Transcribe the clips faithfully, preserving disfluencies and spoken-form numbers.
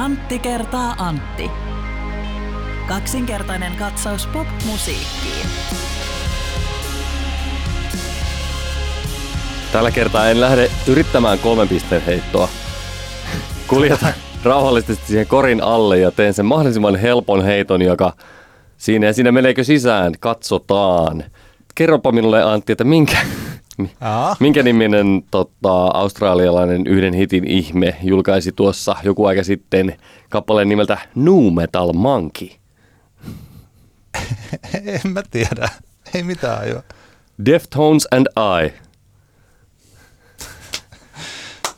Antti kertaa Antti. Kaksinkertainen katsaus pop-musiikkiin. Tällä kertaa en lähde yrittämään kolmen pisteen heittoa. Kuljetan rauhallisesti siihen korin alle ja teen sen mahdollisimman helpon heiton, joka siinä ja siinä meneekö sisään. Katsotaan. Kerropa minulle, Antti, että minkä, minkä niminen tota, australialainen yhden hitin ihme julkaisi tuossa joku aika sitten kappaleen nimeltä Nu Metal Monkey? En mä tiedä. Ei mitään jo. Deftones and I.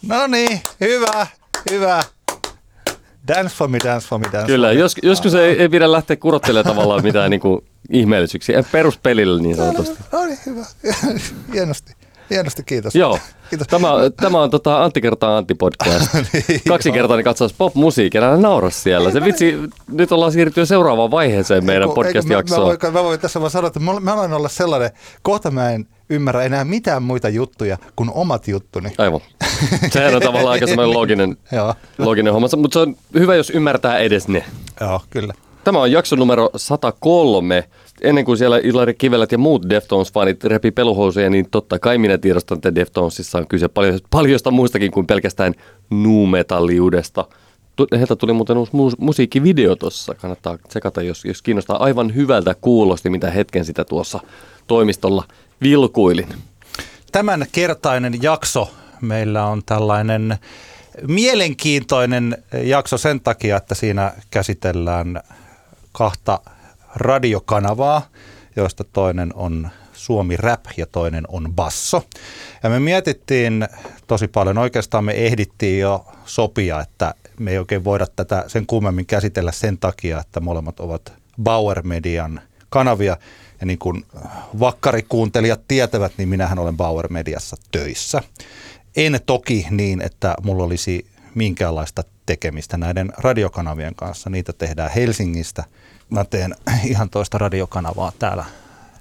No niin, hyvä, hyvä. Dance for me, dance for me, dance Kyllä, for me. Jos, joskus ei, ei pidä lähteä kurottelemaan tavallaan mitään niinku ihmeellisyyksiä. Peruspelillä niin sanotusti. No, no, no niin, hyvä. Hienosti, hienosti, kiitos. Joo, kiitos. Tämä, tämä on tota Antti kertaa Antti podcast. Niin, kaksinkertainen katsaus pop-musiikin, älä naura siellä. Se vitsi, nyt ollaan siirtynyt seuraavaan vaiheeseen meidän eiku, podcast-jaksoon. Eiku, mä, mä, voin, mä voin tässä vaan sanoa, että mä, mä voin olla sellainen, kohta mä en ymmärrä enää mitään muita juttuja kuin omat juttuni. Aivan. Sehän on tavallaan aika semmoinen looginen, looginen homma, mutta se on hyvä, jos ymmärtää edes ne. Joo, kyllä. Tämä on jakso numero sata kolme. Ennen kuin siellä Ilari Kivelet ja muut Deftones-fanit repii peluhousuja, niin totta kai minä tiedostan, että Deftonesissa on kyse paljon, paljosta muustakin kuin pelkästään nu-metalliudesta. Heiltä tuli muuten uusi musiikkivideo tuossa. Kannattaa tsekata, jos, jos kiinnostaa. Aivan hyvältä kuulosti, mitä hetken sitä tuossa toimistolla vilkuilin. Tämän kertainen jakso meillä on tällainen mielenkiintoinen jakso sen takia, että siinä käsitellään kahta radiokanavaa, joista toinen on Suomi Rap ja toinen on Basso. Ja me mietittiin tosi paljon, oikeastaan me ehdittiin jo sopia, että me ei oikein voida tätä sen kummemmin käsitellä sen takia, että molemmat ovat Bauer Median kanavia. Ja niin kuin vakkarikuuntelijat tietävät, niin minähän olen Bauer Mediassa töissä. En toki niin, että mulla olisi minkäänlaista tekemistä näiden radiokanavien kanssa. Niitä tehdään Helsingistä. Mä teen ihan toista radiokanavaa täällä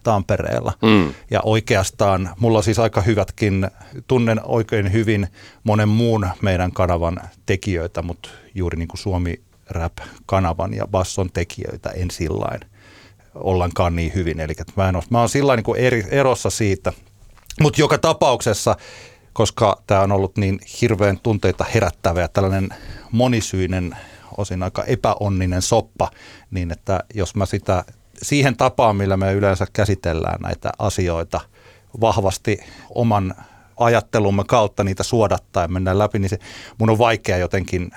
Tampereella. Mm. Ja oikeastaan mulla on siis aika hyvätkin, tunnen oikein hyvin monen muun meidän kanavan tekijöitä, mutta juuri niin kuin Suomi Rap-kanavan ja Basson tekijöitä en sillain ollankaan niin hyvin. Eli mä, en ole, mä oon sillain niin kuin eri, erossa siitä, mutta joka tapauksessa, koska tämä on ollut niin hirveän tunteita herättävä ja tällainen monisyinen, osin aika epäonninen soppa, niin että jos mä sitä siihen tapaan, millä me yleensä käsitellään näitä asioita vahvasti oman ajattelumme kautta niitä suodattaa ja mennään läpi, niin se, mun on vaikea jotenkin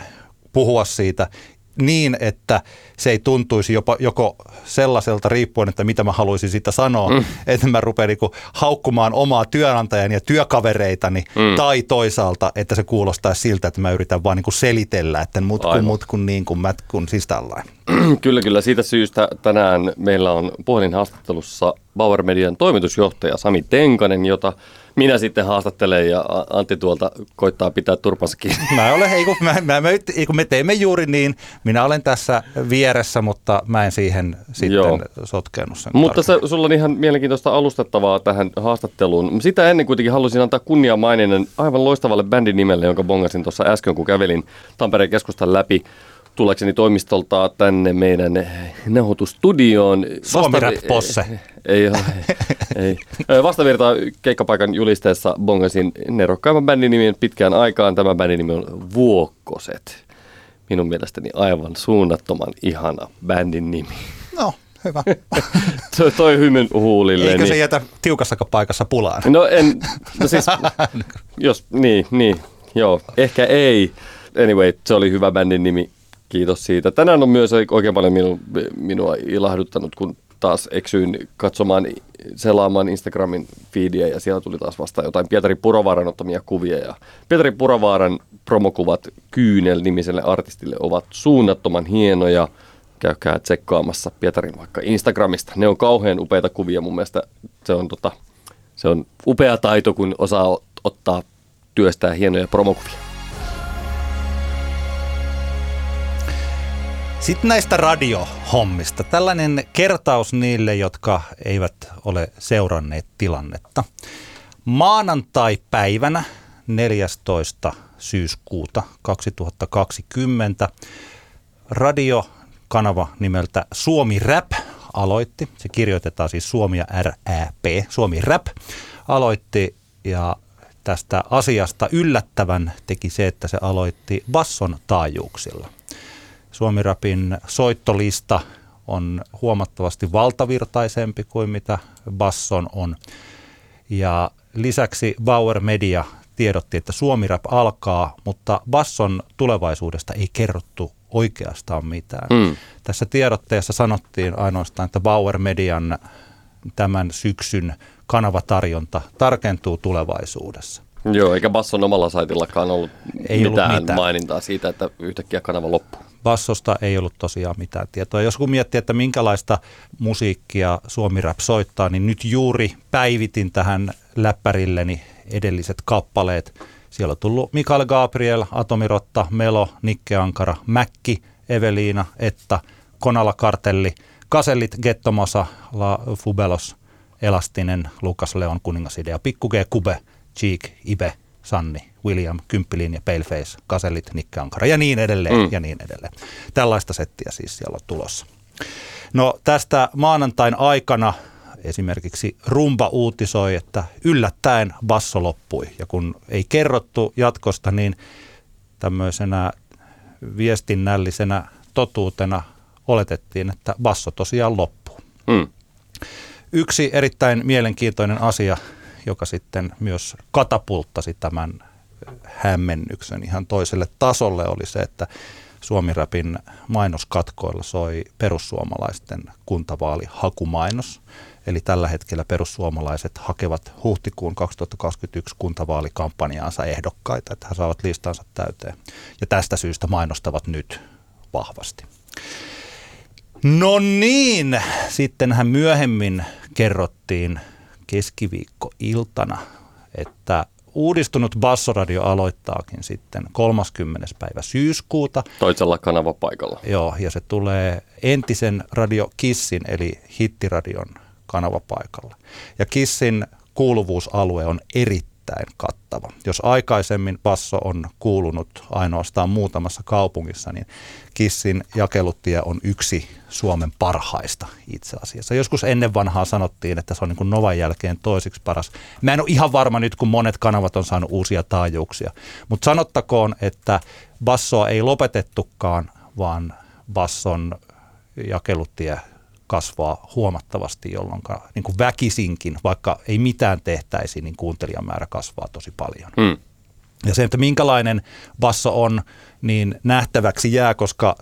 puhua siitä niin, että se ei tuntuisi jopa joko sellaiselta riippuen, että mitä mä haluaisin siitä sanoa, mm. että mä rupean niin kuin haukkumaan omaa työnantajani ja työkavereitani, mm. tai toisaalta, että se kuulostaisi siltä, että mä yritän vaan niin kuin selitellä, että mutkun, mutkun, niin kuin, mätkun, siis tällainen. Kyllä, kyllä. Siitä syystä tänään meillä on puhelinhaastattelussa Bauer Median toimitusjohtaja Sami Tenkanen, jota minä sitten haastattelen ja Antti tuolta koittaa pitää turpansa kiinni. Mä olen, ei kun, mä, mä, kun me teemme juuri niin, minä olen tässä vieressä, mutta mä en siihen sitten Joo. sotkeenut sen. Mutta se, sulla on ihan mielenkiintoista alustettavaa tähän haastatteluun. Sitä ennen kuitenkin halusin antaa kunniamainen aivan loistavalle bändin nimelle, jonka bongasin tuossa äsken, kun kävelin Tampereen keskustan läpi tulekseni toimistolta tänne meidän nauhoitustudioon. Suomi Rap Posse. Ei ole. Ei. Vastavirta keikkapaikan julisteessa bongasin nerokkaimman bändin nimen pitkään aikaan. Tämä bändin nimi on Vuokkoset. Minun mielestäni aivan suunnattoman ihana bändin nimi. No, hyvä. toi, toi hymyn huulille. Eikö se niin jätä tiukassakaan paikassa pulaan? No en, no siis, jos, niin, niin, joo, ehkä ei. Anyway, se oli hyvä bändin nimi. Kiitos siitä. Tänään on myös oikein paljon minu, minua ilahduttanut, kun taas eksyin katsomaan, selaamaan Instagramin feedia ja siellä tuli taas vastaan jotain Pietari Purovaaran ottamia kuvia. Ja Pietari Purovaaran promokuvat Kyynel-nimiselle artistille ovat suunnattoman hienoja. Käykää tsekkaamassa Pietarin vaikka Instagramista. Ne on kauhean upeita kuvia mun mielestä. Se on, tota, se on upea taito, kun osaa ottaa työstää hienoja promokuvia. Sitten näistä radiohommista. Tällainen kertaus niille, jotka eivät ole seuranneet tilannetta. Maanantai-päivänä neljästoista syyskuuta kaksituhattakaksikymmentä radiokanava nimeltä Suomi Rap aloitti. Se kirjoitetaan siis Suomi ja är ää pee. Suomi Rap aloitti ja tästä asiasta yllättävän teki se, että se aloitti basson taajuuksilla. Suomi Rapin soittolista on huomattavasti valtavirtaisempi kuin mitä basson on. Ja lisäksi Bauer Media tiedotti, että Suomi Rap alkaa, mutta basson tulevaisuudesta ei kerrottu oikeastaan mitään. Mm. Tässä tiedotteessa sanottiin ainoastaan, että Bauer Median tämän syksyn kanavatarjonta tarkentuu tulevaisuudessa. Joo, eikä basson omalla saitillakaan ollut, ei mitään, ollut mitään mainintaa siitä, että yhtäkkiä kanava loppuu. Bassosta ei ollut tosiaan mitään tietoa. Jos kun miettii, että minkälaista musiikkia Suomi Rap soittaa, niin nyt juuri päivitin tähän läppärilleni edelliset kappaleet. Siellä on tullut Mikael Gabriel, Atomirotta, Melo, Nikke Ankara, Mäkki, Eveliina, Etta, Konala Kartelli, Kasellit, Gettomasa, La Fubelos, Elastinen, Lukas Leon, Kuningasidea, Pikku G, Kube, Cheek, Ibe, Sanni, William, Kymppilinja, Paleface, Kasellit, Nikke Ankara ja niin edelleen mm. ja niin edelleen. Tällaista settiä siis siellä on tulossa. No tästä maanantain aikana esimerkiksi Rumba uutisoi, että yllättäen basso loppui. Ja kun ei kerrottu jatkosta, niin tämmöisenä viestinnällisenä totuutena oletettiin, että basso tosiaan loppuu. Mm. Yksi erittäin mielenkiintoinen asia, joka sitten myös katapulttasi tämän hämmennyksen ihan toiselle tasolle, oli se, että Suomi Rapin mainoskatkoilla soi perussuomalaisten kuntavaalihaki-mainos. Eli tällä hetkellä perussuomalaiset hakevat huhtikuun kaksituhattakaksikymmentäyksi kuntavaalikampanjaansa ehdokkaita, että he saavat listansa täyteen. Ja tästä syystä mainostavat nyt vahvasti. No niin, sittenhän myöhemmin kerrottiin keskiviikkoiltana, että uudistunut bassoradio aloittaakin sitten kolmaskymmenes päivä syyskuuta. Toisella kanavapaikalla. Joo, ja se tulee entisen Radio Kissin eli Hittiradion kanavapaikalla. Ja Kissin kuuluvuusalue on erittäin kattava. Jos aikaisemmin basso on kuulunut ainoastaan muutamassa kaupungissa, niin Kissin jakelutie on yksi Suomen parhaista itse asiassa. Joskus ennen vanhaa sanottiin, että se on niin kuin Novan jälkeen toiseksi paras. Mä en ole ihan varma nyt, kun monet kanavat on saanut uusia taajuuksia. Mutta sanottakoon, että bassoa ei lopetettukaan, vaan basson jakelutie kasvaa huomattavasti, jolloin niin kuin väkisinkin, vaikka ei mitään tehtäisi, niin kuuntelijamäärä kasvaa tosi paljon. Mm. Ja se, että minkälainen basso on, niin nähtäväksi jää, koska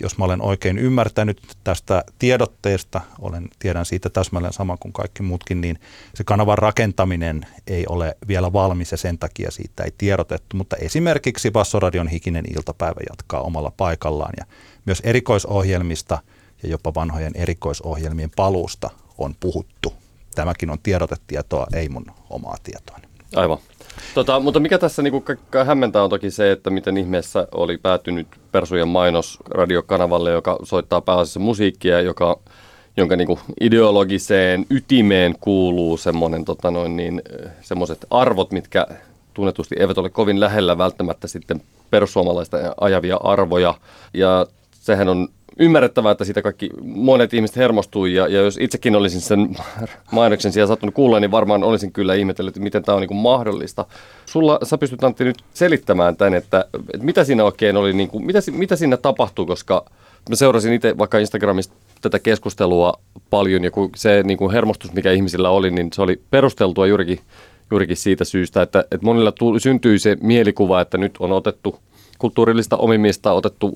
jos mä olen oikein ymmärtänyt tästä tiedotteesta, olen, tiedän siitä täsmälleen sama kuin kaikki muutkin, niin se kanavan rakentaminen ei ole vielä valmis ja sen takia siitä ei tiedotettu. Mutta esimerkiksi Bassoradion hikinen iltapäivä jatkaa omalla paikallaan ja myös erikoisohjelmista ja jopa vanhojen erikoisohjelmien paluusta on puhuttu. Tämäkin on tiedotetietoa, ei mun omaa tietoani. Aivan. Tota, mutta mikä tässä niinku hämmentää on toki se, että miten ihmeessä oli päätynyt Persujen mainos radiokanavalle, joka soittaa pääasiassa musiikkia, joka, jonka niinku ideologiseen ytimeen kuuluu semmoinen, tota noin niin, semmoiset arvot, mitkä tunnetusti eivät ole kovin lähellä välttämättä sitten perussuomalaista ajavia arvoja. Ja sehän on ymmärrettävää, että siitä kaikki monet ihmiset hermostui ja, ja jos itsekin olisin sen mainoksen siellä sattunut kuulla, niin varmaan olisin kyllä ihmetellyt, miten tämä on niin kuin mahdollista. Sulla, sä pystyt, Antti, nyt selittämään tämän, että, että mitä siinä oikein oli, niin kuin, mitä, mitä siinä tapahtui, koska mä seurasin itse vaikka Instagramista tätä keskustelua paljon ja kun se niin kuin hermostus, mikä ihmisillä oli, niin se oli perusteltua juurikin, juurikin siitä syystä, että, että monilla tuli, syntyi se mielikuva, että nyt on otettu kulttuurillista omimista, otettu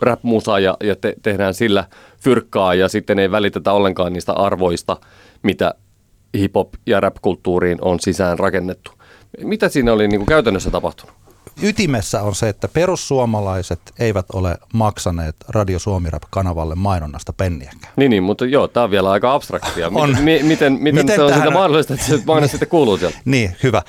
rap-musaa ja, ja te, tehdään sillä fyrkkaa ja sitten ei välitetä ollenkaan niistä arvoista, mitä hip-hop ja rap-kulttuuriin on sisään rakennettu. Mitä siinä oli niin kuin käytännössä tapahtunut? Ytimessä on se, että perussuomalaiset eivät ole maksaneet Radio Suomi Rap-kanavalle mainonnasta penniäkään. Niin, niin, mutta joo, tämä on vielä aika abstraktia. Miten, miten, miten, miten se on tähän sitä mahdollista, että se mainos sitten kuuluu sieltä? Niin, hyvä.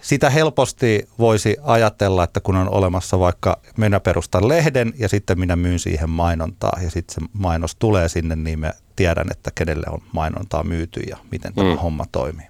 Sitä helposti voisi ajatella, että kun on olemassa vaikka minä perustan lehden ja sitten minä myyn siihen mainontaa ja sitten se mainos tulee sinne, niin mä tiedän, että kenelle on mainontaa myyty ja miten tämä mm. homma toimii.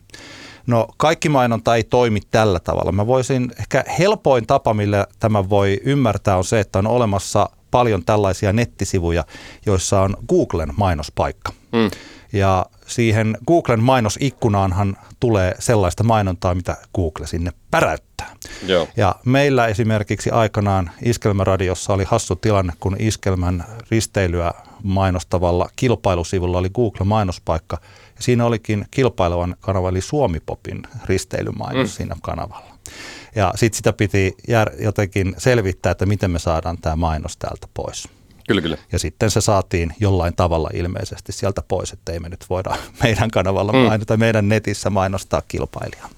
No kaikki mainonta ei toimi tällä tavalla. Mä voisin, ehkä helpoin tapa, millä tämän voi ymmärtää, on se, että on olemassa paljon tällaisia nettisivuja, joissa on Googlen mainospaikka. Mm. Ja siihen Googlen mainosikkunaanhan tulee sellaista mainontaa, mitä Google sinne päräyttää. Joo. Ja meillä esimerkiksi aikanaan Iskelmäradiossa oli hassu tilanne, kun Iskelmän risteilyä mainostavalla kilpailusivulla oli Google-mainospaikka. Ja siinä olikin kilpailevan kanava, eli Suomi-popin risteilymainos mm. siinä kanavalla. Ja sitten sitä piti jär- jotenkin selvittää, että miten me saadaan tämä mainos täältä pois. Kyllä, kyllä. Ja sitten se saatiin jollain tavalla ilmeisesti sieltä pois, että ei me nyt voida meidän kanavalla mm. mainita, meidän netissä mainostaa kilpailijaa.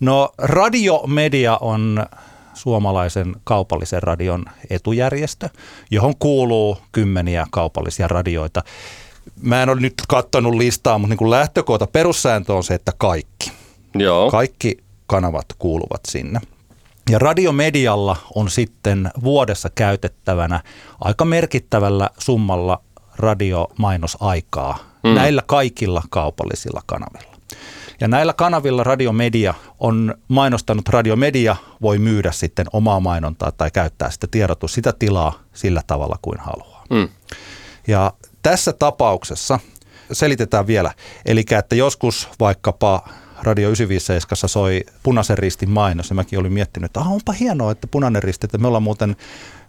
No, Radio Media on suomalaisen kaupallisen radion etujärjestö, johon kuuluu kymmeniä kaupallisia radioita. Mä en ole nyt katsonut listaa, mutta niin kuin lähtökohta perussääntö on se, että kaikki. Joo. Kaikki kanavat kuuluvat sinne. Ja Radiomedialla on sitten vuodessa käytettävänä aika merkittävällä summalla radiomainosaikaa mm. näillä kaikilla kaupallisilla kanavilla. Ja näillä kanavilla Radiomedia on mainostanut, Radiomedia voi myydä sitten omaa mainontaa tai käyttää sitä tiedotus, sitä tilaa sillä tavalla kuin haluaa. Mm. Ja tässä tapauksessa selitetään vielä, eli että joskus vaikkapa Radio yhdeksänsataaviisikymmentäseitsemän soi Punaisen Ristin mainos, ja mäkin olin miettinyt, että onpa hienoa, että Punainen Risti, että me ollaan muuten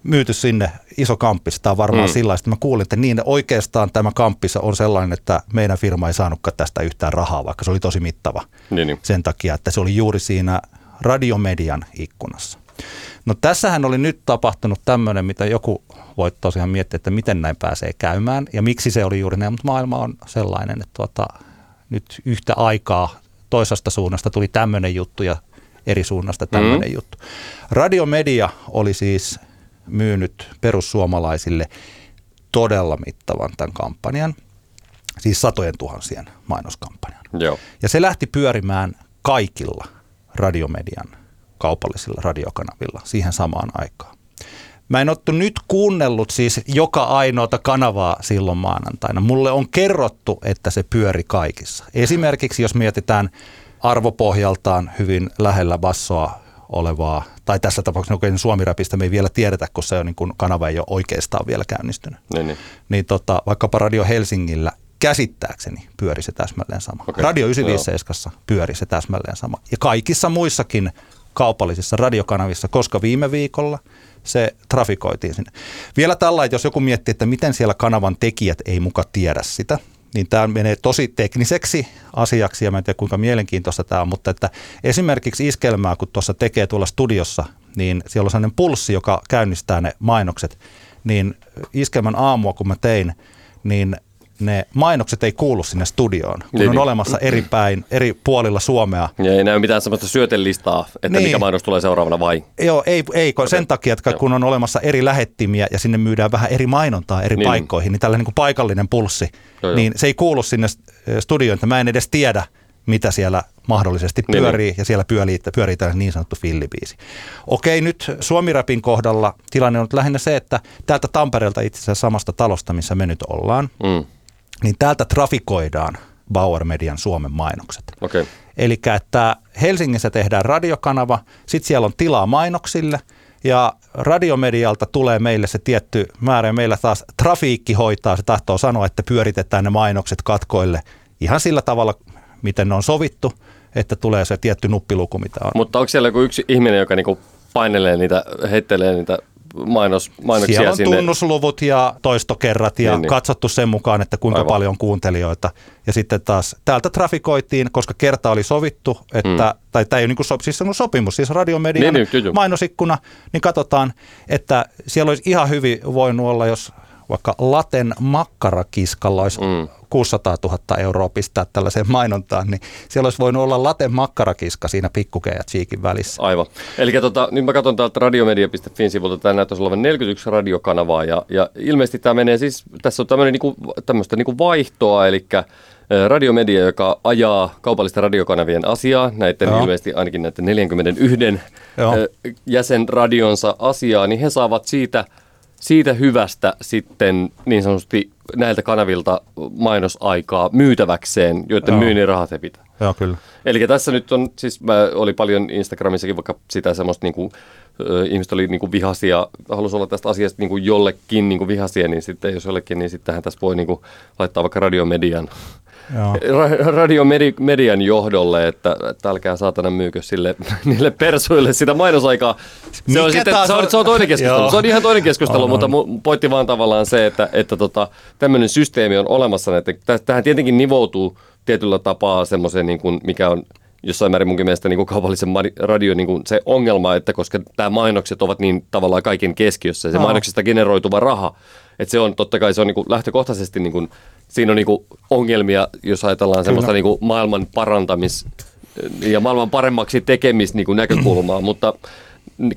myyty sinne iso kamppis. Tämä on varmaan mm. sillä tavalla, että mä kuulin, että niin oikeastaan tämä kamppis on sellainen, että meidän firma ei saanutkaan tästä yhtään rahaa, vaikka se oli tosi mittava niin, niin. sen takia, että se oli juuri siinä Radiomedian ikkunassa. No tässähän oli nyt tapahtunut tämmöinen, mitä joku voi tosiaan miettiä, että miten näin pääsee käymään, ja miksi se oli juuri näin, mutta maailma on sellainen, että tuota, nyt yhtä aikaa toisesta suunnasta tuli tämmöinen juttu ja eri suunnasta tämmöinen mm-hmm. juttu. Radiomedia oli siis myynyt perussuomalaisille todella mittavan tämän kampanjan, siis satojen tuhansien mainoskampanjan. Joo. Ja se lähti pyörimään kaikilla Radiomedian kaupallisilla radiokanavilla siihen samaan aikaan. Mä en ottu nyt kuunnellut siis joka ainoata kanavaa silloin maanantaina. Mulle on kerrottu, että se pyöri kaikissa. Esimerkiksi jos mietitään arvopohjaltaan hyvin lähellä Bassoa olevaa, tai tässä tapauksessa Suomi Rapista me ei vielä tiedetä, kun se on niin kuin kanava ei ole oikeastaan vielä käynnistynyt. Niin, niin. niin tota, vaikkapa Radio Helsingillä käsittääkseni pyöri se täsmälleen sama. Okay. Radio yhdeksänsataaviisikymmentäseitsemän pyöri se täsmälleen sama. Ja kaikissa muissakin kaupallisissa radiokanavissa, koska viime viikolla se trafikoitiin sinne. Vielä tällä, että jos joku miettii, että miten siellä kanavan tekijät ei muka tiedä sitä, niin tämä menee tosi tekniseksi asiaksi, ja mä en tiedä kuinka mielenkiintoista tämä on, mutta että esimerkiksi Iskelmää, kun tuossa tekee tuolla studiossa, niin siellä on sellainen pulssi, joka käynnistää ne mainokset, niin Iskelmän aamua, kun mä tein, niin ne mainokset ei kuulu sinne studioon, kun niin, on niin. olemassa eri päin, eri puolilla Suomea. Ja ei näy mitään sellaista syötelistaa, että niin. mikä mainos tulee seuraavana vai? Joo, ei, ei sen takia, että kun on olemassa eri lähettimiä ja sinne myydään vähän eri mainontaa eri niin. paikkoihin, niin tällainen niin kuin paikallinen pulssi, joo, niin joo. se ei kuulu sinne studioon, että mä en edes tiedä, mitä siellä mahdollisesti pyörii, niin. ja siellä pyörii, pyörii tällainen niin sanottu fillibiisi. Okei, nyt Suomi Rapin kohdalla tilanne on nyt lähinnä se, että täältä Tampereelta itse asiassa samasta talosta, missä me nyt ollaan, mm. niin täältä trafikoidaan Bauer Median Suomen mainokset. Okay. Eli että Helsingissä tehdään radiokanava, sitten siellä on tilaa mainoksille, ja Radiomedialta tulee meille se tietty määrä, ja meillä taas trafiikki hoitaa, se tahtoo sanoa, että pyöritetään ne mainokset katkoille ihan sillä tavalla, miten ne on sovittu, että tulee se tietty nuppiluku, mitä on. Mutta onko siellä joku yksi ihminen, joka niinku painelee niitä, heittelee niitä mainos, mainoksia sinne? Siellä on tunnusluvut ja toistokerrat ja niin, niin. katsottu sen mukaan, että kuinka aivan. paljon kuuntelijoita. Ja sitten taas täältä trafikoitiin, koska kerta oli sovittu, että, mm. tai tämä ei ole niinku so, siis sopimus, siis Radiomedian niin, niin, mainosikkuna, niin katsotaan, että siellä olisi ihan hyvin voinut olla, jos vaikka Laten makkarakiskalla olisi mm. kuusisataatuhatta euroa pistää tällaiseen mainontaan, niin siellä olisi voinut olla Laten makkarakiska siinä Pikkukeen ja Cheekin välissä. Aivan. Eli tota, nyt mä katson täältä radiomedia piste fin sivulta, tämä näyttäisi olevan neljäkymmentäyksi radiokanavaa, ja, ja ilmeisesti tämä menee siis, tässä on tämmöinen niinku, tämmöistä niinku vaihtoa, eli Radiomedia, joka ajaa kaupallisten radiokanavien asiaa, näiden Joo. ilmeisesti ainakin näiden neljäkymmentäyksi Joo. jäsenradionsa asiaa, niin he saavat siitä... Siitä hyvästä sitten niin sanotusti näiltä kanavilta mainosaikaa myytäväkseen, joiden Joo. myynnin rahat he pitää. Joo, kyllä. Eli tässä nyt on, siis mä oli paljon Instagramissakin vaikka sitä semmoista niinku ihmiset oli niin kuin vihaisia, halusi olla tästä asiasta niin kuin jollekin niin kuin vihaisia, niin sitten jos jollekin, niin sittenhän tässä voi niin kuin laittaa vaikka Radio Median, ra- radio medi- median johdolle, että, että älkää saatana myykö sille, niille persuille sitä mainosaikaa. Se on, sitten, se, on, se on toinen keskustelu, se on ihan toinen keskustelu, on, mutta on. Pointti vaan tavallaan se, että, että tota, tämmöinen systeemi on olemassa. Tähän tietenkin nivoutuu tietyllä tapaa semmoiseen, niin kuin mikä on jossain määrin munkin mielestä niin kuin kaupallisen radio niin kuin se ongelma, että koska tämä mainokset ovat niin tavallaan kaiken keskiössä, se mainoksista generoituva raha, että se on totta kai se on niin kuin lähtökohtaisesti, niin kuin, siinä on niin kuin ongelmia, jos ajatellaan Kyllä. semmoista niin kuin maailman parantamis- ja maailman paremmaksi tekemis- niin kuin näkökulmaa, mutta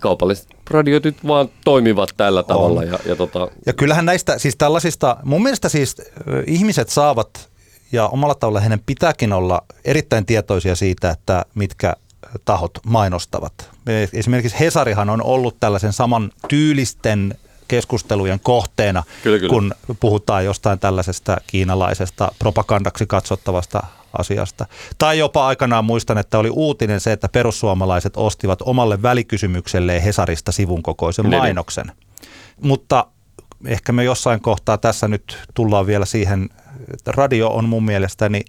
kaupalliset radiot nyt vaan toimivat tällä tavalla. Ja, ja, tota... ja kyllähän näistä, siis tällaisista, mun mielestä siis ihmiset saavat, ja omalla tavalla heidän pitääkin olla erittäin tietoisia siitä, että mitkä tahot mainostavat. Esimerkiksi Hesarihan on ollut tällaisen saman tyylisten keskustelujen kohteena, kyllä, kyllä. kun puhutaan jostain tällaisesta kiinalaisesta propagandaksi katsottavasta asiasta. Tai jopa aikanaan muistan, että oli uutinen se, että perussuomalaiset ostivat omalle välikysymykselleen Hesarista sivun kokoisen mainoksen. Niin, niin. Mutta ehkä me jossain kohtaa tässä nyt tullaan vielä siihen, että radio on mun mielestäni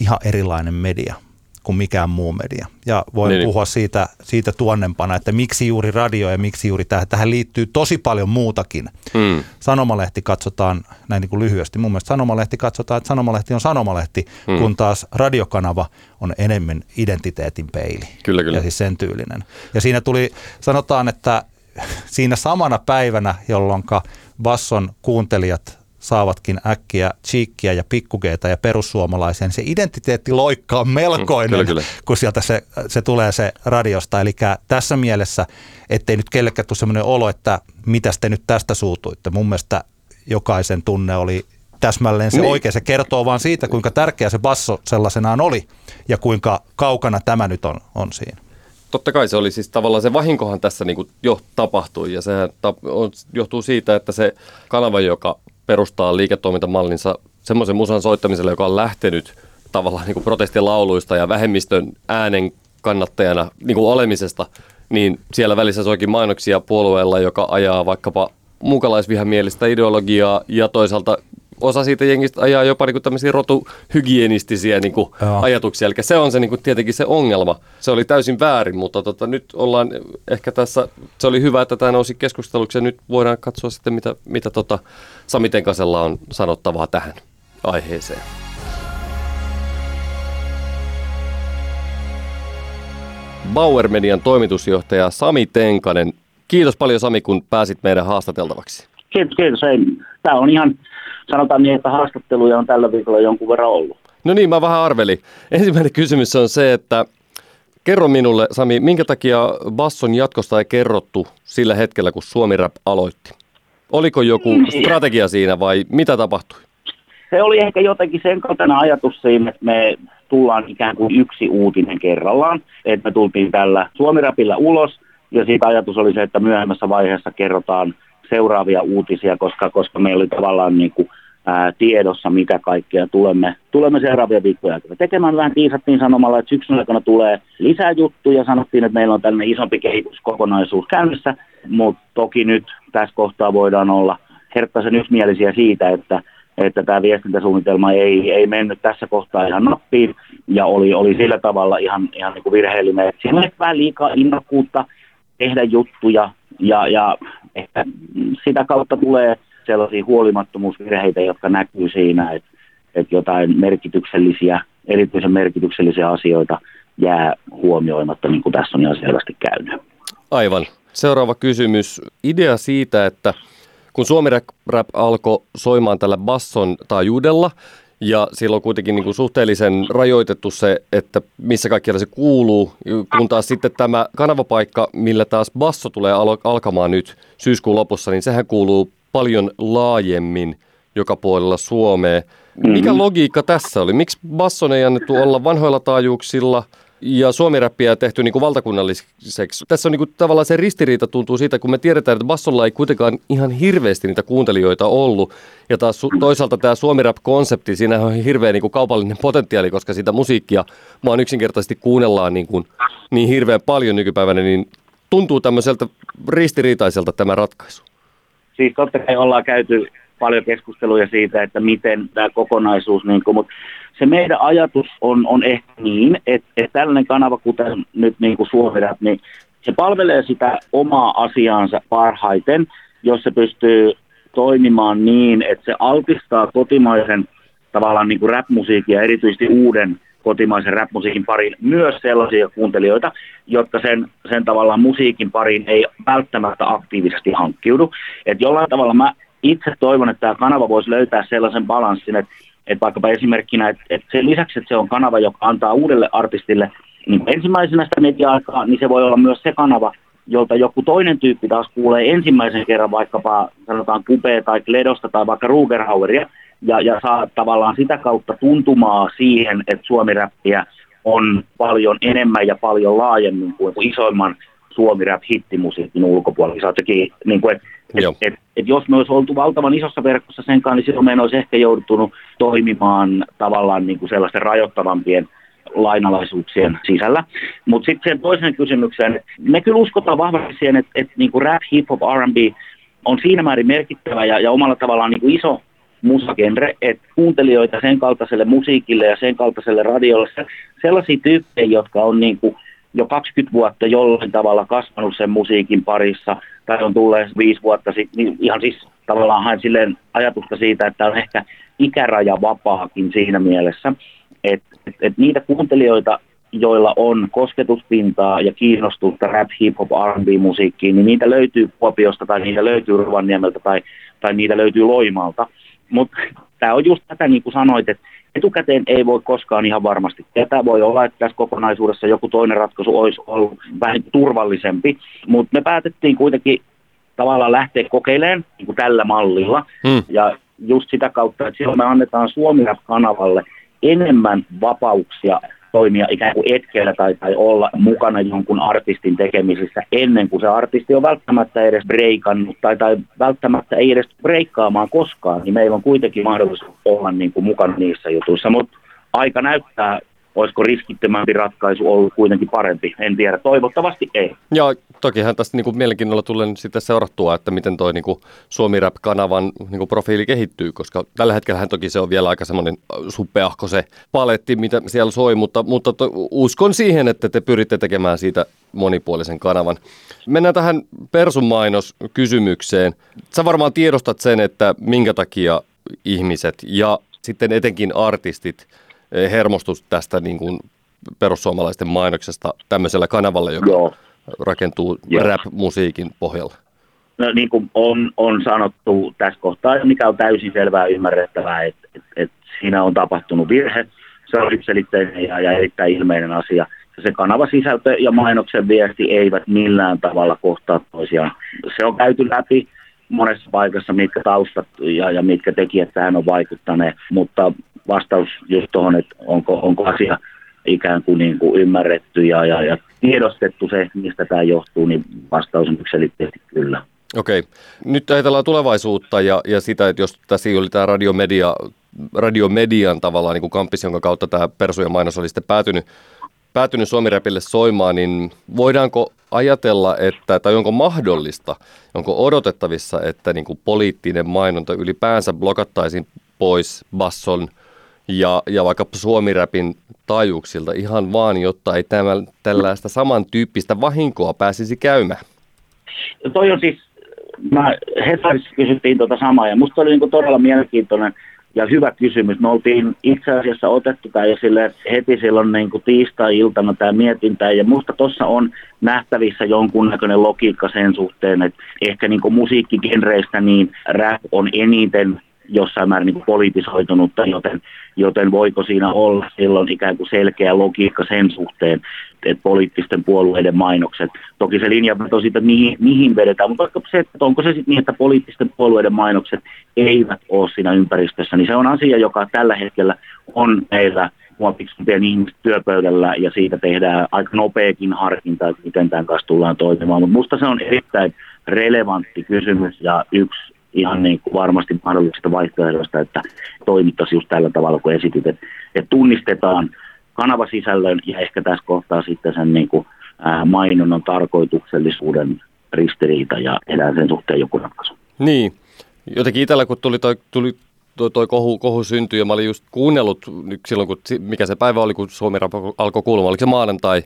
ihan erilainen media kuin mikään muu media. Ja voin niin, puhua siitä, siitä tuonnempana, että miksi juuri radio ja miksi juuri tähän. Tähän liittyy tosi paljon muutakin. Mm. Sanomalehti katsotaan, näin niin kuin lyhyesti, mun mielestä sanomalehti katsotaan, että sanomalehti on sanomalehti, mm. kun taas radiokanava on enemmän identiteetin peili. Kyllä, kyllä. Ja siis sen tyylinen. Ja siinä tuli, sanotaan, että siinä samana päivänä, jolloin Basson kuuntelijat saavatkin äkkiä Cheekkiä ja Pikkugeetä ja perussuomalaisia, niin se identiteetti loikka on melkoinen, kyllä, kyllä. kun sieltä se, se tulee se radiosta. Eli tässä mielessä, ettei nyt kellekään tule sellainen olo, että mitäs te nyt tästä suutuitte. Mun mielestä jokaisen tunne oli täsmälleen se niin. oikein. Se kertoo vaan siitä, kuinka tärkeä se Basso sellaisenaan oli ja kuinka kaukana tämä nyt on, on siinä. Totta kai se oli siis tavallaan se vahinkohan tässä niin kuin jo tapahtui ja sehän johtuu siitä, että se kanava, joka perustaa liiketoimintamallinsa semmoisen musan soittamiselle, joka on lähtenyt tavallaan niin kuin protestilauluista ja vähemmistön äänen kannattajana niin kuin olemisesta, niin siellä välissä soikin mainoksia puolueella, joka ajaa vaikkapa muukalaisvihamielistä ideologiaa ja toisaalta osa siitä jengistä ajaa jopa niin kuin tämmöisiä rotuhygienistisiä niin kuin ajatuksia. Eli se on se, niin kuin tietenkin se ongelma. Se oli täysin väärin, mutta tota, nyt ollaan ehkä tässä, se oli hyvä, että tämä nousi keskusteluksi ja nyt voidaan katsoa sitten, mitä, mitä tota Sami Tenkasella on sanottavaa tähän aiheeseen. Bauer Median toimitusjohtaja Sami Tenkanen. Kiitos paljon Sami, kun pääsit meidän haastateltavaksi. Kiitos, kiitos. Tämä on ihan... Sanotaan niin, että haastatteluja on tällä viikolla jonkun verran ollut. No niin, mä vähän arvelin. Ensimmäinen kysymys on se, että kerro minulle, Sami, minkä takia Basson jatkosta ei kerrottu sillä hetkellä, kun Suomi Rap aloitti? Oliko joku strategia siinä vai mitä tapahtui? Se oli ehkä jotenkin sen kaltainen ajatus siinä, että me tullaan ikään kuin yksi uutinen kerrallaan. Että me tultiin tällä Suomi Rapilla ulos ja siitä ajatus oli se, että myöhemmässä vaiheessa kerrotaan seuraavia uutisia, koska, koska meillä oli tavallaan niin kuin, ää, tiedossa, mitä kaikkea tulemme, tulemme seuraavia viikkoja tekemään. Vähän tiisattiin sanomalla, että syksyn aikana tulee lisää juttuja. Sanottiin, että meillä on tällainen isompi kehityskokonaisuus käynnissä, mutta toki nyt tässä kohtaa voidaan olla herttaisen yksimielisiä siitä, että, että tämä viestintäsuunnitelma ei, ei mennyt tässä kohtaa ihan nappiin ja oli, oli sillä tavalla ihan, ihan niin kuin virheellinen. Siinä oli vähän liikaa innokkuutta tehdä juttuja ja, ja että sitä kautta tulee sellaisia huolimattomuusvirheitä, jotka näkyy siinä, että, että jotain merkityksellisiä, erityisen merkityksellisiä asioita jää huomioimatta, niin kuin tässä on ihan selvästi käynyt. Aivan. Seuraava kysymys. Idea siitä, että kun Suomi Rap alkoi soimaan tällä Basson taajuudella, ja silloin kuitenkin niin kuin suhteellisen rajoitettu se, että missä kaikkialla se kuuluu, kun taas sitten tämä kanavapaikka, millä taas Basso tulee al- alkamaan nyt syyskuun lopussa, niin sehän kuuluu paljon laajemmin joka puolella Suomea. Mikä logiikka tässä oli? Miksi Basson ei annettu olla vanhoilla taajuuksilla ja Suomi-räppiä tehty niin kuin valtakunnalliseksi? Tässä on niin kuin tavallaan se ristiriita tuntuu siitä, kun me tiedetään, että Bassolla ei kuitenkaan ihan hirveästi niitä kuuntelijoita ollut. Ja taas toisaalta tämä Suomi-rap-konsepti, siinä on hirveä niin kuin kaupallinen potentiaali, koska sitä musiikkia vaan yksinkertaisesti kuunnellaan niin, kuin, niin hirveän paljon nykypäivänä, niin tuntuu tämmöiseltä ristiriitaiselta tämä ratkaisu? Siis totta kai ollaan käyty paljon keskusteluja siitä, että miten tämä kokonaisuus, niin kuin, mutta se meidän ajatus on, on ehkä niin, että, että tällainen kanava, kuten nyt niin kuin Suomi Rap, niin se palvelee sitä omaa asiaansa parhaiten, jos se pystyy toimimaan niin, että se altistaa kotimaisen tavallaan niin kuin rap-musiikin ja erityisesti uuden kotimaisen rap-musiikin pariin myös sellaisia kuuntelijoita, jotka sen, sen tavallaan musiikin pariin ei välttämättä aktiivisesti hankkiudu. Et jollain tavalla mä itse toivon, että tämä kanava voisi löytää sellaisen balanssin, että, että vaikkapa esimerkkinä, että, että sen lisäksi, että se on kanava, joka antaa uudelle artistille niin ensimmäisenä sitä media-aikaa, niin se voi olla myös se kanava, jolta joku toinen tyyppi taas kuulee ensimmäisen kerran vaikkapa sanotaan Kupea tai Kledosta tai vaikka Rugerhaueria ja, ja saa tavallaan sitä kautta tuntumaa siihen, että suomiräppiä on paljon enemmän ja paljon laajemmin kuin isoimman suomiräp-hittimusiikin ulkopuolella. Niin kuin, et, et, et, et jos me olisi oltu valtavan isossa verkossa senkaan, niin silloin me en olisi ehkä joutunut toimimaan tavallaan niin kuin sellaisten rajoittavampien lainalaisuuksien sisällä. Mutta sitten sen toisen kysymykseen, me kyllä uskotaan vahvasti siihen, että et niinku rap, hip-hop, R and B on siinä määrin merkittävä ja, ja omalla tavallaan niinku iso musagenre, että kuuntelijoita sen kaltaiselle musiikille ja sen kaltaiselle radiolle, sellaisia tyyppejä, jotka on niinku jo kaksikymmentä vuotta jollain tavalla kasvanut sen musiikin parissa, tai on tulleet viisi vuotta sitten, niin ihan siis tavallaan hain silleen ajatusta siitä, että on ehkä ikäraja vapaakin siinä mielessä, että et, et niitä kuuntelijoita, joilla on kosketuspintaa ja kiinnostusta rap, hip-hop, R and B-musiikkiin, niin niitä löytyy Kuopiosta tai niitä löytyy Rovaniemeltä tai, tai niitä löytyy Loimaalta. Mutta tämä on just tätä, niin kuin sanoit, että etukäteen ei voi koskaan ihan varmasti. Tätä voi olla, että tässä kokonaisuudessa joku toinen ratkaisu olisi ollut vähän turvallisempi, mutta me päätettiin kuitenkin tavallaan lähteä kokeilemaan niin kuin tällä mallilla. Hmm. Ja just sitä kautta, että silloin me annetaan Suomi Rap-kanavalle enemmän vapauksia toimia ikään kuin etkeillä tai, tai olla mukana jonkun artistin tekemisissä ennen kuin se artisti on välttämättä edes breikannut tai, tai välttämättä ei edes breikkaamaan koskaan, niin meillä on kuitenkin mahdollisuus olla niin kuin mukana niissä jutuissa, mutta aika näyttää, olisiko riskittömämpi ratkaisu ollut kuitenkin parempi, en tiedä, toivottavasti ei. Joo, tokihan tästä niin kuin mielenkiinnolla tulee sitten seurattua, että miten toi niin kuin Suomi Rap-kanavan niin kuin profiili kehittyy, koska tällä hetkellähän toki se on vielä aika semmoinen suppeahko se paletti, mitä siellä soi, mutta, mutta to, uskon siihen, että te pyritte tekemään siitä monipuolisen kanavan. Mennään tähän Persun mainoskysymykseen. Sä varmaan tiedostat sen, että minkä takia ihmiset ja sitten etenkin artistit hermostus tästä niin kuin perussuomalaisten mainoksesta tämmöisellä kanavalla, joka Joo. rakentuu Joo. rap-musiikin pohjalla? No niin kuin on, on sanottu tässä kohtaa, mikä on täysin selvää ymmärrettävää, että et, et siinä on tapahtunut virhe. Se on yksiselitteinen ja, ja erittäin ilmeinen asia. Se kanavasisältö ja mainoksen viesti eivät millään tavalla kohtaa toisiaan. Se on käyty läpi monessa paikassa, mitkä taustat ja, ja mitkä tekijät tähän on vaikuttaneet, mutta vastaus just tuohon, että onko, onko asia ikään kuin, niin kuin ymmärretty ja, ja, ja tiedostettu se, mistä tämä johtuu, niin vastaus on yksiselitteisesti kyllä. Okei. Nyt ajatellaan tulevaisuutta ja, ja sitä, että jos tässä oli tämä radiomedia, radiomedian tavallaan niin kuin kampis, jonka kautta tämä Persujen mainos oli sitten päätynyt, päätynyt Suomi-räpille soimaan, niin voidaanko ajatella, että, tai onko mahdollista, onko odotettavissa, että niin kuin poliittinen mainonta ylipäänsä blokattaisiin pois Basson ja, ja vaikka Suomi-räpin taajuuksilta ihan vaan, jotta ei tämän, tällaista samantyyppistä vahinkoa pääsisi käymään? Ja toi on siis, mä Hesarissa kysyttiin tuota samaa ja musta oli niinku todella mielenkiintoinen ja hyvä kysymys. Me oltiin itse asiassa otettu tämä esille heti silloin niinku tiistai-iltana tämä mietintä ja musta tuossa on nähtävissä jonkunnäköinen logiikka sen suhteen, että ehkä niinku musiikkigenreistä niin rap on eniten jossain määrin niin kuin politisoitunutta, joten, joten voiko siinä olla silloin ikään kuin selkeä logiikka sen suhteen, että poliittisten puolueiden mainokset, toki se linjanveto siitä, että mihin, mihin vedetään, mutta vaikka se, että onko se sitten niin, että poliittisten puolueiden mainokset eivät ole siinä ympäristössä, niin se on asia, joka tällä hetkellä on meillä muopiksempien ihmisten työpöydällä, ja siitä tehdään aika nopeakin harkintaa, että miten tämän kanssa tullaan toimimaan, mutta musta se on erittäin relevantti kysymys, ja yksi ihan niin kuin varmasti mahdollisista vaihtoehdoista, että toimittaisiin just tällä tavalla, kun esitit, että tunnistetaan kanavasisällön ja ehkä tässä kohtaa sitten sen niin kuin mainonnan tarkoituksellisuuden ristiriita ja elää sen suhteen joku ratkaisu. Niin, jotenkin itsellä kun tuli toi, tuli toi, toi kohu, kohu syntyi ja mä olin just kuunnellut silloin, kun, mikä se päivä oli, kun Suomi Rap alkoi kuulumaan, oliko se maanantai,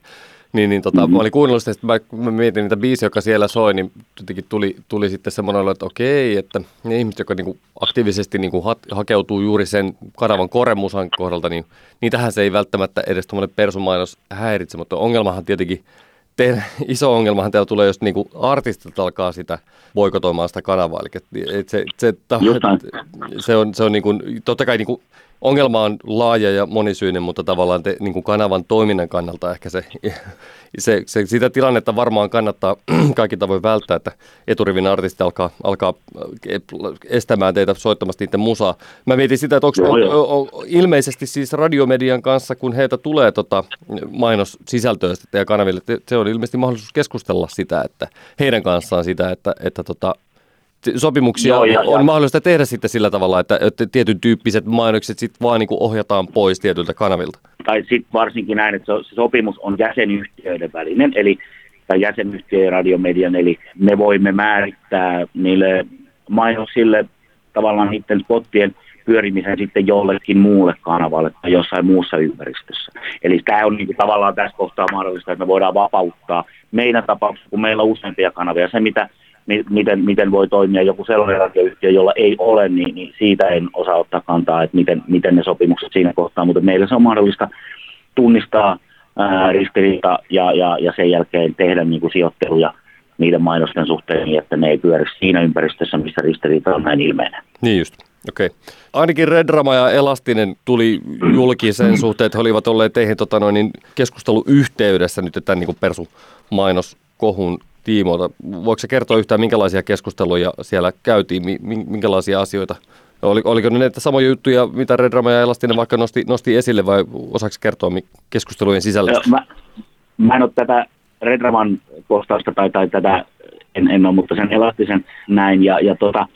niin, niin tota, mm-hmm. mä olin kuunnellut sitä, mä, mä mietin niitä biisejä, joka siellä soi, niin jotenkin tuli, tuli sitten semmoinen olo, että okei, että ne ihmiset, jotka niinku aktiivisesti niinku ha- hakeutuu juuri sen kanavan koremusan kohdalta, niin niitähän se ei välttämättä edes tuommoinen persumainos häiritse, mutta ongelmahan tietenkin, teidän iso ongelmahan täällä tulee, jos niinku artistit alkaa sitä boikotoimaan sitä kanavaa, eli et se, se, se on, se on niinku, totta kai niinku, ongelma on laaja ja monisyinen, mutta tavallaan te, niin kuin kanavan toiminnan kannalta ehkä se, se, se, sitä tilannetta varmaan kannattaa kaikki tavoin välttää, että eturivin artisti alkaa, alkaa estämään teitä soittamasta niiden musaa. Mä mietin sitä, että onko on, on, ilmeisesti siis radiomedian kanssa, kun heitä tulee tota mainossisältöä teidän kanaville, se on ilmeisesti mahdollisuus keskustella sitä, että heidän kanssaan sitä, että, että tota, sopimuksia joo, ja, on ja. mahdollista tehdä sitten sillä tavalla, että, että tietyn tyyppiset mainokset sitten vaan niin kuin ohjataan pois tietyltä kanavilta. Tai sitten varsinkin näin, että se sopimus on jäsenyhtiöiden välinen, eli tai jäsenyhtiö ja radiomedian, eli me voimme määrittää niille mainoksille tavallaan niiden spottien pyörimisen sitten jollekin muulle kanavalle tai jossain muussa ympäristössä. Eli tämä on niin tavallaan tässä kohtaa mahdollista, että me voidaan vapauttaa meidän tapauksessa, kun meillä on useampia kanavia, se mitä Miten, miten voi toimia joku sellainen radioyhtiö, jolla ei ole, niin, niin siitä en osaa ottaa kantaa, että miten, miten ne sopimukset siinä kohtaa, mutta meillä se on mahdollista tunnistaa ää, ristiriita ja, ja, ja sen jälkeen tehdä niin kuin sijoitteluja niiden mainosten suhteen, niin että ne ei pyöri siinä ympäristössä, missä ristiriita on näin ilmeinen. Niin just, okei. Okay. Ainakin Redrama ja Elastinen tuli julki sen suhteen, että he olivat olleet teihin tota noin, keskusteluyhteydessä nyt tämän niin persumainoskohun tiimoilta. Voiko se kertoa yhtään, minkälaisia keskusteluja siellä käytiin, minkälaisia asioita? Oliko ne näitä samoja juttuja, mitä Redrama ja Elastinen vaikka nosti, nosti esille, vai osaksi kertoa keskustelujen sisällöstä? Mä, mä en ole tätä Redraman kohtausta tai, tai tätä, en, en ole, mutta sen Elastisen näin. Ja, ja tota,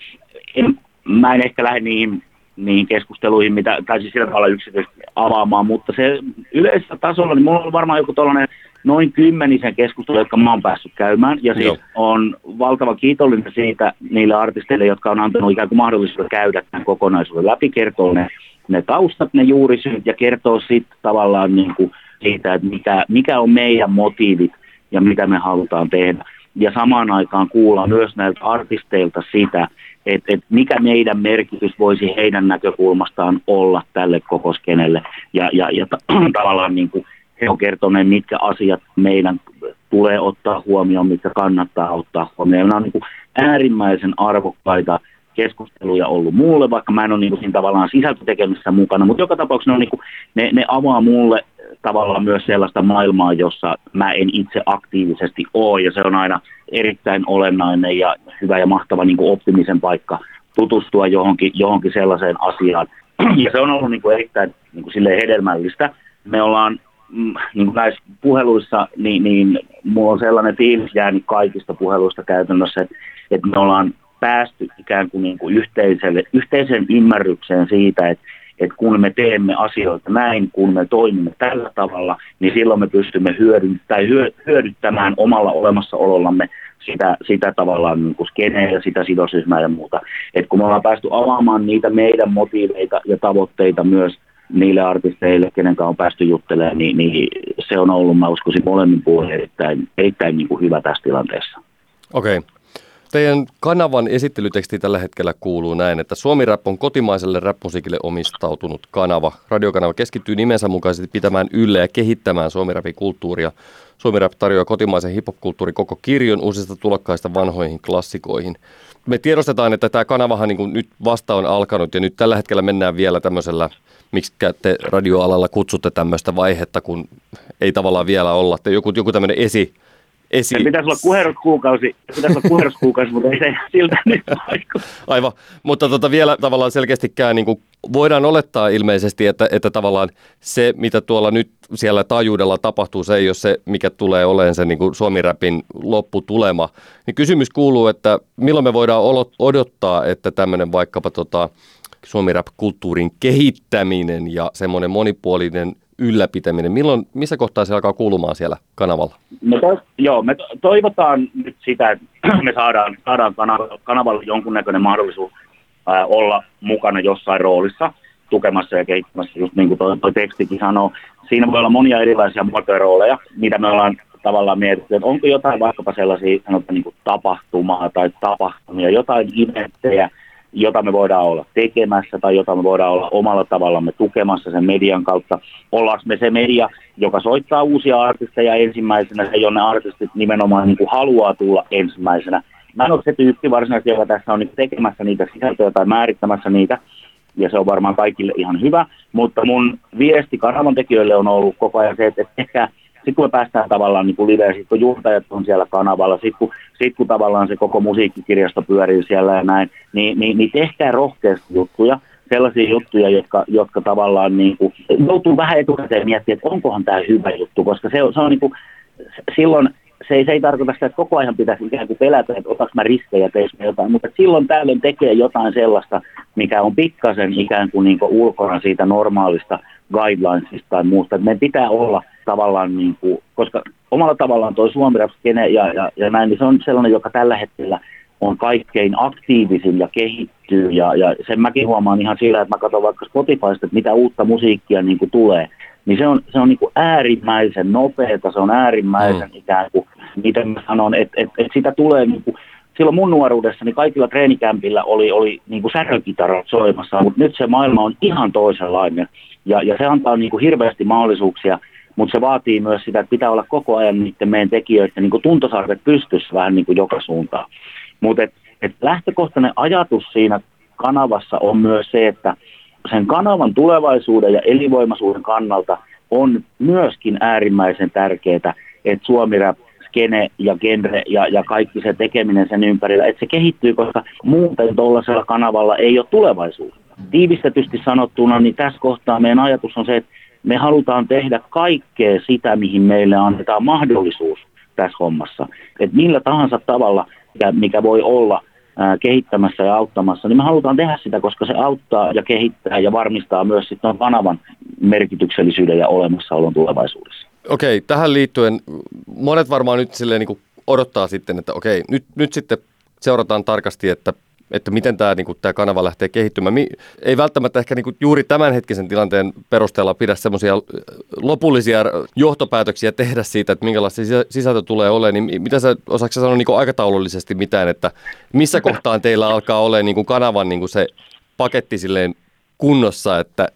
en, mä en ehkä lähde niihin, niihin keskusteluihin, mitä taisi sillä tavalla yksityisesti avaamaan, mutta se yleisellä tasolla, niin mulla on varmaan joku tollainen noin kymmenisen keskustelua, jotka mä oon päässyt käymään, ja siis on valtava kiitollinen siitä niille artisteille, jotka on antanut ikään kuin mahdollisuuden käydä tämän kokonaisuuden läpi, kertoo ne, ne taustat, ne juurisyyt, ja kertoo sitten tavallaan niin kuin siitä, että mitä, mikä on meidän motiivit ja mitä me halutaan tehdä. Ja samaan aikaan kuullaan myös näiltä artisteilta sitä, että et mikä meidän merkitys voisi heidän näkökulmastaan olla tälle koko skenelle, ja, ja, ja t- tavallaan niin kuin he on kertoneet, mitkä asiat meidän tulee ottaa huomioon, mitkä kannattaa ottaa huomioon. Nämä on niin kuin äärimmäisen arvokkaita keskusteluja ollut mulle, vaikka mä en ole niin kuin siinä tavallaan sisältötekemisessä mukana, mutta joka tapauksessa ne, on niin kuin, ne, ne avaa mulle tavallaan myös sellaista maailmaa, jossa mä en itse aktiivisesti ole, ja se on aina erittäin olennainen ja hyvä ja mahtava niin kuin oppimisen paikka tutustua johonkin, johonkin sellaiseen asiaan. Ja se on ollut niin kuin erittäin niin kuin silleen hedelmällistä. Me ollaan niin kuin näissä puheluissa, niin, niin mulla on sellainen fiilis jäänyt kaikista puheluista käytännössä, että, että me ollaan päästy ikään kuin, niin kuin yhteiselle, yhteiseen ymmärrykseen siitä, että, että kun me teemme asioita näin, kun me toimimme tällä tavalla, niin silloin me pystymme hyödyntämään, hyödyttämään omalla olemassaolollamme sitä, sitä tavallaan niin kuin skeneä, sitä sidosryhmää ja muuta. Että kun me ollaan päästy avaamaan niitä meidän motiiveita ja tavoitteita myös niille artisteille, kenenkaan on päästy juttelemaan, niin, niin se on ollut, mä uskoisin, molemmin puolin erittäin, erittäin niin kuin hyvä tässä tilanteessa. Okei. Okay. Teidän kanavan esittelyteksti tällä hetkellä kuuluu näin, että Suomi Rap on kotimaiselle rap-musiikille omistautunut kanava. Radiokanava keskittyy nimensä mukaisesti pitämään yllä ja kehittämään Suomi Rapin kulttuuria. Suomi Rap tarjoaa kotimaisen hip-hop-kulttuurin koko kirjon uusista tulokkaista vanhoihin klassikoihin. Me tiedostetaan, että tämä kanavahan niin kuin nyt vasta on alkanut ja nyt tällä hetkellä mennään vielä tämmöisellä, miksi te radioalalla kutsutte tämmöistä vaihetta, kun ei tavallaan vielä olla. Te joku joku tämmöinen esi... esi... Se pitäisi olla kuherruskuukausi, pitäisi olla kuherruskuukausi, mutta ei se siltä nyt vaikuta. Aivan, mutta tota vielä tavallaan selkeästikään niin kuin voidaan olettaa ilmeisesti, että, että tavallaan se, mitä tuolla nyt siellä taajuudella tapahtuu, se ei ole se, mikä tulee olemaan se niin kuin Suomi-räpin lopputulema. Niin kysymys kuuluu, että milloin me voidaan odottaa, että tämmöinen vaikkapa tota Suomi Rap-kulttuurin kehittäminen ja semmoinen monipuolinen ylläpitäminen? Milloin, missä kohtaa se alkaa kuulumaan siellä kanavalla? Me to, joo, me toivotaan nyt sitä, että me saadaan, saadaan kanavalla jonkunnäköinen mahdollisuus ää, olla mukana jossain roolissa tukemassa ja kehittämässä, just niin kuin toi, toi tekstikin sanoo. Siinä voi olla monia erilaisia muotorooleja, mitä me ollaan tavallaan mietitty, että onko jotain vaikkapa sellaisia sanotaan, niin kuin tapahtumaa tai tapahtumia, jotain iventtejä, jota me voidaan olla tekemässä tai jota me voidaan olla omalla tavallamme tukemassa sen median kautta. Ollaanko me se media, joka soittaa uusia artisteja ensimmäisenä, se jonne artistit nimenomaan niin kuin haluaa tulla ensimmäisenä. Mä en ole se tyyppi varsinaisesti, joka tässä on nyt tekemässä niitä sisältöjä tai määrittämässä niitä, ja se on varmaan kaikille ihan hyvä, mutta mun viesti kanavan tekijöille on ollut koko ajan se, että ehkä sitten kun me päästään tavallaan niin kuin liveen, sitten kun juontajat on siellä kanavalla, sitten kun, sit kun tavallaan se koko musiikkikirjasto pyörii siellä ja näin, niin, niin, niin tehkää rohkeasti juttuja, sellaisia juttuja, jotka, jotka tavallaan niin kuin, joutuu vähän etukäteen miettimään, että onkohan tämä hyvä juttu, koska se, se on niin kuin, silloin se ei, se ei tarkoita sitä, että koko ajan pitäisi ikään kuin pelätä, että otaks mä riskejä, teistä jotain, mutta silloin tällöin tekee jotain sellaista, mikä on pikkasen ikään kuin, niin kuin ulkona siitä normaalista guidelinesista tai muusta, että meidän pitää olla tavallaan, niin kuin, koska omalla tavallaan tuo Suomi Rap skene ja, ja, ja näin, niin se on sellainen, joka tällä hetkellä on kaikkein aktiivisin ja kehittyy. Ja, ja sen mäkin huomaan ihan sillä, että mä katson vaikka Spotifysta, että mitä uutta musiikkia niin kuin tulee. Niin se on, se on niin kuin äärimmäisen nopeata, se on äärimmäisen mm. ikään kuin, miten mä sanon, että et, et sitä tulee niin kuin, silloin mun nuoruudessani kaikilla treenikämpillä oli, oli niin kuin särökitarat soimassa, mutta nyt se maailma on ihan toisenlainen. Ja, ja se antaa niin kuin hirveästi mahdollisuuksia. Mutta se vaatii myös sitä, että pitää olla koko ajan niiden meidän tekijöiden niin tuntosarvet pystyssä vähän niin kuin joka suuntaan. Mutta et, et lähtökohtainen ajatus siinä kanavassa on myös se, että sen kanavan tulevaisuuden ja elinvoimaisuuden kannalta on myöskin äärimmäisen tärkeää, että Suomi Rap, skene ja genre ja, ja kaikki se tekeminen sen ympärillä, että se kehittyy, koska muuten tuollaisella kanavalla ei ole tulevaisuutta. Tiivistetysti sanottuna, niin tässä kohtaa meidän ajatus on se, että me halutaan tehdä kaikkea sitä, mihin meille annetaan mahdollisuus tässä hommassa. Että millä tahansa tavalla, mikä voi olla ää, kehittämässä ja auttamassa, niin me halutaan tehdä sitä, koska se auttaa ja kehittää ja varmistaa myös sitten kanavan merkityksellisyyden ja olemassaolon tulevaisuudessa. Okei, tähän liittyen monet varmaan nyt silleen niin kuin odottaa sitten, että okei, nyt, nyt sitten seurataan tarkasti, että että miten tämä niinku, tää kanava lähtee kehittymään. Mi- ei välttämättä ehkä niinku, juuri tämänhetkisen tilanteen perusteella pidä semmoisia lopullisia johtopäätöksiä tehdä siitä, että minkälaista sisältö tulee olemaan. Niin mitä sä, osaatko sä sanoa niinku, aikataulullisesti mitään, että missä kohtaan teillä alkaa olemaan niinku, kanavan niinku, se paketti silleen kunnossa, että,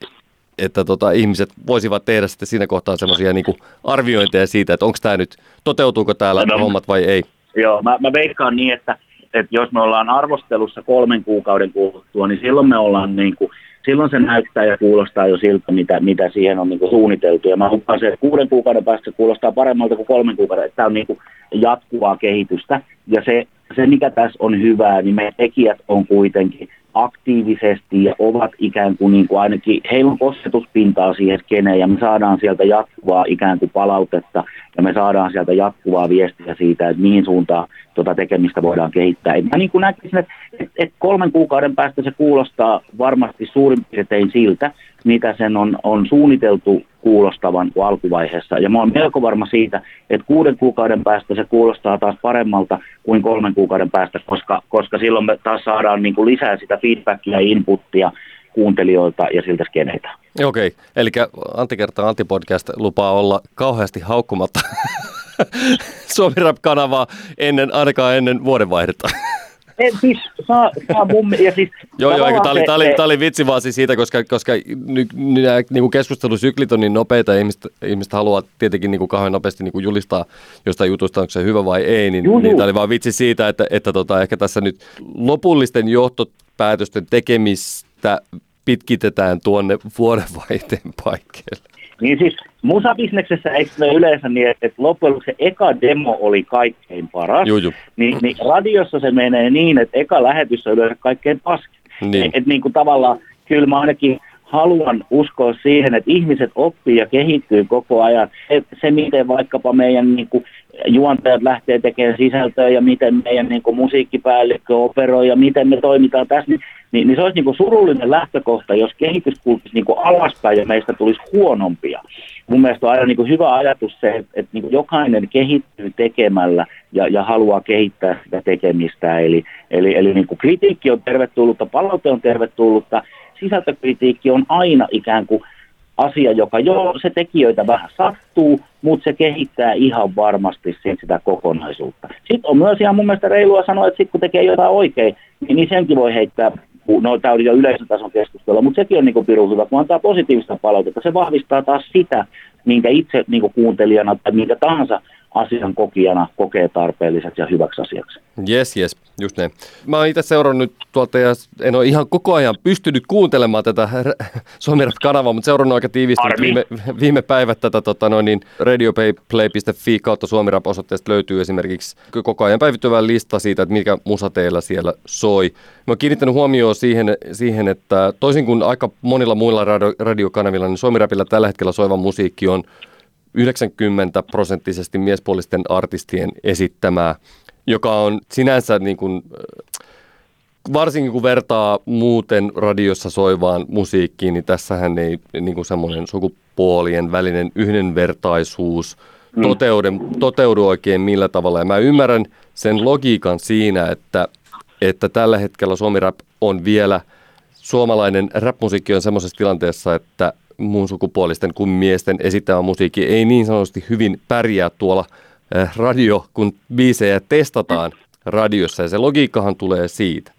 että tota, ihmiset voisivat tehdä sitten siinä kohtaa semmoisia niinku, arviointeja siitä, että onko tämä nyt, toteutuuko täällä no, hommat vai ei? Joo, mä, mä veikkaan niin, että että jos me ollaan arvostelussa kolmen kuukauden kuluttua, niin silloin me ollaan niin kuin, silloin se näyttää ja kuulostaa jo siltä, mitä, mitä siihen on niin kuin suunniteltu. Ja mä hukaan se, että kuuden kuukauden päästä kuulostaa paremmalta kuin kolmen kuukauden. Tämä on niin kuin jatkuvaa kehitystä. Ja se, se, mikä tässä on hyvää, niin meidän tekijät on kuitenkin aktiivisesti ja ovat ikään kuin, niin kuin ainakin, heillä on kosketuspintaa siihen skeneen ja me saadaan sieltä jatkuvaa ikään kuin palautetta ja me saadaan sieltä jatkuvaa viestiä siitä, että mihin suuntaan tuota tekemistä voidaan kehittää. Et mä niin kuin näkisin, että et, et kolmen kuukauden päästä se kuulostaa varmasti suurin piirtein siltä, mitä sen on, on suunniteltu kuulostavan alkuvaiheessa. Ja mä oon melko varma siitä, että kuuden kuukauden päästä se kuulostaa taas paremmalta kuin kolmen kuukauden päästä, koska, koska silloin me taas saadaan niin kuin lisää sitä feedbackia, inputtia kuuntelijoilta ja siltä skeneiltä. Okei, eli Antti kertaa Antti podcast lupaa olla kauheasti haukkumatta Suomi Rap-kanavaa ennen, ainakaan ennen vuodenvaihdetta. En, siis, saa, saa mummi, ja siis, joo, joo, tämä oli, oli, oli vitsi vaan siis siitä, koska, koska ny, ny, nämä niin keskustelusyklit on niin nopeita ja ihmiset, ihmiset haluaa tietenkin niin kuin kauhean nopeasti niin kuin julistaa jostain jutusta, onko se hyvä vai ei, niin, niin tämä oli vaan vitsi siitä, että, että tota, ehkä tässä nyt lopullisten johtopäätösten tekemistä pitkitetään tuonne vuodenvaihteen paikkeelle. Niin siis musabisneksessä eikö me yleensä niin, että loppujen lopuksi se eka demo oli kaikkein paras, niin, niin radiossa se menee niin, että eka lähetys on yleensä kaikkein paski. Niin. Että niin kuin tavallaan kyllä mä ainakin haluan uskoa siihen, että ihmiset oppii ja kehittyy koko ajan. Et se miten vaikkapa meidän niin kuin juontajat lähtee tekemään sisältöä ja miten meidän niin kuin musiikkipäällikkö operoi ja miten me toimitaan tässä, niin, niin, niin se olisi niin kuin surullinen lähtökohta, jos kehitys kulkisi niin kuin alaspäin ja meistä tulisi huonompia. Mun mielestä on aina niin kuin hyvä ajatus se, että, että niin kuin jokainen kehittyy tekemällä ja, ja haluaa kehittää sitä tekemistä. Eli, eli, eli niin kuin kritiikki on tervetullutta, palaute on tervetullutta, sisältökritiikki on aina ikään kuin asia, joka joo, se tekijöitä vähän sattuu, mutta se kehittää ihan varmasti sitä kokonaisuutta. Sitten on myös ihan mun mielestä reilua sanoa, että sitten kun tekee jotain oikein, niin senkin voi heittää, no tämä oli jo yleisötason keskustelua, mutta sekin on niin kuin pirun hyvä, kun antaa positiivista palautetta. Se vahvistaa taas sitä, minkä itse niin kuin kuuntelijana tai minkä tahansa asian kokijana kokee tarpeelliseksi ja hyväksi asiaksi. Jes, jes, just näin. Mä oon itse seurannut tuolta ja en ole ihan koko ajan pystynyt kuuntelemaan tätä Suomi Rap-kanavaa, mutta seurannut aika tiivistynyt viime, viime päivät tätä tota, no niin, radioplay piste fi kautta Suomi Rap-osoitteesta löytyy esimerkiksi koko ajan päivittyvä lista siitä, että mikä musa teillä siellä soi. Mä oon kiinnittänyt huomioon siihen, siihen, että toisin kuin aika monilla muilla radio, radiokanavilla, niin Suomi Rapilla tällä hetkellä soiva musiikki on yhdeksänkymmentä prosenttisesti miespuolisten artistien esittämää, joka on sinänsä niin kuin, varsinkin kun vertaa muuten radiossa soivaan musiikkiin, niin tässähän ei niin kuin semmoinen sukupuolien välinen yhdenvertaisuus toteudu, toteudu oikein millä tavalla. Ja mä ymmärrän sen logiikan siinä, että, että tällä hetkellä Suomi Rap on vielä, suomalainen rap-musiikki on semmoisessa tilanteessa, että muun sukupuolisten kuin miesten esittämä musiikki ei niin sanotusti hyvin pärjää tuolla radio, kun biisejä testataan radiossa, ja se logiikkahan tulee siitä.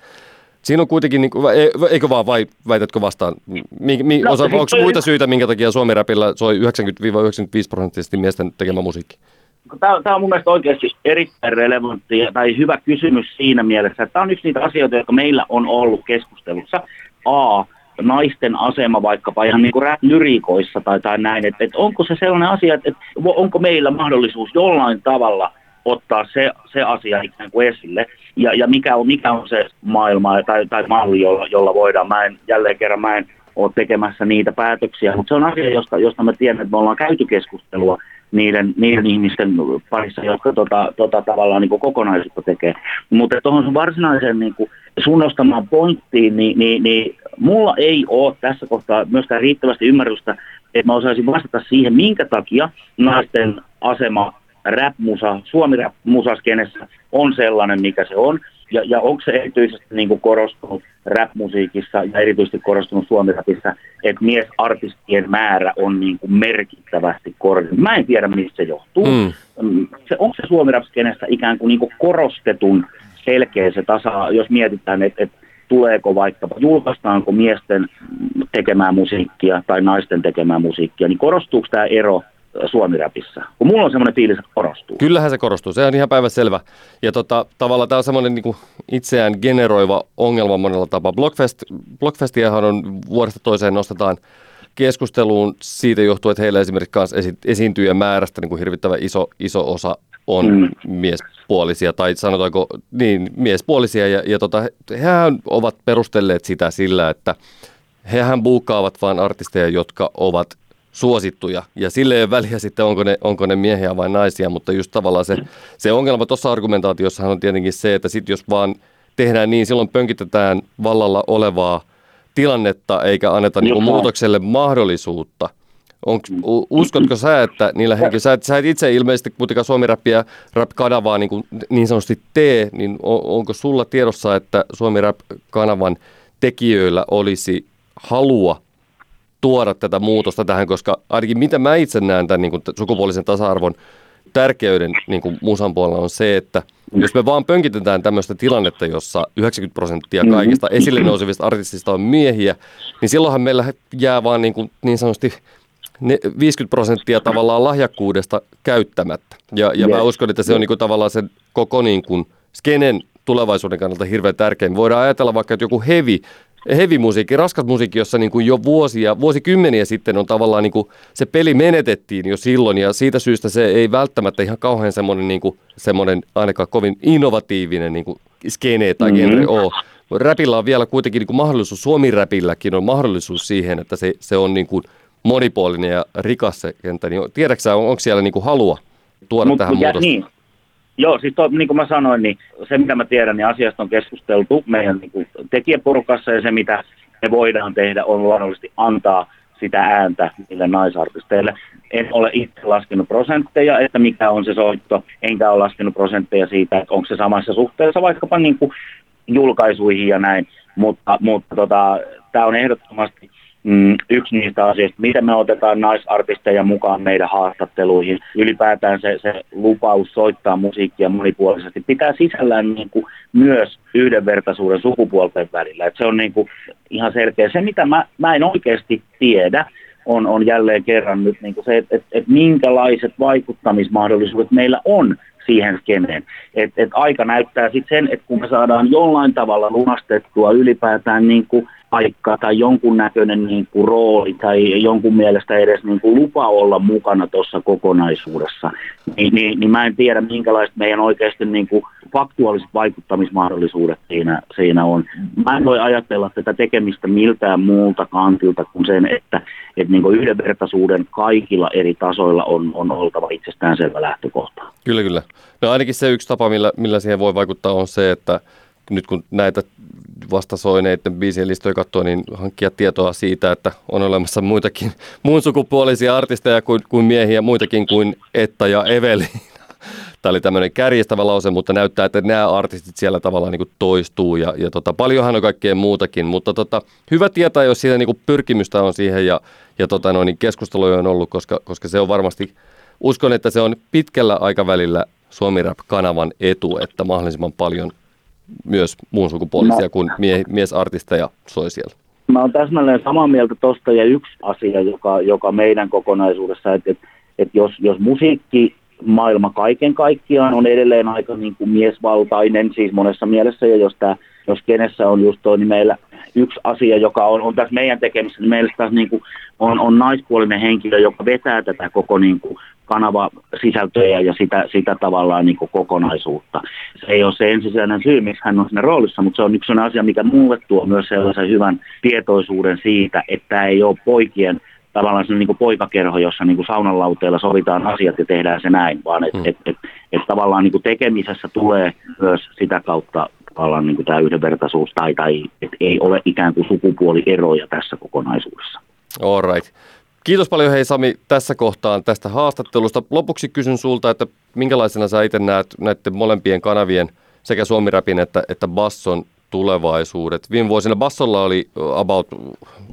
Siinä on kuitenkin, niin kuin, eikö vaan, vai väitätkö vastaan? Mi, mi, no, osa, onko muita syitä, minkä takia Suomi Rapilla soi yhdeksänkymmentä yhdeksänkymmentäviisi prosenttisesti miesten tekemä musiikki? Tämä, tämä on mun mielestä oikeasti erittäin relevantti tai hyvä kysymys siinä mielessä, että tämä on yksi niitä asioita, jotka meillä on ollut keskustelussa. A. naisten asema vaikkapa ihan niin kuin rap-lyriikoissa tai, tai näin, että et onko se sellainen asia, että et, onko meillä mahdollisuus jollain tavalla ottaa se, se asia ikään kuin esille, ja, ja mikä, on, mikä on se maailma tai, tai malli, jolla, jolla voidaan, mä en, jälleen kerran mä en ole tekemässä niitä päätöksiä, mutta se on asia, josta, josta mä tiedän, että me ollaan käyty keskustelua niiden, niiden ihmisten parissa, jotka tota, tota tavallaan niin kuin kokonaisuutta tekee, mutta tuohon varsinaiseen niin kuin sun nostamaan pointtiin, niin, niin, niin mulla ei ole tässä kohtaa myöskään riittävästi ymmärrystä, että mä osaisin vastata siihen, minkä takia naisten asema rap-musa, suomi-rap-musaskenessä on sellainen, mikä se on. Ja, ja onko se erityisesti niin kuin korostunut rap-musiikissa ja erityisesti korostunut suomi-rapissa, että miesartistien määrä on niin kuin merkittävästi korkeampi. Mä en tiedä, mistä se johtuu. Mm. Se, onko se suomi-rap-skenessä ikään kuin, niin kuin korostetun selkeä se tasa, jos mietitään, että et, tuleeko vaikkapa, julkaistaanko miesten tekemää musiikkia tai naisten tekemää musiikkia, niin korostuuko tämä ero suomi-rapissa? Kun mulla on semmoinen fiilis, että korostuu. Kyllähän se korostuu, se on ihan päivänselvä. Ja tota, tavallaan tämä on semmoinen niin kuin itseään generoiva ongelma monella tapaa. Blockfest, Blockfestiahan on vuodesta toiseen nostetaan keskusteluun siitä johtuu, että heillä esimerkiksi esi- esiintyjien määrästä niin kuin hirvittävän iso, iso osa on mm. miespuolisia, tai sanotaanko niin, miespuolisia, ja, ja tota, hehän ovat perustelleet sitä sillä, että hehän buukkaavat vain artisteja, jotka ovat suosittuja, ja sille ei ole väliä sitten, onko ne, onko ne miehiä vai naisia, mutta just tavallaan se, se ongelma tuossa argumentaatiossahan on tietenkin se, että sit jos vaan tehdään niin, silloin pönkitetään vallalla olevaa tilannetta, eikä anneta niin kuin muutokselle mahdollisuutta. Onks, uskotko sä, että niillä henkilöillä, sä, sä et itse ilmeisesti kuitenkaan Suomi Rapia, Rap-kanavaa niin, niin sanotusti tee, niin on, onko sulla tiedossa, että Suomi Rap-kanavan tekijöillä olisi halua tuoda tätä muutosta tähän, koska ainakin mitä mä itse näen tämän niin kuin sukupuolisen tasa-arvon tärkeyden niin kuin musan puolella on se, että jos me vaan pönkitetään tämmöistä tilannetta, jossa yhdeksänkymmentä prosenttia kaikista esille nousevista artistista on miehiä, niin silloinhan meillä jää vaan niin, kuin, niin sanotusti ne viisikymmentä prosenttia tavallaan lahjakkuudesta käyttämättä. Ja, ja mä uskon, että se on niin kuin tavallaan sen koko niin kuin skenen tulevaisuuden kannalta hirveän tärkein. Voidaan ajatella vaikka, että joku heavy, heavy musiikki, raskas musiikki, jossa niin kuin jo vuosia, vuosikymmeniä sitten on tavallaan niin kuin se peli menetettiin jo silloin, ja siitä syystä se ei välttämättä ihan kauhean semmoinen, niin kuin, semmoinen ainakaan kovin innovatiivinen niin kuin skene tai genre mm-hmm. ole. Räpillä on vielä kuitenkin niin kuin mahdollisuus, Suomi-räpilläkin on mahdollisuus siihen, että se, se on niin kuin monipuolinen ja rikas se kenttä, niin tiedätkö sä, on, onko siellä niinku halua tuoda mut, tähän ja, muutosta? Niin. Joo, siis to, niin kuin mä sanoin, niin se mitä mä tiedän, niin asiasta on keskusteltu meidän niin kuin tekijäporukassa, ja se mitä me voidaan tehdä on luonnollisesti antaa sitä ääntä niille naisartisteille. En ole itse laskenut prosentteja, että mikä on se soitto, enkä ole laskenut prosentteja siitä, että onko se samassa suhteessa vaikkapa niin kuin julkaisuihin ja näin, mutta, mutta tota, tämä on ehdottomasti mm, yksi niistä asioista, miten me otetaan naisartisteja mukaan meidän haastatteluihin. Ylipäätään se, se lupaus soittaa musiikkia monipuolisesti pitää sisällään niin kuin myös yhdenvertaisuuden sukupuolten välillä. Et se on niin kuin ihan selkeä. Se, mitä mä, mä en oikeasti tiedä, on, on jälleen kerran nyt niin kuin se, että et, et minkälaiset vaikuttamismahdollisuudet meillä on siihen skeneen. Et, et aika näyttää sitten sen, että kun me saadaan jollain tavalla lunastettua ylipäätään niin kuin paikka tai jonkunnäköinen niin kuin rooli tai jonkun mielestä edes niin kuin lupa olla mukana tuossa kokonaisuudessa, niin, niin, niin mä en tiedä minkälaiset meidän oikeasti niin kuin faktuaaliset vaikuttamismahdollisuudet siinä, siinä on. Mä en voi ajatella tätä tekemistä miltään muulta kantilta kuin sen, että, että niin kuin yhdenvertaisuuden kaikilla eri tasoilla on, on oltava itsestäänselvä lähtökohta. Kyllä, kyllä. No ainakin se yksi tapa, millä, millä siihen voi vaikuttaa, on se, että nyt kun näitä vastasoineiden biisien listoja katsoo, niin hankkia tietoa siitä, että on olemassa muitakin muun sukupuolisia artisteja kuin, kuin miehiä, muitakin kuin Etta ja Eveliina. Tämä oli tämmöinen kärjistävä lause, mutta näyttää, että nämä artistit siellä tavallaan niin kuin toistuu ja, ja tota, paljonhan on kaikkea muutakin, mutta tota, hyvä tietää, jos siitä niin kuin pyrkimystä on siihen ja, ja tota, no, niin keskusteluja on ollut, koska, koska se on varmasti, uskon, että se on pitkällä aikavälillä Suomi Rap-kanavan etu, että mahdollisimman paljon myös muun sukupuolisia no. kuin mie- miesartisteja soi siellä. Mä oon täsmälleen samaa mieltä tosta, ja yksi asia, joka, joka meidän kokonaisuudessa, että et, et jos, jos musiikki maailma kaiken kaikkiaan on edelleen aika niin kuin miesvaltainen, siis monessa mielessä, ja jos, tää, jos kenessä on just toi, niin meillä yksi asia, joka on, on tässä meidän tekemisessä, niin meillä tässä niin kuin on, on naispuolinen henkilö, joka vetää tätä koko niin kuin kanavasisältöjä ja sitä, sitä tavallaan niin kuin kokonaisuutta. Se ei ole se ensisijainen syy, miksi hän on siinä roolissa, mutta se on yksi asia, mikä mulle tuo myös sellaisen hyvän tietoisuuden siitä, että ei ole poikien tavallaan se niin kuin poikakerho, jossa niin kuin saunanlauteilla sovitaan asiat ja tehdään se näin, vaan että mm. et, et, et tavallaan niin kuin tekemisessä tulee myös sitä kautta tavallaan niin kuin tämä yhdenvertaisuus tai, tai että ei ole ikään kuin sukupuolieroja tässä kokonaisuudessa. All right. Kiitos paljon hei Sami tässä kohtaan tästä haastattelusta. Lopuksi kysyn sulta, että minkälaisena sä itse näet näiden molempien kanavien sekä Suomi Rapin että, että Basson tulevaisuudet. Viime vuosina Bassolla oli about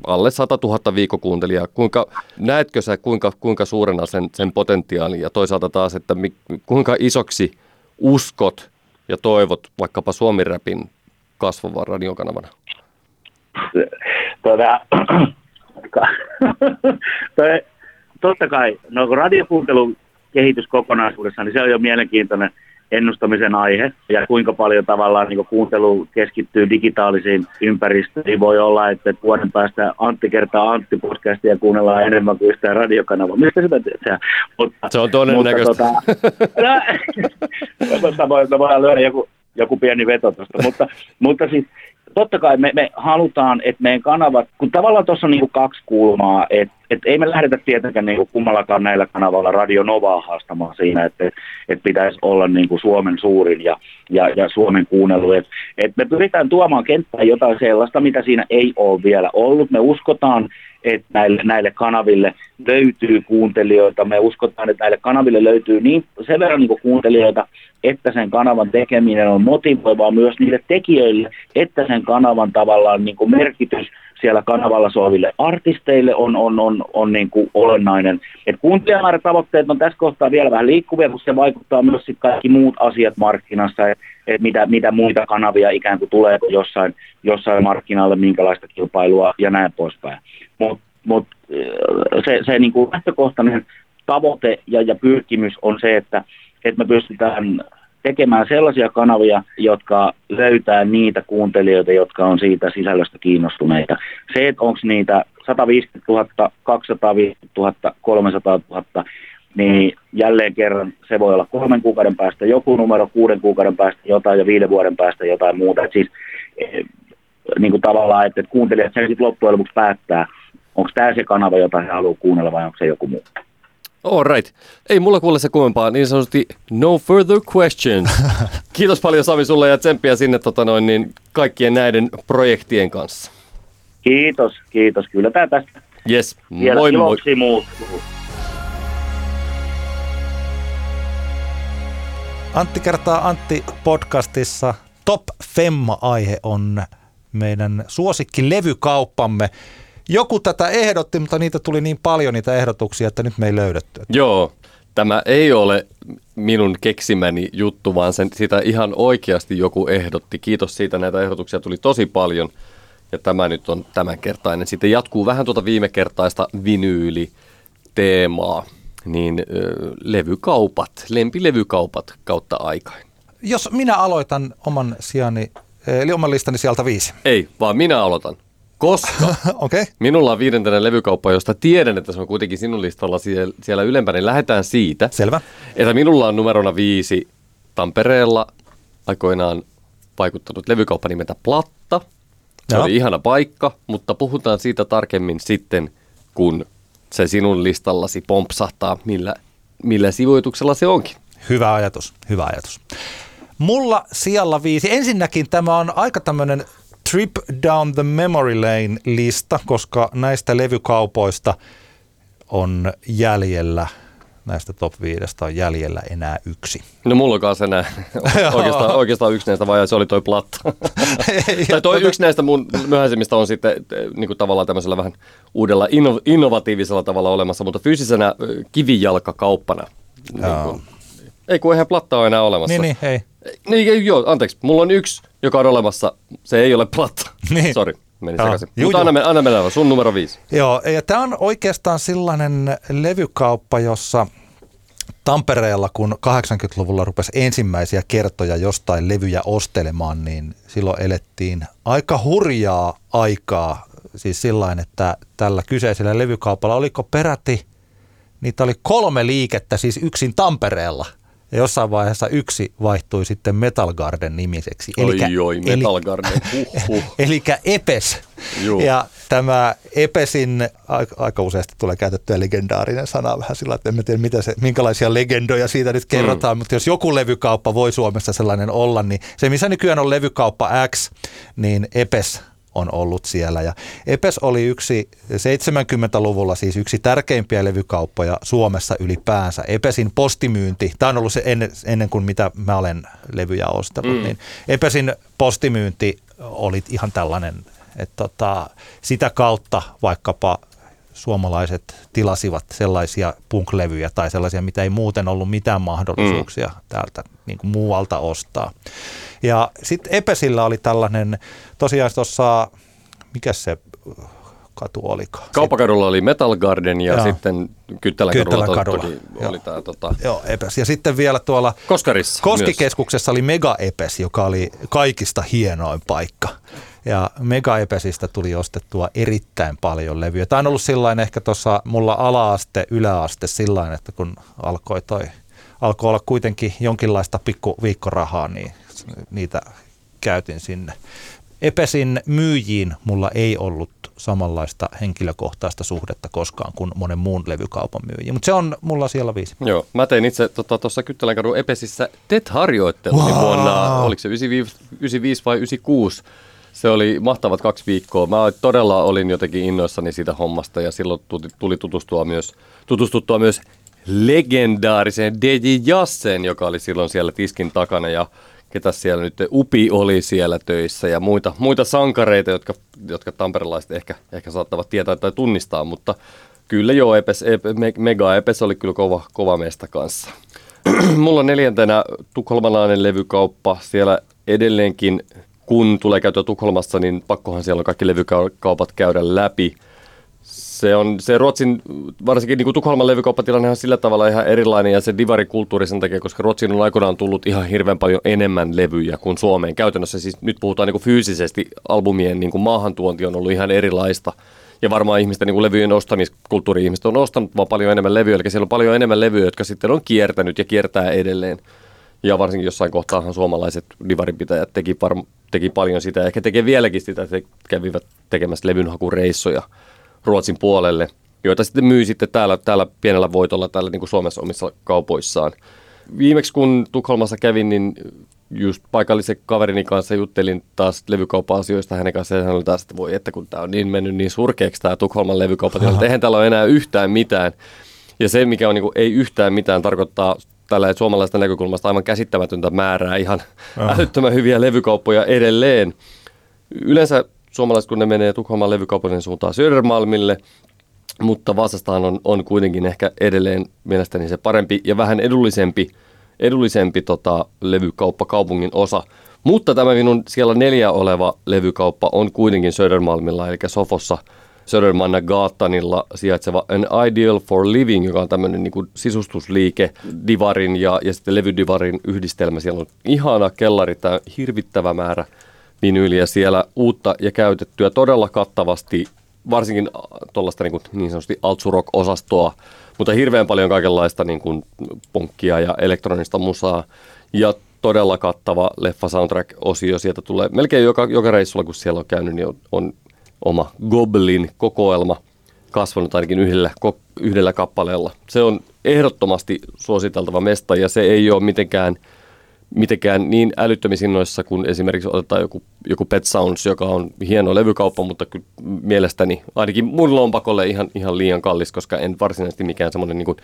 alle sata tuhatta viikkokuuntelijaa. Kuinka, näetkö sä kuinka, kuinka suurena sen, sen potentiaalin ja toisaalta taas, että mi, kuinka isoksi uskot ja toivot vaikkapa Suomi Rapin kasvavan radiokanavana? Tuota, totta kai, no kun radiokuuntelun kehitys kokonaisuudessaan, niin se on jo mielenkiintoinen ennustamisen aihe, ja kuinka paljon tavallaan niin kuin kuuntelu keskittyy digitaalisiin ympäristöihin. Voi olla, että vuoden päästä Antti kertaa Antti-podcastia kuunnellaan enemmän kuin yhtään radiokanavaa. Mistä sitä tehdään? Mutta, se on todennäköistä. Tota, no, voidaan löydä joku, joku pieni veto tuosta, mutta, mutta siis totta kai me, me halutaan, että meidän kanavat, kun tavallaan tuossa on niinku kaksi kulmaa, että et ei me lähdetä tietenkään niinku kummallakaan näillä kanavalla Radio Novaa haastamaan siinä, että et pitäisi olla niinku Suomen suurin ja, ja, ja Suomen kuunnelu. Et, et me pyritään tuomaan kenttään jotain sellaista, mitä siinä ei ole vielä ollut. Me uskotaan, että näille, näille kanaville löytyy kuuntelijoita. Me uskotaan, että näille kanaville löytyy niin sen verran niinku kuuntelijoita, että sen kanavan tekeminen on motivoivaa myös niille tekijöille, että sen kanavan tavallaan niin kuin merkitys siellä kanavalla soiville artisteille on, on, on, on niin kuin olennainen. Et kuuntelijamäärä tavoitteet on tässä kohtaa vielä vähän liikkuvia, koska se vaikuttaa myös sit kaikki muut asiat markkinassa, että et mitä, mitä muita kanavia ikään kuin tulee jossain, jossain markkinalle, minkälaista kilpailua ja näin poispäin. Mutta mut, se, se niin kuin lähtökohtainen tavoite ja, ja pyrkimys on se, että että me pystytään tekemään sellaisia kanavia, jotka löytää niitä kuuntelijoita, jotka on siitä sisällöstä kiinnostuneita. Se, että onko niitä sata viisikymmentätuhatta, kaksisataaviisikymmentätuhatta, kolmesataatuhatta, niin jälleen kerran se voi olla kolmen kuukauden päästä joku numero, kuuden kuukauden päästä jotain ja viiden vuoden päästä jotain muuta. Et siis niin kuin tavallaan, että kuuntelijat sen sitten loppujen lopuksi päättää, onko tämä se kanava, jota he haluaa kuunnella vai onko se joku muu. All right. Ei mulla kuule se kummempaa, niin sanotusti no further questions. Kiitos paljon Sami sulle ja tsemppiä sinne tota noin, niin kaikkien näiden projektien kanssa. Kiitos, kiitos. Kyllä tää tästä. Yes. Vielä moi moi. Muuttuu. Antti kertaa Antti podcastissa. Top Femma-aihe on meidän suosikkilevykauppamme. Joku tätä ehdotti, mutta niitä tuli niin paljon niitä ehdotuksia, että nyt me ei löydetty. Joo, tämä ei ole minun keksimäni juttu, vaan sen, sitä ihan oikeasti joku ehdotti. Kiitos siitä, näitä ehdotuksia tuli tosi paljon ja tämä nyt on tämänkertainen. Sitten jatkuu vähän tuota viime kertaista vinyyliteemaa, niin ö, levykaupat, lempilevykaupat kautta aikain. Jos minä aloitan oman sijani, eli oman listani sieltä viisi. Ei, vaan minä aloitan. Koska okay. Minulla on viidentenä levykauppa, josta tiedän, että se on kuitenkin sinun listalla siellä ylempänä, niin lähdetään siitä. Selvä. Että minulla on numerona viisi Tampereella aikoinaan vaikuttanut levykauppa nimeltä Platta. Se Joo. oli ihana paikka, mutta puhutaan siitä tarkemmin sitten, kun se sinun listallasi pompsahtaa, millä, millä sijoituksella se onkin. Hyvä ajatus, hyvä ajatus. Mulla siellä viisi. Ensinnäkin tämä on aika tämmöinen Trip Down the Memory Lane -lista, koska näistä levykaupoista on jäljellä, näistä top viidestä on jäljellä enää yksi. No mulla on kanssa enää oikeastaan, oikeastaan yksi näistä vaan, se oli toi Platta. tai toi yksi näistä mun myöhäisemmistä on sitten niin kuin tavallaan tämmöisellä vähän uudella inno, innovatiivisella tavalla olemassa, mutta fyysisenä kivijalkakauppana. Niin ei kun eihän Plattaa ole enää olemassa. Niin, niin hei. Niin, joo, anteeksi. Mulla on yksi, joka on olemassa. Se ei ole Platta. Niin. Sori, meni sekaisin. Mutta anna, anna mennä, sun numero viisi. Joo, ja tämä on oikeastaan sellainen levykauppa, jossa Tampereella, kun kahdeksankymmentäluvulla rupesi ensimmäisiä kertoja jostain levyjä ostelemaan, niin silloin elettiin aika hurjaa aikaa. Siis sillain, että tällä kyseisellä levykaupalla, oliko peräti, niitä oli kolme liikettä, siis yksin Tampereella. Ja jossain vaiheessa yksi vaihtui sitten Metal Garden -nimiseksi. Elikkä, oi oi, Metal Garden, huhhuh. Elikkä Epes. Juu. Ja tämä Epesin, aika useasti tulee käytettyä legendaarinen sana vähän sillä, että en tiedä mitä se, minkälaisia legendoja siitä nyt kerrotaan, mm. mutta jos joku levykauppa voi Suomessa sellainen olla, niin se missä nykyään on levykauppa X, niin Epes on ollut siellä. Ja Epes oli yksi seitsemänkymmentäluvulla siis yksi tärkeimpiä levykauppoja Suomessa ylipäänsä. Epesin postimyynti, tämä on ollut se ennen, ennen kuin mitä mä olen levyjä ostanut, mm. niin Epesin postimyynti oli ihan tällainen, että tota, sitä kautta vaikkapa suomalaiset tilasivat sellaisia punk-levyjä tai sellaisia, mitä ei muuten ollut mitään mahdollisuuksia mm. täältä niin kuin muualta ostaa. Ja sitten Epesillä oli tällainen, tosiaan tuossa, mikä se katu olikaan? Kauppakadulla oli Metal Garden ja, ja sitten Kyttälänkadulla toki oli tämä. Tota... Joo, Epes. Ja sitten vielä tuolla Koskarissa Koskikeskuksessa myös oli Mega Epes, joka oli kaikista hienoin paikka. Ja Mega Epesistä tuli ostettua erittäin paljon levyjä. Tämä on ollut sillain ehkä tuossa mulla ala-aste, yläaste sillain, että kun alkoi toi, alkoi olla kuitenkin jonkinlaista pikku viikkorahaa, niin niitä käytin sinne. Epesin myyjiin mulla ei ollut samanlaista henkilökohtaista suhdetta koskaan kuin monen muun levykaupan myyjiä, mutta se on mulla siellä viisi. Joo, mä tein itse tuossa tota, Kyttelänkadun Epesissä T E T-harjoittelun wow. vuonna, oliko se yhdeksänkymmentäviisi vai yhdeksänkymmentäkuusi? Se oli mahtavat kaksi viikkoa. Mä todella olin jotenkin innoissani siitä hommasta ja silloin tuli tutustua myös, tutustuttua myös legendaariseen D J Jassen, joka oli silloin siellä tiskin takana ja ketä siellä nyt, Upi oli siellä töissä ja muita, muita sankareita, jotka, jotka tamperelaiset ehkä, ehkä saattavat tietää tai tunnistaa, mutta kyllä joo, Epes, Epe, Mega Epes oli kyllä kova, kova meistä kanssa. Mulla on neljäntenä tukholmalainen levykauppa, siellä edelleenkin kun tulee käytyä Tukholmassa, niin pakkohan siellä on kaikki levykaupat käydä läpi. Se on se Ruotsin, varsinkin niin kuin Tukholman levykauppatilanne on sillä tavalla ihan erilainen ja se divarikulttuuri sen takia, koska Ruotsiin on aikanaan tullut ihan hirveän paljon enemmän levyjä kuin Suomeen. Käytännössä siis nyt puhutaan niin kuin fyysisesti, albumien niin kuin maahantuonti on ollut ihan erilaista. Ja varmaan ihmisten niin kuin levyjen ostamiskulttuuri, ihmiset on ostanut vaan paljon enemmän levyjä, eli siellä on paljon enemmän levyjä, jotka sitten on kiertänyt ja kiertää edelleen. Ja varsinkin jossain kohtaahan suomalaiset divarinpitäjät teki, varm- teki paljon sitä, ja ehkä tekee vieläkin sitä, että he kävivät tekemässä levynhakureissoja Ruotsin puolelle. joita sitten myy sitten täällä, täällä pienellä voitolla täällä niin kuin Suomessa omissa kaupoissaan. Viimeksi kun Tukholmassa kävin, niin just paikallisen kaverini kanssa juttelin taas levykauppa-asioista hänen kanssaan ja hän oli taas, että voi että kun tämä on niin mennyt niin surkeaksi tämä Tukholman levykauppa, että eihän täällä ole enää yhtään mitään. Ja se, mikä on niin kuin, ei yhtään mitään, tarkoittaa tällä suomalaisesta näkökulmasta aivan käsittämätöntä määrää ihan ah. älyttömän hyviä levykauppoja edelleen. Yleensä suomalaiset, kun ne menee Tukholman levykauppojen suuntaan Södermalmille, mutta Vasastahan on, on kuitenkin ehkä edelleen mielestäni se parempi ja vähän edullisempi, edullisempi tota, levykauppa kaupungin osa. Mutta tämä minun siellä neljä oleva levykauppa on kuitenkin Södermalmilla, eli Sofossa Södermanna Gatanilla sijaitseva An Ideal for Living, joka on tämmöinen niin kuin sisustusliike, divarin ja, ja sitten levydivarin yhdistelmä. Siellä on ihana kellari, tämä hirvittävä määrä vinyyliä siellä, uutta ja käytettyä todella kattavasti, varsinkin tuollaista niin, kuin, niin sanotusti altsurock-osastoa, mutta hirveän paljon kaikenlaista niin kuin punkkia ja elektronista musaa ja todella kattava leffa soundtrack-osio sieltä tulee. Melkein joka, joka reissulla, kun siellä on käynyt, niin on, on oma Goblin-kokoelma kasvanut ainakin yhdellä, yhdellä kappaleella. Se on ehdottomasti suositeltava mesta ja se ei ole mitenkään, mitenkään niin älyttömissä innoissa, kun esimerkiksi otetaan joku, joku Pet Sounds, joka on hieno levykauppa, mutta kyllä mielestäni ainakin mun lompakolle ihan, ihan liian kallis, koska en varsinaisesti mikään semmoinen niin kuin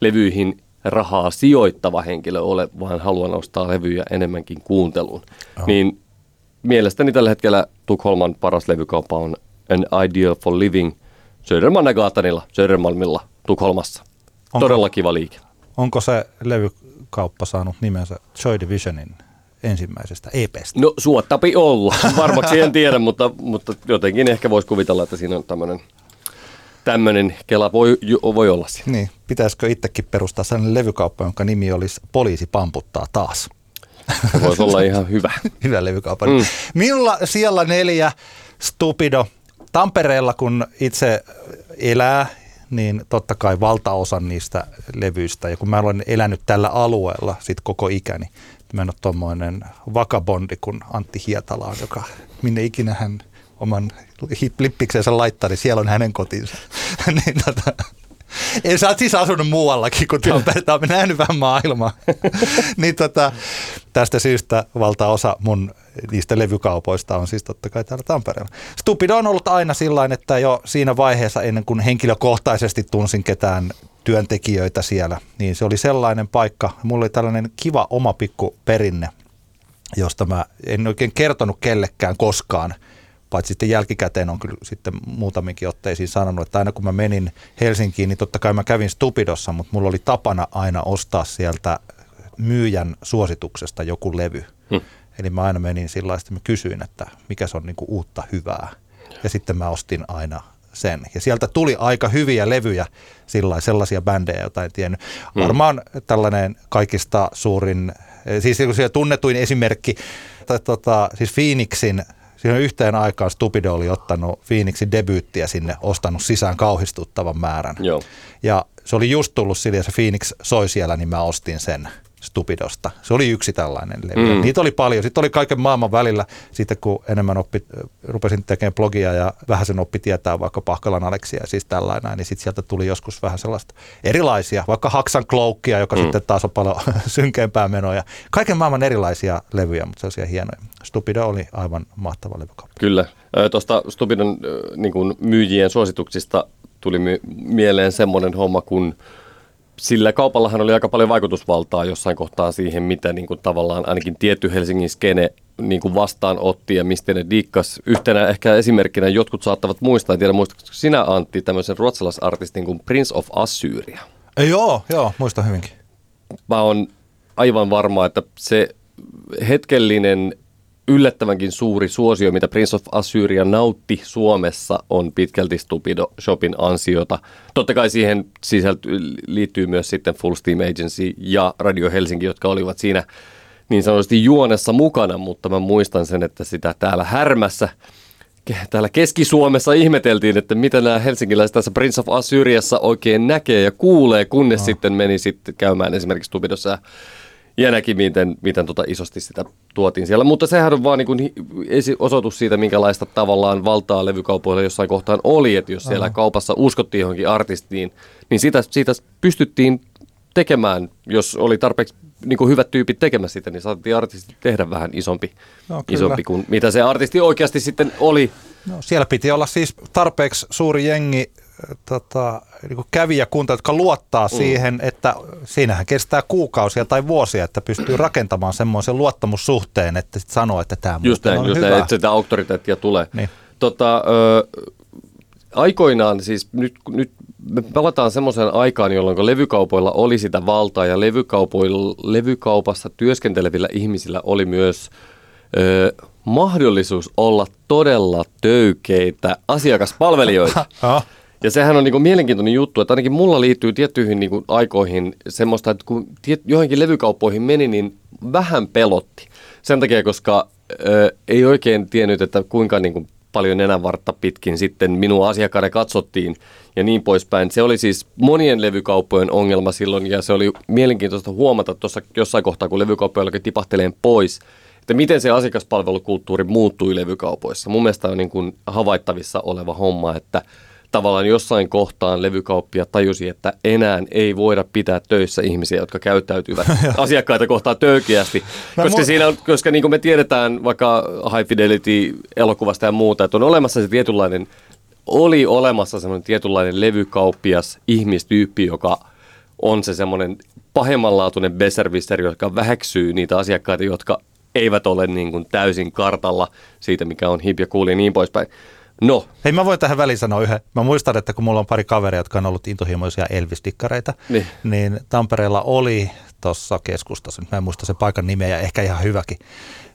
levyihin rahaa sijoittava henkilö ole, vaan haluan ostaa levyjä enemmänkin kuunteluun. Oh. Niin mielestäni tällä hetkellä Tukholman paras levykauppa on An Ideal for Living Södermannagatanilla, Södermalmilla, Tukholmassa. Onko, todella kiva liike. Onko se levykauppa saanut nimensä Joy Divisionin ensimmäisestä E P:stä? No suottapi olla. Varmaksi en tiedä, mutta, mutta jotenkin ehkä voisi kuvitella, että siinä on tämmöinen tämmöinen kela voi, voi olla siinä. Niin, pitäisikö itsekin perustaa sellainen levykauppa, jonka nimi olisi Poliisi pamputtaa taas? Se voisi olla ihan hyvä. Hyvä levykauppa. Mm. Minulla siellä neljä Stupido. Tampereella, kun itse elää, niin totta kai valtaosan niistä levyistä. Ja kun mä olen elänyt tällä alueella sit koko ikäni, mä en ole tommoinen vakabondi kuin Antti Hietala on, joka minne ikinä hän oman lippiksensä laittaa, niin siellä on hänen kotinsa. niin tota... Ei, sä oot siis asunut muuallakin kuin Tampereella, mä nähnyt vähän maailmaa. niin tota, tästä syystä valtaosa mun niistä levykaupoista on siis totta kai täällä Tampereella. Stupido on ollut aina sillain, että jo siinä vaiheessa ennen kuin henkilökohtaisesti tunsin ketään työntekijöitä siellä, niin se oli sellainen paikka. Mulla oli tällainen kiva oma pikku perinne, josta mä en oikein kertonut kellekään koskaan. Paitsi sitten jälkikäteen on kyllä sitten muutaminkin otteisiin sanonut, että aina kun mä menin Helsinkiin, niin totta kai mä kävin Stupidossa, mutta mulla oli tapana aina ostaa sieltä myyjän suosituksesta joku levy. Hmm. Eli mä aina menin sillä lailla, että mä kysyin, että mikä se on niinku uutta hyvää. Ja sitten mä ostin aina sen. Ja sieltä tuli aika hyviä levyjä, sillä sellaisia bändejä, joita en tiennyt. Hmm. Varmaan tällainen kaikista suurin, siis tunnetuin esimerkki, tai tota, siis Phoenixin, siinä yhteen aikaan Stupido oli ottanut Phoenixin debyyttiä sinne, ostanut sisään kauhistuttavan määrän. Joo. Ja se oli just tullut sille, se Phoenix soi siellä, niin mä ostin sen Stupidosta. Se oli yksi tällainen levy. Mm. Niitä oli paljon. Sitten oli kaiken maailman välillä. Sitten kun enemmän oppi, rupesin tekemään blogia ja vähän sen oppi tietää vaikka Pahkalan Aleksia ja siis tällainen, niin sitten sieltä tuli joskus vähän sellaista erilaisia, vaikka Haksan Kloukkia, joka mm. sitten taas on paljon synkeämpää menoja. Kaiken maailman erilaisia levyjä, mutta sellaisia hienoja. Stupido oli aivan mahtava levykauppa. Kyllä. Tuosta Stupidon niin kuin myyjien suosituksista tuli mieleen semmoinen homma, kun sillä kaupallahan oli aika paljon vaikutusvaltaa jossain kohtaa siihen, mitä niin kuin tavallaan ainakin tietty Helsingin skene niin kuin vastaanotti ja mistä ne diikkas. Yhtenä ehkä esimerkkinä jotkut saattavat muistaa, en tiedä muistatko sinä Antti, tämmöisen ruotsalaisartistin kuin Prince of Assyria. Joo, joo, muistan hyvinkin. Mä oon aivan varma, että se hetkellinen yllättävänkin suuri suosio, mitä Prince of Assyria nautti Suomessa, on pitkälti Stupido Shopin ansiota. Totta kai siihen sisältyy, liittyy myös sitten Full Steam Agency ja Radio Helsinki, jotka olivat siinä niin sanotusti juonessa mukana, mutta mä muistan sen, että sitä täällä Härmässä, täällä Keski-Suomessa ihmeteltiin, että mitä nämä helsinkiläiset tässä Prince of Assyriassa oikein näkee ja kuulee, kunnes no. sitten meni sitten käymään esimerkiksi Stupidossa Ja näki, miten, miten tota isosti sitä tuotiin siellä. Mutta sehän on vaan niin kuin osoitus siitä, minkälaista tavallaan valtaa levykaupoilla jossain kohtaan oli. Että jos siellä kaupassa uskottiin johonkin artistiin, niin sitä, siitä pystyttiin tekemään, jos oli tarpeeksi niin kuin hyvät tyypit tekemään sitä, niin saatiin artisti tehdä vähän isompi, no, isompi kuin mitä se artisti oikeasti sitten oli. No, siellä piti olla siis tarpeeksi suuri jengi tota, niin kuin kävijäkunta, jotka luottaa mm. siihen, että siinähän kestää kuukausia tai vuosia, että pystyy rakentamaan semmoisen luottamussuhteen, että sitten sanoo, että tämä muuten on just hyvä. Just että sitä auktoriteettia tulee. Niin. Tota, ö, aikoinaan siis nyt... nyt me palataan semmoiseen aikaan, jolloin levykaupoilla oli sitä valtaa ja levykaupassa työskentelevillä ihmisillä oli myös ö, mahdollisuus olla todella töykeitä asiakaspalvelijoita. Ja sehän on niinku mielenkiintoinen juttu, että ainakin mulla liittyy tiettyihin niinku aikoihin semmoista, että kun tiet, johonkin levykauppoihin meni, niin vähän pelotti. Sen takia, koska ö, ei oikein tiennyt, että kuinka niinku paljon nenänvartta pitkin sitten minua asiakkaana katsottiin ja niin poispäin. Se oli siis monien levykauppojen ongelma silloin ja se oli mielenkiintoista huomata tuossa jossain kohtaa, kun levykauppoja alkoi tipahtelleen pois, että miten se asiakaspalvelukulttuuri muuttui levykaupoissa. Mun mielestä on niin kuin havaittavissa oleva homma, että tavallaan jossain kohtaan levykauppia tajusi, että enää ei voida pitää töissä ihmisiä, jotka käyttäytyvät asiakkaita kohtaan töykeästi. Koska, mu- siinä on, koska niin kuin me tiedetään vaikka High Fidelity-elokuvasta ja muuta, että on olemassa se tietynlainen, oli olemassa semmoinen tietynlainen levykauppias ihmistyyppi, joka on se semmoinen pahemmanlaatuinen besserwisser, joka väheksyy niitä asiakkaita, jotka eivät ole niin kuin täysin kartalla siitä, mikä on hip ja cool ja niin poispäin. No. Hei, mä voin tähän väliin sanoa yhden. Mä muistan, että kun mulla on pari kaveria, jotka on ollut intohimoisia Elvis-dikkareita, niin, niin Tampereella oli tuossa keskustassa, nyt mä en muista sen paikan nimeä ja ehkä ihan hyväkin,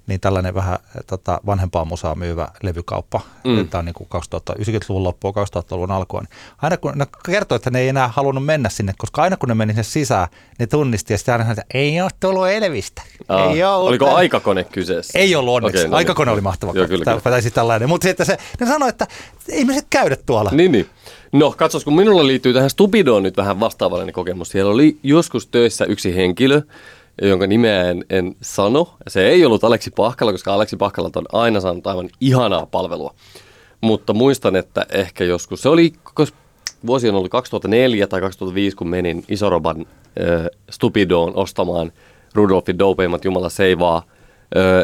niin tällainen vähän tota, vanhempaa musaa myyvä levykauppa. Mm. Tämä on niin kuin yhdeksänkymmentäluvun loppua, kaksituhattaluvun alkua. Niin aina kun ne kertoi, että ne ei enää halunnut mennä sinne, koska aina kun ne meni sinne sisään, ne tunnisti ja sitten aina sanoi, että ei ole tullut Elvistä. Aa, ei ole oliko ollut aikakone kyseessä? Ei ollut onneksi. Okay, no, aikakone niin oli mahtava. Joo, kyllä, kyllä. Tai siis tällainen. Mutta sitten se, ne sanoi, että ei me se käydä tuolla. Niin, niin. No katsos, kun minulla liittyy tähän Stupidoon nyt vähän vastaavallinen kokemus. Siellä oli joskus töissä yksi henkilö, jonka nimeä en, en sano. Se ei ollut Aleksi Pahkala, koska Aleksi Pahkala on aina saanut aivan ihanaa palvelua. Mutta muistan, että ehkä joskus, se oli, vuosi on ollut kaksituhattaneljä tai kaksituhattaviisi, kun menin Isoroban äh, Stupidoon ostamaan Rudolfin Dopeimmat Jumala seivaa äh,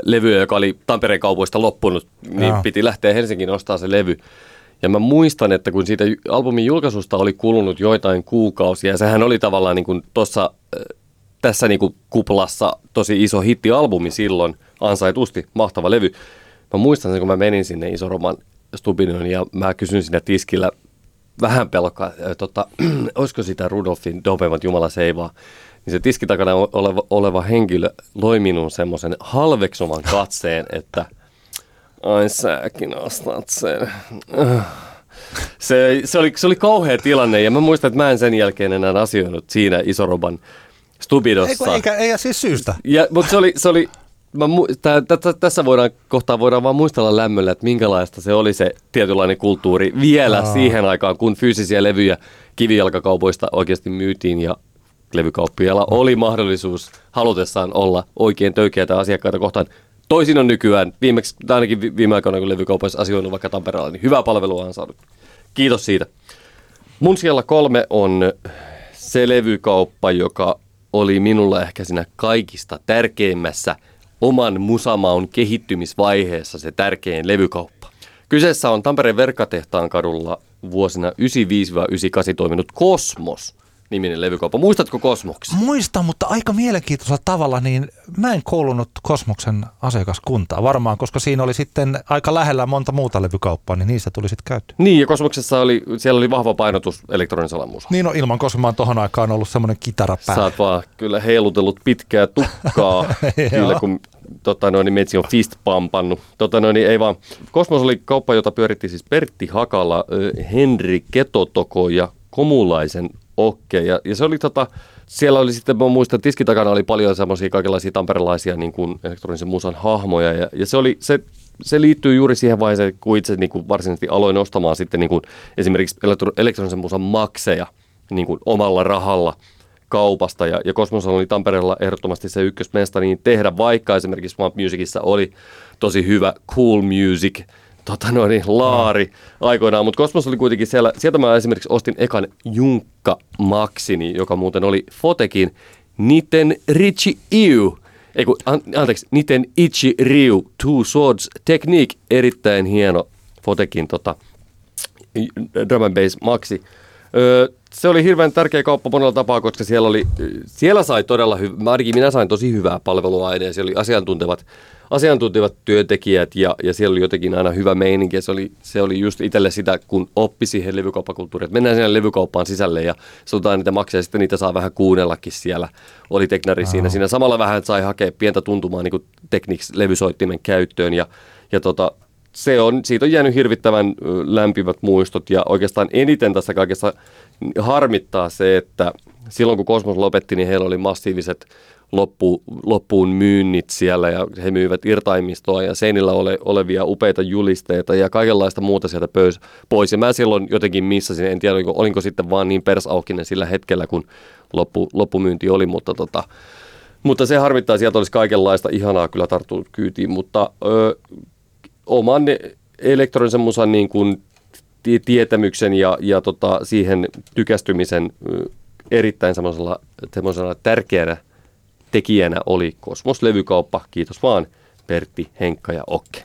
levyä, joka oli Tampereen kaupoista loppunut, niin no, piti lähteä Helsinkiin ostamaan se levy. Ja mä muistan, että kun siitä albumin julkaisusta oli kulunut joitain kuukausia, ja sehän oli tavallaan niin kuin tuossa... Äh, tässä niinku kuplassa tosi iso hittialbumi silloin, ansaitusti, mahtava levy. Mä muistan sen, kun mä menin sinne Isoroman Stubinoon ja mä kysyin siinä tiskillä vähän pelkkaa, tota, olisiko sitä Rudolfin Dopeimmat Jumala seivaa. Niin se tiski takana oleva, oleva henkilö loi minuun semmoisen halveksuman katseen, että ai säkin ostat sen. Se, se, oli, se oli kauhea tilanne ja mä muistan, että mä en sen jälkeen enää asioinut siinä Isoroban Stupidossa. Eikä, eikä, eikä siis syystä. Ja, mutta se oli, se oli mä mu, tä, tä, tä, tässä voidaan, kohtaa voidaan vaan muistella lämmöllä, että minkälaista se oli se tietynlainen kulttuuri vielä Aa. siihen aikaan, kun fyysisiä levyjä kivijalkakaupoista oikeasti myytiin ja levykauppialla oli mahdollisuus halutessaan olla oikein töykeitä asiakkaita kohtaan. Toisin on nykyään, viimeksi, ainakin viime aikoina, kun levykaupoissa asioinut vaikka Tampereella, niin hyvää palvelua on saanut. Kiitos siitä. Mun siellä kolme on se levykauppa, joka oli minulla ehkä siinä kaikista tärkeimmässä oman musamaun kehittymisvaiheessa se tärkein levykauppa. Kyseessä on Tampereen Verkkatehtaan kadulla vuosina yhdeksänkymmentäviisi yhdeksänkymmentäkahdeksan toiminut Kosmos -niminen levykauppa. Muistatko Kosmoksen? Muistan, mutta aika mielenkiintoisella tavalla, niin mä en kuulunut Kosmoksen asiakaskuntaa varmaan, koska siinä oli sitten aika lähellä monta muuta levykauppaa, niin niistä tuli sitten käyty. Niin, ja Kosmoksessa oli, siellä oli vahva painotus elektronisella musalla. Niin, no ilman Kosmoa on tohon aikaan ollut semmoinen kitarapää. Sä oot vaan kyllä heilutellut pitkää tukkaa, kyllä kun tota noin, meitsi on fist pampannut. Tota noin, ei vaan. Kosmos oli kauppa, jota pyöritti siis Pertti Hakala, Henri Ketotoko ja Komulaisen. Okei, ja, ja se oli tota, siellä oli sitten, mä muistan, tiskin takana oli paljon semmoisia kaikenlaisia tamperelaisia niin kuin elektronisen musan hahmoja, ja, ja se, oli, se, se liittyy juuri siihen vaiheeseen, kun itse niin kuin varsinaisesti aloin ostamaan sitten niin kuin esimerkiksi elektronisen musan makseja niin kuin omalla rahalla kaupasta. Ja, ja Kosmos oli Tampereella ehdottomasti se ykkösmesta niin tehdä, vaikka esimerkiksi Swamp Musicissa oli tosi hyvä cool music tota noin, laari aikoinaan, mutta Kosmos oli kuitenkin siellä. Sieltä mä esimerkiksi ostin ekan Junkka Maxini, joka muuten oli Fotekin Niten Richie Iu. Ei kun, an, anteeksi, Niten Ichi Ryu, Two Swords Technique, erittäin hieno Fotekin tota, drum and bass maxi. Öö, se oli hirveän tärkeä kauppa monella tapaa, koska siellä oli, siellä sai todella hyvää, ainakin minä sain tosi hyvää palvelua aina, ja siellä oli asiantuntevat, asiantuntevat työntekijät, ja, ja siellä oli jotenkin aina hyvä meininki, se oli, se oli just itselle sitä, kun oppi siihen levykauppakulttuuriin, että mennään sinne levykauppaan sisälle, ja sanotaan niitä maksaa, ja sitten niitä saa vähän kuunnellakin siellä, oli teknari oh. siinä, siinä samalla vähän sai hakea pientä tuntumaa niin kuin tekniks-levysoittimen käyttöön, ja, ja tota, se on, siitä on jäänyt hirvittävän lämpimät muistot, ja oikeastaan eniten tässä kaikessa harmittaa se, että silloin kun Kosmos lopetti, niin heillä oli massiiviset loppu, loppuun myynnit siellä, ja he myivät irtaimistoa ja seinillä ole, olevia upeita julisteita ja kaikenlaista muuta sieltä pöys, pois. Ja mä silloin jotenkin missasin, en tiedä olinko, olinko sitten vaan niin persaukinen sillä hetkellä, kun loppu, loppumyynti oli, mutta tota... Mutta se harmittaa, sieltä olisi kaikenlaista ihanaa kyllä tarttunut kyytiin, mutta... Öö, oman elektronisen musan niin kuin tietämyksen ja, ja tota, siihen tykästymisen erittäin semmoisella, semmoisella tärkeänä tekijänä oli Kosmos-levykauppa. Kiitos vaan Pertti, Henkka ja Okke.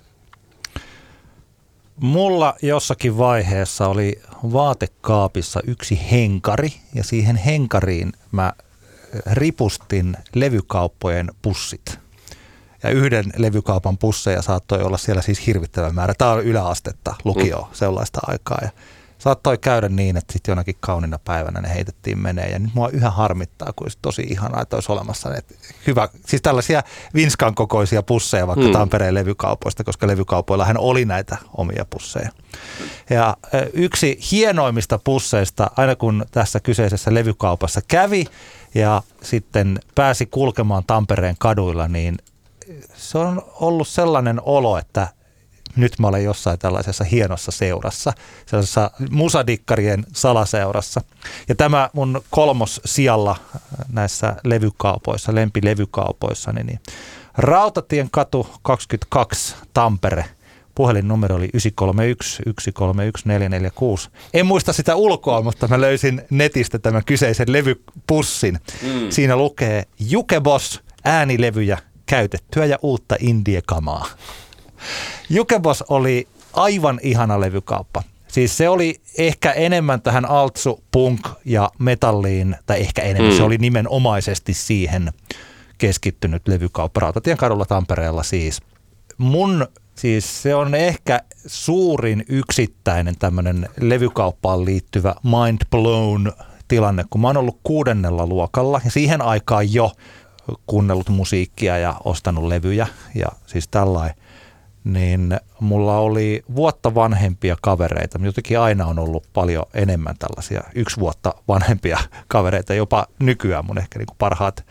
Mulla jossakin vaiheessa oli vaatekaapissa yksi henkari ja siihen henkariin mä ripustin levykauppojen pussit. Ja yhden levykaupan pusseja saattoi olla siellä siis hirvittävä määrä. Tämä on yläastetta, lukioa, mm. sellaista aikaa. Ja saattoi käydä niin, että sitten jonakin kaunina päivänä ne heitettiin meneen. Ja nyt mua yhä harmittaa, kun olisi tosi ihanaa, että olisi olemassa ne. Hyvä, siis tällaisia Vinskan kokoisia pusseja vaikka mm. Tampereen levykaupoista, koska levykaupoillahan oli näitä omia pusseja. Ja yksi hienoimmista pusseista, aina kun tässä kyseisessä levykaupassa kävi ja sitten pääsi kulkemaan Tampereen kaduilla, niin se on ollut sellainen olo, että nyt mä olen jossain tällaisessa hienossa seurassa, sellaisessa musadikkarien salaseurassa. Ja tämä mun kolmos sijalla näissä levykaupoissa, lempilevykaupoissa, niin Rautatien katu kaksikymmentäkaksi Tampere. Puhelinnumero oli yksi kolme yksi, yksi kolme yksi, neljä neljä kuusi. En muista sitä ulkoa, mutta mä löysin netistä tämän kyseisen levypussin. Mm. Siinä lukee Jukeboss äänilevyjä. Käytettyä ja uutta indiekamaa. Jukeboss oli aivan ihana levykauppa. Siis se oli ehkä enemmän tähän altsu, punk ja metalliin, tai ehkä enemmän, mm. se oli nimenomaisesti siihen keskittynyt levykauppa. Rautatien kadulla Tampereella siis. Mun, siis se on ehkä suurin yksittäinen tämmöinen levykauppaan liittyvä mind blown tilanne, kun mä oon ollut kuudennella luokalla ja siihen aikaan jo kuunnellut musiikkia ja ostanut levyjä ja siis tällainen, niin mulla oli vuotta vanhempia kavereita. Jotenkin aina on ollut paljon enemmän tällaisia yksi vuotta vanhempia kavereita, jopa nykyään mun ehkä niin kuin parhaat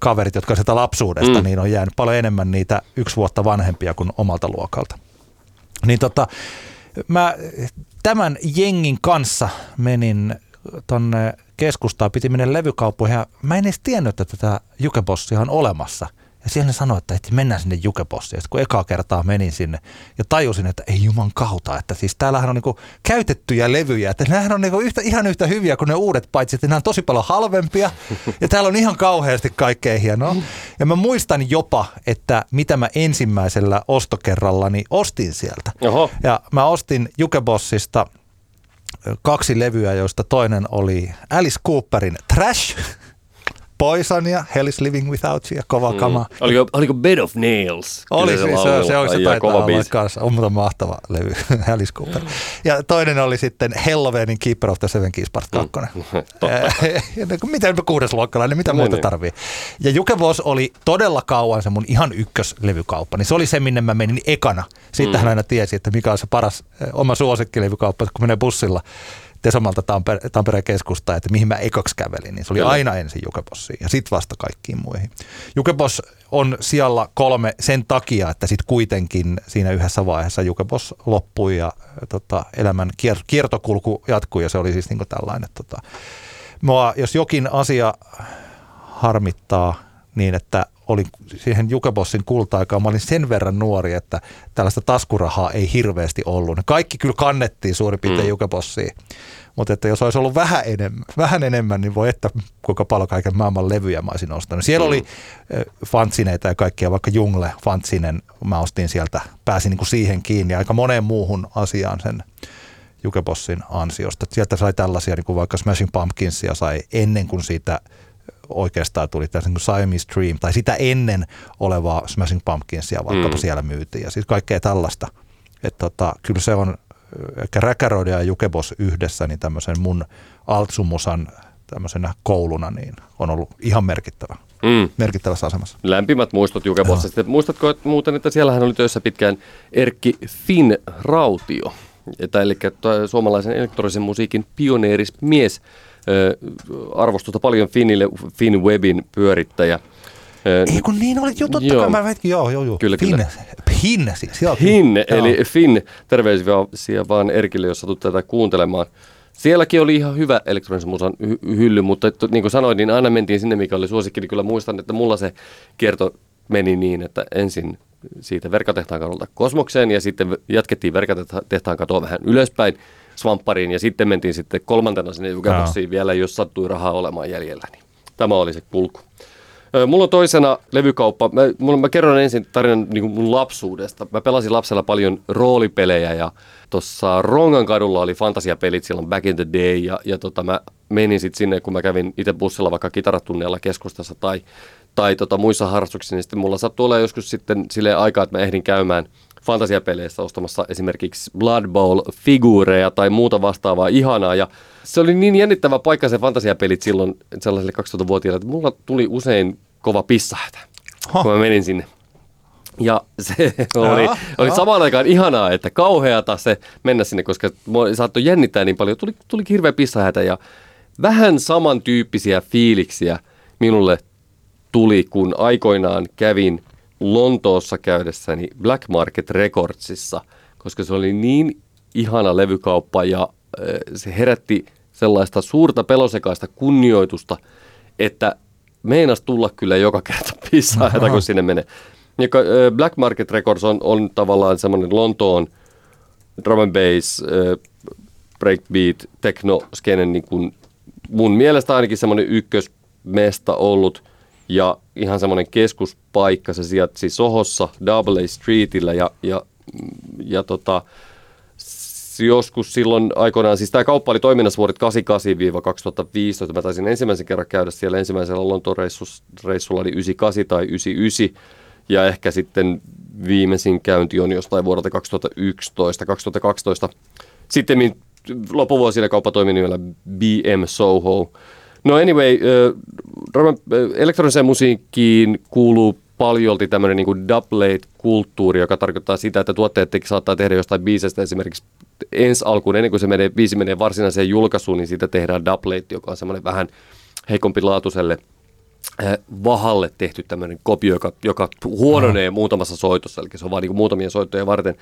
kaverit, jotka sitä lapsuudesta, mm. niin on jäänyt paljon enemmän niitä yksi vuotta vanhempia kuin omalta luokalta. Niin tota, mä tämän jengin kanssa menin tonne keskustaa, piti mennä levykauppoihin ja mä en edes tiennyt, että tätä Jukebossia on olemassa. Ja siellä ne sanoi, että mennään sinne Jukebossiin. Ja kun ekaa kertaa menin sinne ja tajusin, että ei juman kautta, että siis täällähän on niinku käytettyjä levyjä. Että nämähän on niinku yhtä, ihan yhtä hyviä kuin ne uudet, paitsi että nämä on tosi paljon halvempia ja täällä on ihan kauheasti kaikkea hienoa. Ja mä muistan jopa, että mitä mä ensimmäisellä ostokerrallani ostin sieltä. Oho. Ja mä ostin Jukebossista kaksi levyä, joista toinen oli Alice Cooperin Trash, Poisonia, Hell is Living Without You ja kova mm. kama. Oliko, oliko Bed of Nails? Oli se, se, se, oli se taitaa olla kanssa. On muuten mahtava levy, Alice Cooper. Ja toinen oli sitten Helloweenin Keeper of the Seven Keys Part kaksi. Mm. Miten kuudesluokkalainen, mitä muuta niin, tarvii? Ja Jukeboss oli todella kauan se mun ihan ykköslevykauppa. Niin se oli se, minne mä menin ekana. Siitähän mm. aina tiesi, että mikä on se paras oma suosikkilevykauppa, kun menee bussilla samalta Tampere, Tampereen keskustaa, että mihin mä ekoksi kävelin, niin se oli aina ensin Jukebossiin ja sitten vasta kaikkiin muihin. Jukeboss on sijalla kolme sen takia, että sitten kuitenkin siinä yhdessä vaiheessa Jukeboss loppui ja tota, elämän kier- kiertokulku jatkui ja se oli siis niinku tällainen tota, Mua, jos jokin asia harmittaa niin, että olin siihen Jukebossin kulta-aikaan, mä olin sen verran nuori, että tällaista taskurahaa ei hirveästi ollut. Kaikki kyllä kannettiin suurin piirtein mm. Jukebossiin, mutta että jos olisi ollut vähän enemmän, vähän enemmän, niin voi että kuinka paljon kaiken maailman levyjä mä olisin ostanut. Siellä mm. oli fantsineita ja kaikkia, vaikka Jungle fantsinen, mä ostin sieltä, pääsin niin kuin siihen kiinni aika moneen muuhun asiaan sen Jukebossin ansiosta. Sieltä sai tällaisia, niin kuin vaikka Smashing Pumpkinsia sai ennen kuin siitä oikeastaan tuli tällainen kuin Siamese Dream, tai sitä ennen olevaa Smashing Pumpkinsia vaikkapa mm. siellä myytiin, ja siis kaikkea tällaista. Että tota, kyllä se on, ehkä Räkäroida ja Jukeboss yhdessä, niin tämmöisen mun altsumusan tämmöisenä kouluna, niin on ollut ihan merkittävä, mm. merkittävässä asemassa. Lämpimät muistot Jukebossista. Muistatko että muuten, että siellähän oli töissä pitkään Erkki Finn Rautio, että, eli suomalaisen elektronisen musiikin pioneerismies, arvostusta paljon Finille, Finwebin pyörittäjä. Ei kun niin olet, joo totta joo. kai, mä väitkin, joo, joo, joo. Kyllä, Finn, kyllä. Hin, siellä Hin, eli Finn, terveisiä vaan Erkille, jos satut tätä kuuntelemaan. Sielläkin oli ihan hyvä elektronisen musan hy- hylly, mutta et, niin kuin sanoin, niin aina mentiin sinne, mikä oli suosikki, niin kyllä muistan, että mulla se kierto meni niin, että ensin siitä Verkatehtaan kadulta Kosmokseen ja sitten jatkettiin Verkatehtaan katua vähän ylöspäin Svamppariin ja sitten mentiin sitten kolmantena sinne Jukebossiin vielä, jos sattui rahaa olemaan jäljellä. Niin tämä oli se kulku. Mulla on toisena levykauppa. Mä, mulla, mä kerron ensin tarinan niin kuin mun lapsuudesta. Mä pelasin lapsella paljon roolipelejä ja tuossa Rongan kadulla oli fantasiapelit silloin back in the day ja, ja tota, mä menin sitten sinne, kun mä kävin itse bussilla vaikka kitaratunneilla keskustassa tai, tai tota, muissa harrastuksissa, niin sitten mulla sattui olla joskus sitten silleen aikaa, että mä ehdin käymään fantasiapeleissä ostamassa esimerkiksi Blood Bowl-figuureja tai muuta vastaavaa ihanaa. Ja se oli niin jännittävä paikka se fantasiapelit silloin sellaiselle kaksituhattavuotiaille, että mulla tuli usein kova pissahätä, kun mä menin sinne. Ja se oli, ja, oli ja. samaan aikaan ihanaa, että kauheata se mennä sinne, koska saattoi jännittää niin paljon. Tuli, tuli hirveä pissahätä ja vähän samantyyppisiä fiiliksiä minulle tuli, kun aikoinaan kävin Lontoossa käydessäni Black Market Recordsissa, koska se oli niin ihana levykauppa ja se herätti sellaista suurta pelosekaista kunnioitusta, että meinasi tulla kyllä joka kerta pissaa, no, kun sinne menee. Black Market Records on, on tavallaan semmoinen Lontoon drum and bass, breakbeat, techno-skenen, niin kuin mun mielestä ainakin semmoinen ykkösmesta ollut. Ja ihan semmoinen keskuspaikka, se sijaitsi Sohossa, Double A Streetillä ja, ja, ja tota, joskus silloin aikoinaan, siis tämä kauppa oli toiminnassa vuodet kahdeksankymmentäkahdeksan kaksituhattaviisitoista, mä taisin ensimmäisen kerran käydä siellä, ensimmäisellä Lontoon-reissulla oli yhdeksänkymmentäkahdeksan tai yhdeksänkymmentäyhdeksän ja ehkä sitten viimeisin käynti on jostain vuodelta kaksituhattayksitoista kaksituhattakaksitoista. Sitten loppuvuosina kauppa toimi nimellä B M Soho. No anyway, äh, elektroniseen musiikkiin kuuluu paljolti tämmöinen niin kuin dub-late-kulttuuri, joka tarkoittaa sitä, että tuottajat saattaa tehdä jostain biisestä esimerkiksi ensi alkuun, ennen kuin se menee, biisi menee varsinaiseen julkaisuun, niin siitä tehdään dub-late, joka on semmoinen vähän heikompi laatuselle äh, vahalle tehty tämmöinen kopio, joka, joka huononee muutamassa soitossa, eli se on vaan niin kuin muutamia soittoja varten.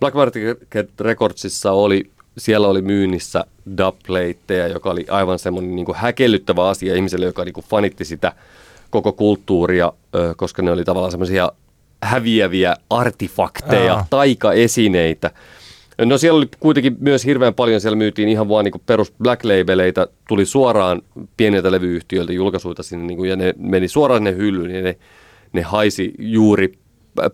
Black Market Recordsissa oli... Siellä oli myynnissä dubplateja, joka oli aivan semmoinen niin kuin häkellyttävä asia ihmiselle, joka niin kuin fanitti sitä koko kulttuuria, koska ne oli tavallaan semmoisia häviäviä artefakteja, Aa. taikaesineitä. No siellä oli kuitenkin myös hirveän paljon, siellä myytiin ihan vaan niin kuin perus black labeleitä, tuli suoraan pieniltä levyyhtiöiltä julkaisuita sinne niin kuin, ja ne meni suoraan sinne hyllyyn ja ne, ne haisi juuri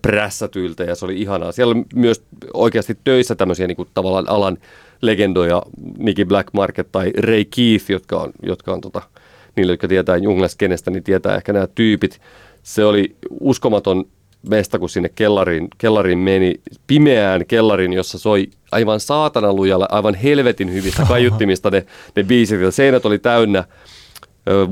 prässätyiltä ja se oli ihanaa. Siellä oli myös oikeasti töissä tämmöisiä niin kuin tavallaan alan legendoja, Nicky Black Market tai Ray Keith, jotka on, jotka on tota, niille, jotka tietää jungleskenestä, niin tietää ehkä nämä tyypit. Se oli uskomaton mesta, kun sinne kellariin, kellariin meni, pimeään kellariin, jossa soi aivan saatana lujalla, aivan helvetin hyvistä kaiuttimista ne, ne biisit. Seinät oli täynnä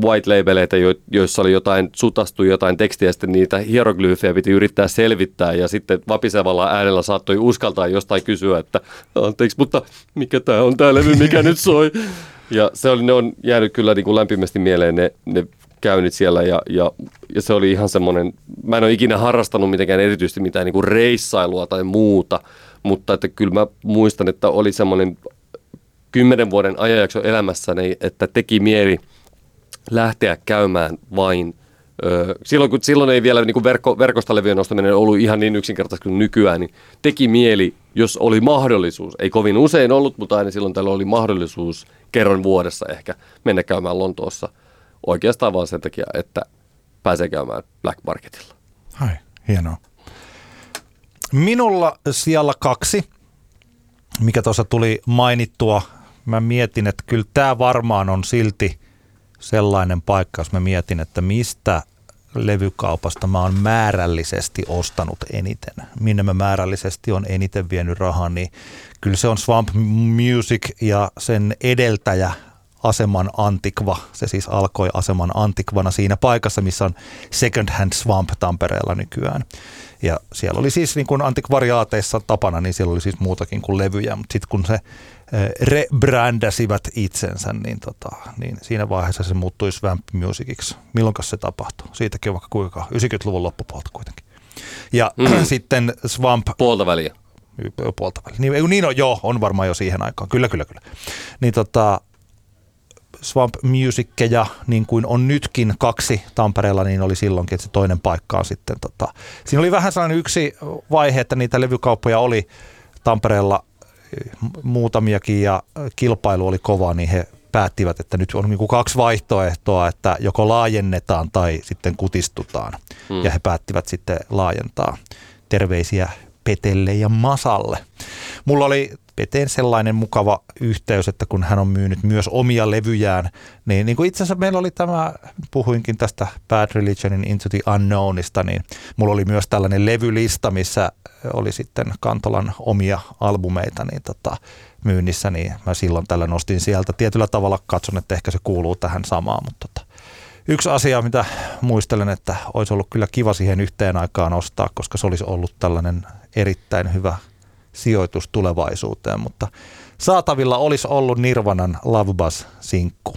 white labeleitä, joissa oli jotain sutastu, jotain tekstiä ja sitten niitä hieroglyfejä piti yrittää selvittää ja sitten vapisevalla äänellä saattoi uskaltaa jostain kysyä, että anteeksi, mutta mikä tämä on tää levy, mikä nyt soi? Ja se oli, ne on jäänyt kyllä niin kuin lämpimästi mieleen ne, ne käynnit siellä ja, ja, ja se oli ihan semmoinen, mä en ole ikinä harrastanut mitenkään erityisesti mitään niin kuin reissailua tai muuta, mutta että kyllä mä muistan, että oli semmoinen kymmenen vuoden ajanjakso elämässäni, että teki mieli lähteä käymään vain ö, silloin, kun silloin ei vielä niin kuin verkko, verkosta levyjen ostaminen ollut ihan niin yksinkertaisesti kuin nykyään, niin teki mieli, jos oli mahdollisuus, ei kovin usein ollut, mutta aina silloin täällä oli mahdollisuus kerran vuodessa ehkä mennä käymään Lontoossa oikeastaan vaan sen takia, että pääsee käymään Black Marketilla. Ai, hienoa. Minulla siellä kaksi, mikä tuossa tuli mainittua. Mä mietin, että kyllä tämä varmaan on silti sellainen paikka, jos mä mietin, että mistä levykaupasta mä oon määrällisesti ostanut eniten. Minne mä määrällisesti on eniten vienyt rahaa, niin kyllä se on Swamp Music ja sen edeltäjä Aseman Antikva. Se siis alkoi Aseman Antikvana siinä paikassa, missä on Second Hand Swamp Tampereella nykyään. Ja siellä oli siis niin kuin antikvariaateissa tapana, niin siellä oli siis muutakin kuin levyjä, mutta sitten kun se rebrändäsivät itsensä, niin, tota, niin siinä vaiheessa se muuttui Swamp Musiciksi. Milloinkas se tapahtui? Siitäkin on vaikka kuinka yhdeksänkymmentäluvun loppupuolta kuitenkin. Ja mm. sitten Swamp... Puolta väliä. Puolta väliä. Niin, niin on, joo, on varmaan jo siihen aikaan. Kyllä, kyllä, kyllä. Niin tota... Swamp Musickeja, niin kuin on nytkin kaksi Tampereella, niin oli silloinkin, että se toinen paikka on sitten. Tota. Siinä oli vähän sellainen yksi vaihe, että niitä levykauppoja oli Tampereella muutamiakin ja kilpailu oli kova, niin he päättivät, että nyt on niin kuin kaksi vaihtoehtoa, että joko laajennetaan tai sitten kutistutaan. Hmm. Ja he päättivät sitten laajentaa. Terveisiä Petelle ja Masalle. Mulla oli Peteen sellainen mukava yhteys, että kun hän on myynyt myös omia levyjään, niin, niin kuin itse asiassa meillä oli tämä, puhuinkin tästä Bad Religionin Into the Unknownista, niin mulla oli myös tällainen levylista, missä oli sitten Kantolan omia albumeita niin tota, myynnissä, niin mä silloin tällä nostin sieltä. Tietyllä tavalla katson, että ehkä se kuuluu tähän samaan, mutta tota, yksi asia, mitä muistelen, että olisi ollut kyllä kiva siihen yhteen aikaan ostaa, koska se olisi ollut tällainen erittäin hyvä sijoitus tulevaisuuteen, mutta saatavilla olisi ollut Nirvanan Love Buzz-sinkku.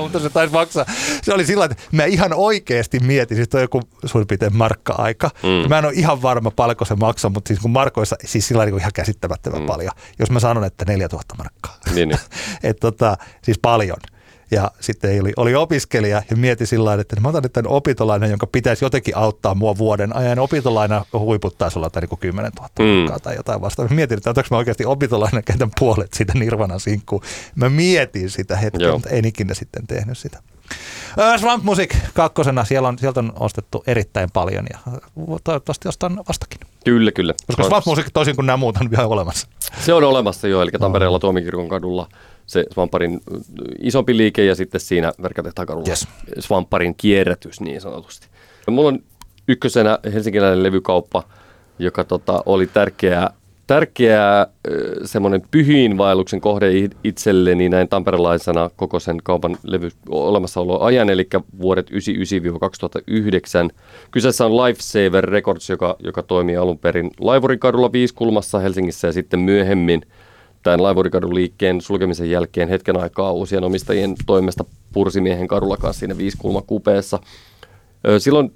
Mutta se taisi maksaa. Se oli sillä, että mä ihan oikeasti mietin, siis toi on joku suurin piirtein markka-aika. Mm. Mä en ole ihan varma, paljonko se maksaa, mutta siis kun markoissa, siis sillä on ihan käsittämättömän mm. paljon. Jos mä sanon, että neljätuhatta markkaa. Niin, niin. Et tota, siis paljon. Ja sitten oli, oli opiskelija ja mietin sillä tavalla, että mä otan nyt tämän opintolainan, jonka pitäisi jotenkin auttaa mua vuoden ajan. Opintolaina huiputtaa sulla tai niin kymmenen tuhatta markkaa mm. tai jotain vastaavaa. Mietin, että otanko mä oikeasti opintolaina käytän puolet siitä Nirvanan sinkkuun. Mä mietin sitä hetkeä, mutta en ikinä sitten tehnyt sitä. Swamp Music kakkosena. Siellä on, sieltä on ostettu erittäin paljon ja toivottavasti ostan vastakin. Kyllä, kyllä. Koska Swamp Music toisin kuin nämä muut on vielä olemassa. Se on olemassa jo, eli Tampereella Tuomikirkon kadulla. Se Swamparin isompi liike ja sitten siinä Verkatehtaakarulla yes. Swamparin kierrätys niin sanotusti. Mulla on ykkösenä helsinkiläinen levykauppa, joka tota, oli tärkeä, tärkeä semmoinen pyhiinvaelluksen kohde itselleni näin tamperelaisena koko sen kaupan levy olemassaoloajan, eli vuodet yhdeksänkymmentäyhdeksän kaksituhattayhdeksän. Kyseessä on Lifesaver Records, joka, joka toimii alun perin Laivurikadulla Viiskulmassa Helsingissä ja sitten myöhemmin tämän Laivurikadun liikkeen sulkemisen jälkeen hetken aikaa uusien omistajien toimesta Pursimiehen kadulla kanssa siinä Viiskulmakupeessa. Silloin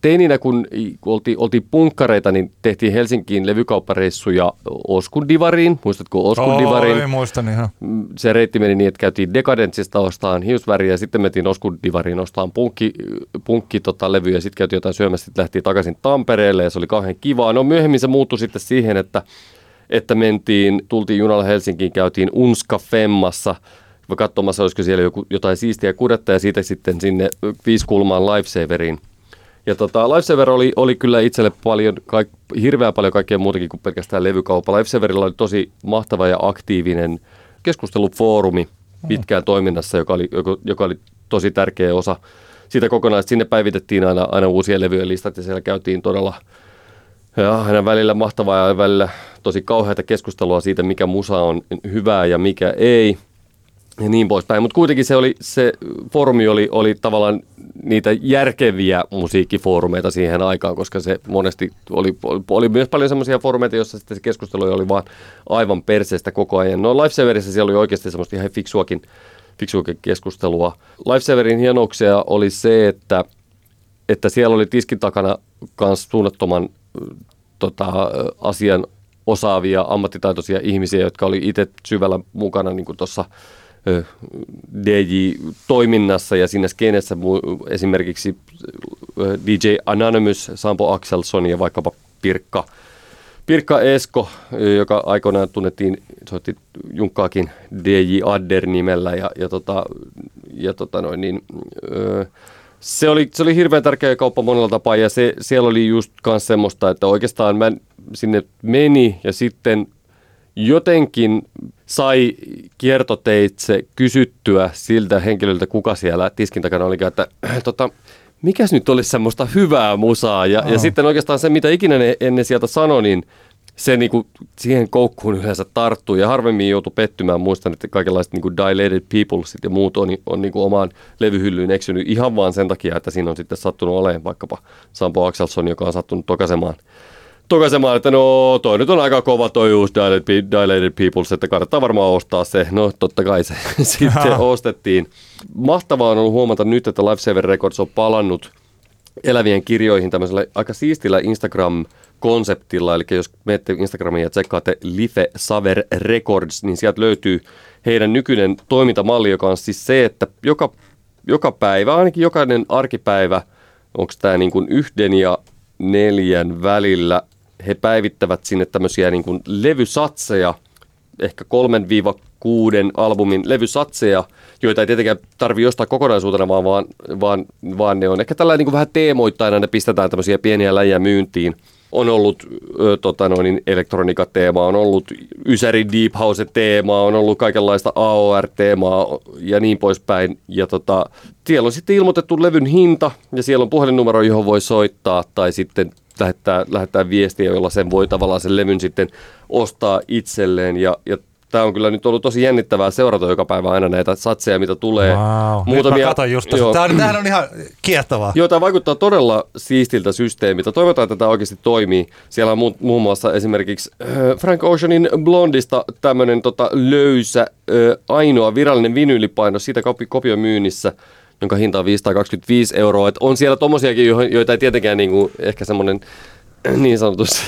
teininä, kun oltiin, oltiin punkkareita, niin tehtiin Helsinkiin levykauppareissuja Oskundivariin. Muistatko Oskundivariin? Ei muistan ihan. Se reitti meni niin, että käytiin Decadentsista ostamaan hiusväriä ja sitten mentiin Oskundivariin ostamaan punkki, punkki tota, levyjä. Sitten käytiin jotain syömässä, sitten lähtiin takaisin Tampereelle ja se oli kauhean kivaa. No myöhemmin se muuttui sitten siihen, että että mentiin, tultiin junalla Helsinkiin, käytiin Unska Femmassa katsomassa, olisiko siellä joku, jotain siistiä kudetta ja siitä sitten sinne Viiskulmaan Lifesaveriin. Ja tota, Lifesaver oli, oli kyllä itselle paljon, kaik, hirveän paljon kaikkea muutakin kuin pelkästään levykauppa. Lifesaverilla oli tosi mahtava ja aktiivinen keskustelufoorumi pitkään toiminnassa, joka oli, joka oli tosi tärkeä osa sitä kokonaisuutta. Sinne päivitettiin aina, aina uusia levyjen listat ja siellä käytiin todella... Ja aina välillä mahtavaa ja välillä tosi kauheata keskustelua siitä, mikä musa on hyvää ja mikä ei ja niin poispäin. Mutta kuitenkin se, oli, se foorumi oli, oli tavallaan niitä järkeviä musiikkifoorumeita siihen aikaan, koska se monesti oli, oli myös paljon semmoisia foorumeita, joissa sitten se keskustelu oli vaan aivan perseestä koko ajan. No Lifesaverissä siellä oli oikeasti semmoista ihan fiksuakin, fiksuakin keskustelua. Lifesaverin hienouksia oli se, että, että siellä oli tiskin takana myös suunnattoman Tota, asian osaavia, ammattitaitoisia ihmisiä, jotka oli itse syvällä mukana niin kuin tuossa D J-toiminnassa ja siinä skenessä esimerkiksi D J Anonymous, Sampo Axelson ja vaikkapa Pirkka, Pirkka Esko, joka aikoinaan tunnettiin, soitti Junkkaakin D J Adder nimellä ja, ja, tota, ja tota noin, niin, öö, se, oli, se oli hirveän tärkeä kauppa monella tapaa ja se, siellä oli just kans semmoista, että oikeastaan mä sinne meni ja sitten jotenkin sai kiertoteitse kysyttyä siltä henkilöltä, kuka siellä tiskin takana olikaan, että äh, tota, mikäs nyt olisi semmoista hyvää musaa? Ja, oh. ja sitten oikeastaan se, mitä ikinä ne ennen sieltä sanoi, niin se niinku siihen koukkuun yleensä tarttuu. Ja harvemmin joutui pettymään. Muistan, että kaikenlaiset niinku Dilated Peoplesit ja muut on, on niinku omaan levyhyllyyn eksynyt ihan vaan sen takia, että siinä on sitten sattunut olemaan vaikkapa Sampo Axelson, joka on sattunut tokaisemaan. Tokaisemaan, että no toi nyt on aika kova toi uusi Dilated Peoples, että kannattaa varmaan ostaa se. No totta kai se sitten ostettiin. Mahtavaa on ollut huomata nyt, että Lifesaver Records on palannut elävien kirjoihin tämmöisellä aika siistillä Instagram-konseptilla. Eli jos menette Instagramiin ja tsekkaatte Lifesaver Records, niin sieltä löytyy heidän nykyinen toimintamalli, joka on siis se, että joka, joka päivä, ainakin jokainen arkipäivä, onko tämä niin kuin yhden ja neljän välillä, he päivittävät sinne tämmöisiä niin kuin levysatseja, ehkä kolmen viiva kuuden albumin levysatseja, joita ei tietenkään tarvitse ostaa kokonaisuutena, vaan, vaan, vaan, vaan ne on ehkä tällainen niin kuin vähän teemoittain, ne pistetään tämmöisiä pieniä läjiä myyntiin. On ollut ö, tota noin, elektroniikateemaa, on ollut Ysäri Deep House-teemaa, on ollut kaikenlaista A O R-teemaa ja niin poispäin. Ja tota, siellä on sitten ilmoitettu levyn hinta ja siellä on puhelinnumero, johon voi soittaa tai sitten lähettää, lähettää viestiä, jolla sen voi tavallaan sen levyn sitten ostaa itselleen. Ja, ja tämä on kyllä nyt ollut tosi jännittävää seurata joka päivä aina näitä satseja, mitä tulee. Wow. Muutamia, nyt mä just tämä on, tämähän on ihan kiehtovaa. Joo, tämä vaikuttaa todella siistiltä systeemiltä. Toivotaan, että tämä oikeasti toimii. Siellä on mu- muun muassa esimerkiksi äh, Frank Oceanin Blondista tämmöinen tota, löysä, äh, ainoa virallinen vinyylipaino siitä kopi- kopio myynnissä, jonka hinta on viisisataakaksikymmentäviisi euroa. Et on siellä tommosiakin, joita ei tietenkään niinku, ehkä semmoinen äh, niin sanotusti...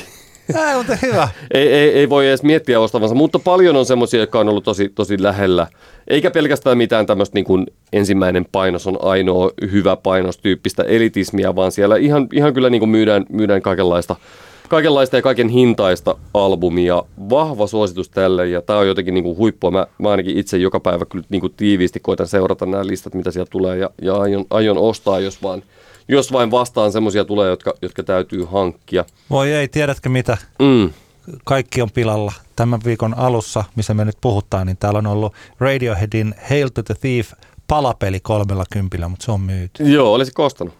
Ei, mutta hyvä. ei, ei, ei voi edes miettiä ostavansa, mutta paljon on semmoisia, jotka on ollut tosi, tosi lähellä. Eikä pelkästään mitään tämmöistä niin kuin ensimmäinen painos on ainoa hyvä painos -tyyppistä elitismiä, vaan siellä ihan, ihan kyllä niin kuin myydään, myydään kaikenlaista, kaikenlaista ja kaiken hintaista albumia. Vahva suositus tälle ja tämä on jotenkin niin kuin huippua. Mä, mä ainakin itse joka päivä kyllä niin kuin tiiviisti koitan seurata nämä listat, mitä siellä tulee ja, ja aion, aion ostaa, jos vaan... Jos vain vastaan semmoisia tulee, jotka, jotka täytyy hankkia. Voi ei, tiedätkö mitä? Mm. Kaikki on pilalla. Tämän viikon alussa, missä me nyt puhutaan, niin täällä on ollut Radioheadin Hail to the Thief -palapeli kolmella kympillä, mutta se on myyty. Joo, olisi kostanut.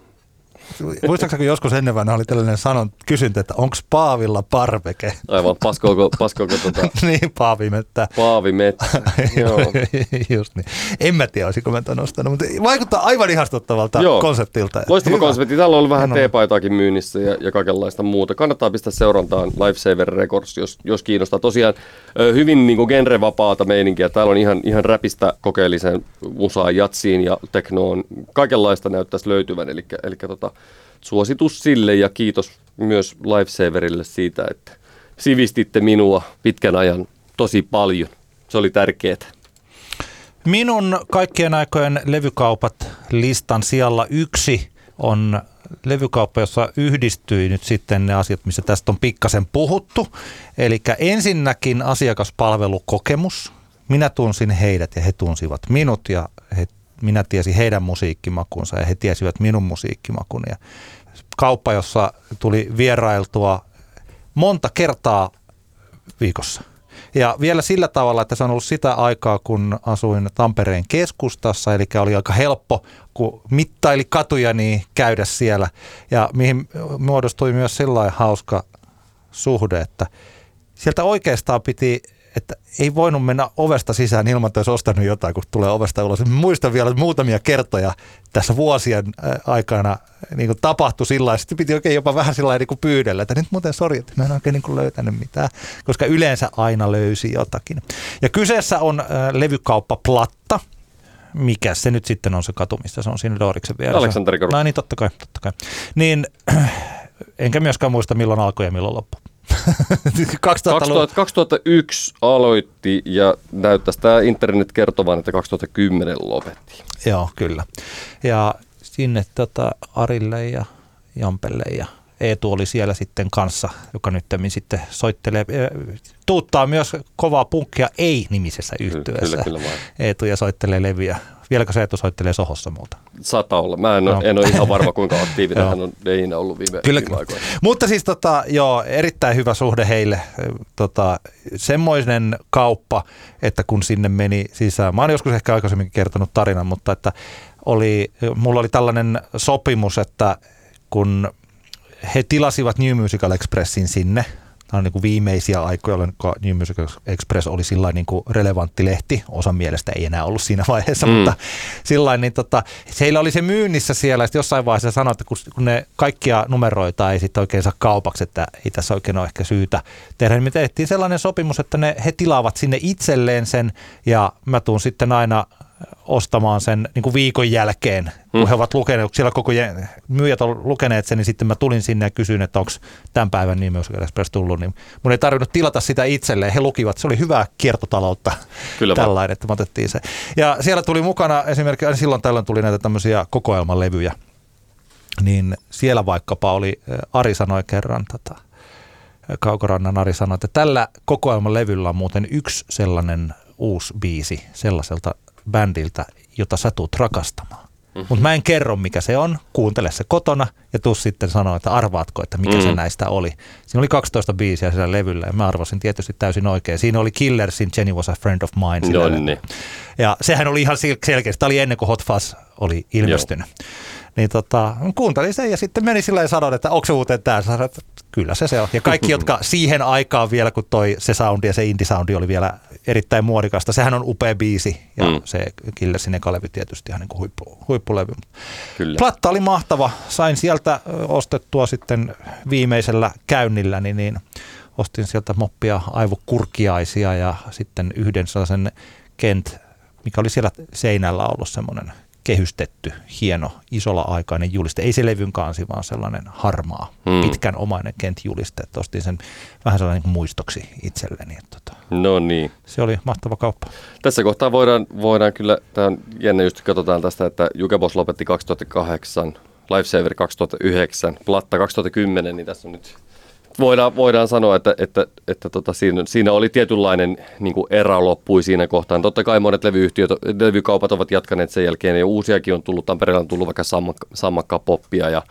Muistaakseni joskus ennen vaan oli tällainen sanon, kysyntä, että onko Paavilla parveke? Aivan, paskoako, paskoako tota... niin, paavimettä. Paavimettä, joo. Just niin. En mä tiedä, olisinko mä tämän ostanut, mutta vaikuttaa aivan ihastuttavalta joo. konseptilta. Loistava konsepti. Täällä on ollut vähän teepaitaakin myynnissä ja, ja kaikenlaista muuta. Kannattaa pistää seurantaan Lifesaver Records, jos, jos kiinnostaa. Tosiaan hyvin niin kuin genrevapaata meininkiä. Täällä on ihan, ihan räpistä kokeellisen musaan, jatsiin ja teknoon. Kaikenlaista näyttäisi löytyvän, eli, eli tota... Suositus sille ja kiitos myös Lifesaverille siitä, että sivistitte minua pitkän ajan tosi paljon. Se oli tärkeää. Minun kaikkien aikojen levykaupat listan sijalla yksi on levykauppa, jossa yhdistyi nyt sitten ne asiat, missä tästä on pikkasen puhuttu. Eli ensinnäkin asiakaspalvelukokemus. Minä tunsin heidät ja he tunsivat minut ja he minä tiesin heidän musiikkimakunsa ja he tiesivät minun musiikkimakuni. Ja kauppa, jossa tuli vierailtua monta kertaa viikossa. Ja vielä sillä tavalla, että se on ollut sitä aikaa, kun asuin Tampereen keskustassa, eli oli aika helppo, kun mittaili katuja, niin käydä siellä. Ja mihin muodostui myös sellainen hauska suhde, että sieltä oikeastaan piti... Että ei voinut mennä ovesta sisään ilman, että olisi ostanut jotain, kun tulee ovesta ulos. Muistan vielä muutamia kertoja tässä vuosien aikana niin kuin tapahtui sillä tavalla. Sitten piti oikein jopa vähän sillä tavalla niin pyydellä, että nyt muuten sori, että mä en oikein niin kuin löytänyt mitään, koska yleensä aina löysi jotakin. Ja kyseessä on äh, levykauppaplatta. Mikä se nyt sitten on se katu, mistä se on siinä Dooriksen vieressä? Aleksanterikadu. No niin, totta kai, totta kai. Niin, enkä myöskään muista, milloin alkoi ja milloin loppui. kaksituhattayksi aloitti ja näyttäisi tämä internet kertovan, että kaksituhattakymmenen lopetti. Joo, kyllä. Ja sinne tota Arille ja Jampelle ja Eetu oli siellä sitten kanssa, joka nyttemmin sitten soittelee, tuuttaa myös kovaa punkkia ei-nimisessä yhtyeessä. Kyllä, kyllä vain. Eetu ja soittelee leviä. Vieläkö se Eetu soittelee Sohossa muuta? Saattaa olla. Mä en, no. en ole ihan varma, kuinka aktiivinen hän on Deina ollut viime, kyllä, viime aikoina. Mutta siis tota, joo, erittäin hyvä suhde heille. Tota, semmoinen kauppa, että kun sinne meni sisään. Mä oon joskus ehkä aikaisemmin kertonut tarinan, mutta että oli, mulla oli tällainen sopimus, että kun he tilasivat New Musical Expressin sinne. Tämä on niin kuin viimeisiä aikoja, jolloin New Musical Express oli sillain niin kuin relevantti lehti. Osan mielestä ei enää ollut siinä vaiheessa, mm. mutta sillain, niin tota, heillä oli se myynnissä siellä. Ja jossain vaiheessa sanoi, että kun ne kaikkia numeroita ei sitten oikein saa kaupaksi, että ei tässä oikein ole ehkä syytä tehdä. Niin me tehtiin sellainen sopimus, että ne, he tilaavat sinne itselleen sen ja mä tuun sitten aina ostamaan sen niin kuin viikon jälkeen, kun hmm. he ovat lukeneet, siellä koko jä, myyjät on lukeneet sen, niin sitten mä tulin sinne ja kysyin, että onko tämän päivän New Musical Express tullut, niin mun ei tarvinnut tilata sitä itselleen. He lukivat, se oli hyvää kiertotaloutta. Kyllä tällainen, että me otettiin se. Ja siellä tuli mukana esimerkiksi, silloin tällöin tuli näitä tämmöisiä kokoelmalevyjä, niin siellä vaikkapa oli, Ari sanoi kerran, tota, Kaukorannan Ari sanoi, että tällä kokoelmalevyllä on muuten yksi sellainen uusi biisi sellaiselta bändiltä, jota sä tuut rakastamaan. Mm-hmm. Mutta mä en kerro, mikä se on. Kuuntele se kotona ja tuu sitten sanoa, että arvaatko, että mikä mm. se näistä oli. Siinä oli kaksitoista biisiä siellä levyllä ja mä arvasin tietysti täysin oikein. Siinä oli Killersin Jenny Was a Friend of Mine. Nonni. Ja sehän oli ihan selkeästi. Tämä oli ennen kuin Hot Fuzz oli ilmestynyt. Joo. Niin tota, kuuntelin sen ja sitten meni sillä ja sanoin, että onko se muuten tää? Kyllä se se on. Ja kaikki, jotka siihen aikaan vielä, kun toi se soundi ja se indie-soundi oli vielä erittäin muodikasta, sehän on upea biisi ja mm. se Killersin eka levy tietysti ihan niin kuin huippu, huippulevy. Kyllä. Platta oli mahtava. Sain sieltä ostettua sitten viimeisellä käynnillä, niin, niin ostin sieltä moppia aivokurkiaisia ja sitten yhden sellaisen Kent, mikä oli siellä seinällä ollut semmoinen kehystetty, hieno, isolla aikainen juliste. Ei se levyn kansi, vaan sellainen harmaa, hmm. pitkän omainen Kent-juliste. Ostin sen vähän sellainen muistoksi itselleni. Tota, no niin. Se oli mahtava kauppa. Tässä kohtaa voidaan, voidaan kyllä, tämä on jännä just, katsotaan tästä, että Jukebox lopetti kaksituhattakahdeksan, Lifesaver kaksituhattayhdeksän, Platta kaksituhattakymmenen, niin tässä on nyt voidaan, voidaan sanoa, että, että, että tota, siinä, siinä oli tietynlainen niin kuin era loppui siinä kohtaan. Totta kai monet levyyhtiöt, levykaupat ovat jatkaneet sen jälkeen ja uusiakin on tullut. Tampereella on tullut vaikka sammakka, sammakka poppia ja,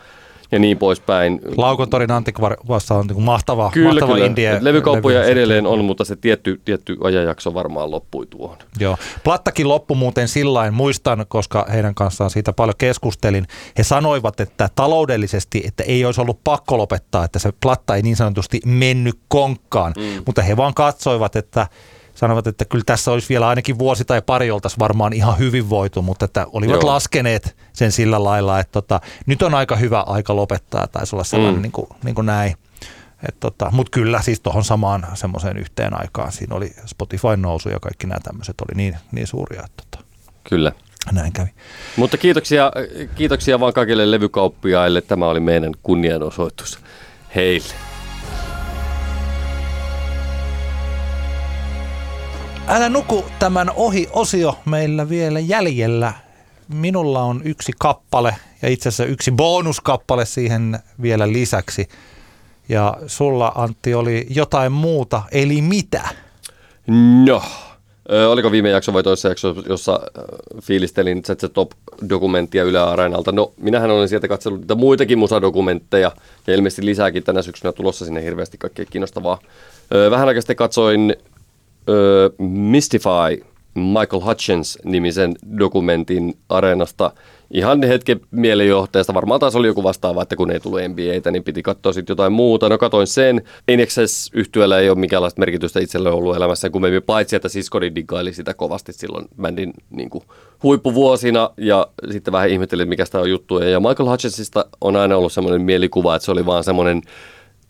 ja niin poispäin. Laukontorin antikvarissa on niin mahtava, kyllä, mahtava kyllä. Indie. Levykauppoja edelleen on, mutta se tietty, tietty ajanjakso varmaan loppui tuohon. Joo. Plattakin loppui muuten sillain, muistan, koska heidän kanssaan siitä paljon keskustelin. He sanoivat, että taloudellisesti, että ei olisi ollut pakko lopettaa, että se Platta ei niin sanotusti mennyt konkkaan. Mm. Mutta he vaan katsoivat, että sanovat, että kyllä tässä olisi vielä ainakin vuosi tai pari oltaisiin varmaan ihan hyvin voitu, mutta että olivat Joo. laskeneet sen sillä lailla, että tota, nyt on aika hyvä aika lopettaa, taisi olla sellainen mm. niin kuin, niin kuin näin. Tota, mutta kyllä siis tuohon samaan semmoiseen yhteen aikaan siinä oli Spotifyn nousu ja kaikki nämä tämmöiset oli niin, niin suuria. Että tota, kyllä. Näin kävi. Mutta kiitoksia, kiitoksia vaan kaikille levykauppiaille. Tämä oli meidän kunnianosoitus heille. Älä nuku tämän ohi-osio meillä vielä jäljellä. Minulla on yksi kappale ja itse asiassa yksi bonuskappale siihen vielä lisäksi. Ja sulla, Antti, oli jotain muuta, eli mitä? No, ö, oliko viime jakso vai toisessa jakso, jossa fiilistelin Z Z Top-dokumenttia Yle Areenalta? No, minähän olen sieltä katsellut niitä muitakin musadokumentteja ja ilmeisesti lisääkin tänä syksynä tulossa sinne hirveästi kaikkea kiinnostavaa. Ö, vähän aikaa sitten katsoin Uh, Mystify Michael Hutchence-nimisen dokumentin Areenasta. Ihan hetken mielijohteesta. Varmaan taas oli joku vastaava, että kun ei tullut N B A:tä, niin piti katsoa sitten jotain muuta. No katoin sen. Inexcess-yhtyeellä ei ole minkäänlaista merkitystä itselle ollut elämässä, kun me paitsi, että siskoni diggaili sitä kovasti silloin bändin niin kuin huippuvuosina. Ja sitten vähän ihmettelin, mikä sitä on juttu. Ja Michael Hutchencesta on aina ollut semmoinen mielikuva, että se oli vaan semmoinen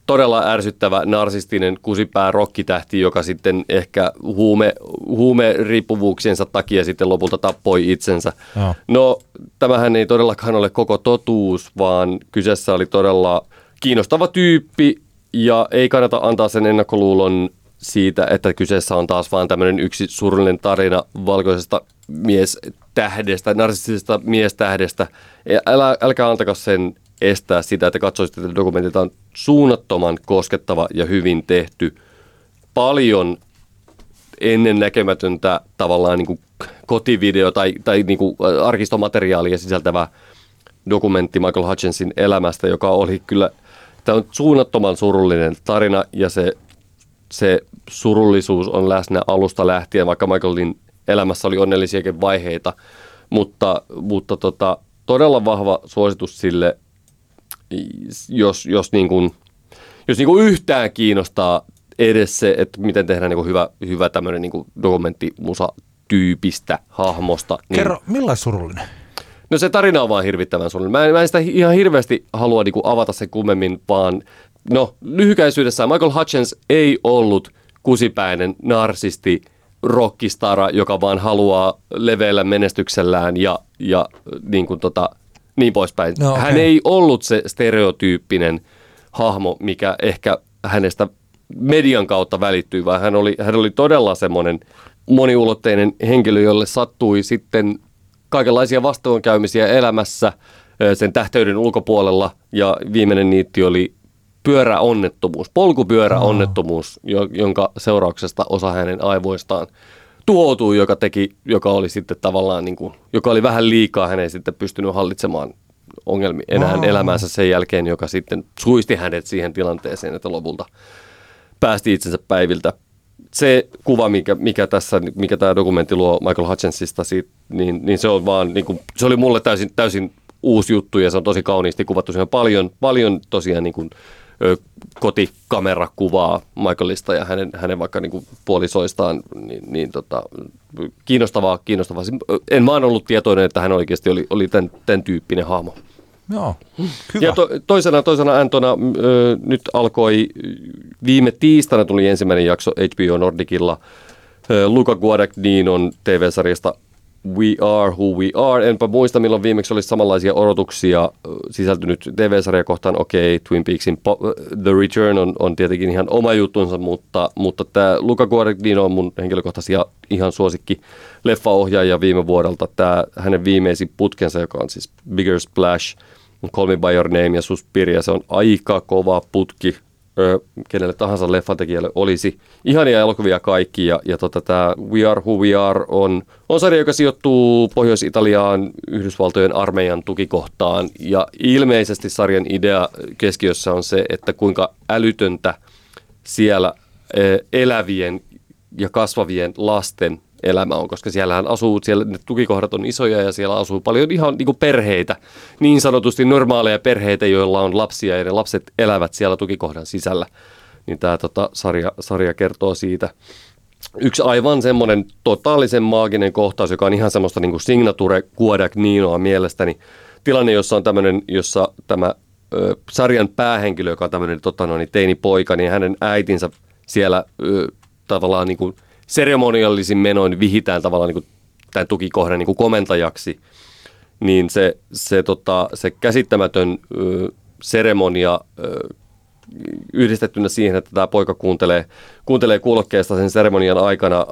todella ärsyttävä, narsistinen, kusipää rokkitähti, joka sitten ehkä huume, huumeriippuvuuksiensa takia sitten lopulta tappoi itsensä. No. no, tämähän ei todellakaan ole koko totuus, vaan kyseessä oli todella kiinnostava tyyppi, ja ei kannata antaa sen ennakkoluulon siitä, että kyseessä on taas vaan tämmöinen yksi surullinen tarina valkoisesta miestähdestä, narsistisesta miestähdestä. Älä, älkää antako sen estää sitä, että katsoisitte, että dokumentit on suunnattoman koskettava ja hyvin tehty. Paljon ennennäkemätöntä tavallaan niin kuin kotivideo tai, tai niin kuin arkistomateriaalia sisältävä dokumentti Michael Hutchensin elämästä, joka oli kyllä, tämä on suunnattoman surullinen tarina ja se, se surullisuus on läsnä alusta lähtien, vaikka Michaelin elämässä oli onnellisiakin vaiheita, mutta, mutta tota, todella vahva suositus sille, jos, jos, niin kuin, jos niin kuin yhtään kiinnostaa edes se, että miten tehdään niin kuin hyvä, hyvä tämmöinen niin kuin dokumenttimusa-tyypistä hahmosta. Niin... Kerro, millainen surullinen? No se tarina on vaan hirvittävän surullinen. Mä en, mä en sitä ihan hirveästi halua niin kuin avata sen kummemmin, vaan no lyhykäisyydessään Michael Hutchens ei ollut kusipäinen narsisti, rockistara, joka vaan haluaa leveillä menestyksellään ja, ja niin, kuin tota, niin poispäin. No, okay. Hän ei ollut se stereotyyppinen hahmo, mikä ehkä hänestä median kautta välittyy, vaan hän oli, hän oli todella semmoinen moniulotteinen henkilö, jolle sattui sitten kaikenlaisia vastoinkäymisiä elämässä sen tähteyden ulkopuolella ja viimeinen niitti oli pyöräonnettomuus, polkupyöräonnettomuus, no. jonka seurauksesta osa hänen aivoistaan tuhoutui, joka teki, joka oli sitten tavallaan niin kuin, joka oli vähän liikaa, hän ei sitten pystynyt hallitsemaan ongelmia enää no. elämänsä sen jälkeen, joka sitten suisti hänet siihen tilanteeseen, että lopulta päästi itsensä päiviltä. Se kuva, mikä, mikä tässä, mikä tämä dokumentti luo Michael Hutchensista, siitä, niin, niin se on vaan, niin kuin, se oli mulle täysin, täysin uusi juttu ja se on tosi kauniisti kuvattu. Siinä on paljon, paljon tosiaan niin kuin, ö, kotikamerakuvaa Michaelista ja hänen, hänen vaikka niin kuin puolisoistaan, niin, niin tota, kiinnostavaa, kiinnostavaa. En vaan ollut tietoinen, että hän oikeasti oli, oli tämän, tämän tyyppinen hahmo. Joo, hyvä. Ja to, toisena, toisena antona ö, nyt alkoi, viime tiistaina tuli ensimmäinen jakso H B O Nordicilla ö, Luca Guadagninon T V-sarjasta We Are Who We Are. Enpä muista, milloin viimeksi oli samanlaisia odotuksia sisältynyt T V-sarja kohtaan. Okei, okay, Twin Peaksin The Return on, on tietenkin ihan oma juttunsa, mutta, mutta tämä Luca Guadagnino on mun henkilökohtaisia ihan suosikki leffaohjaaja viime vuodelta. Tämä hänen viimeisin putkensa, joka on siis Bigger Splash, Call Me By Your Name ja Suspiria. Se on aika kova putki, ö, kenelle tahansa leffatekijälle olisi. Ihania elokuvia kaikki, ja, ja tota, tämä We Are Who We Are on, on sarja, joka sijoittuu Pohjois-Italiaan Yhdysvaltojen armeijan tukikohtaan, ja ilmeisesti sarjan idea keskiössä on se, että kuinka älytöntä siellä ö, elävien ja kasvavien lasten elämä on, koska siellähän asuu, siellä ne tukikohdat on isoja ja siellä asuu paljon ihan niin kuin perheitä, niin sanotusti normaaleja perheitä, joilla on lapsia ja ne lapset elävät siellä tukikohdan sisällä. Niin tämä tota, sarja, sarja kertoo siitä. Yksi aivan semmoinen totaalisen maaginen kohtaus, joka on ihan semmoista niin kuin signature Guadagninoa mielestäni. Tilanne, jossa on tämmöinen, jossa tämä ö, sarjan päähenkilö, joka on tämmöinen tota, no, niin teinipoika, niin hänen äitinsä siellä ö, tavallaan niin kuin seremoniallisin menoin vihitään tavallaan niin kuin tämän tukikohdan niin kuin komentajaksi, niin se, se, tota, se käsittämätön ö, seremonia ö, yhdistettynä siihen, että tämä poika kuuntelee, kuuntelee kuulokkeesta sen seremonian aikana a,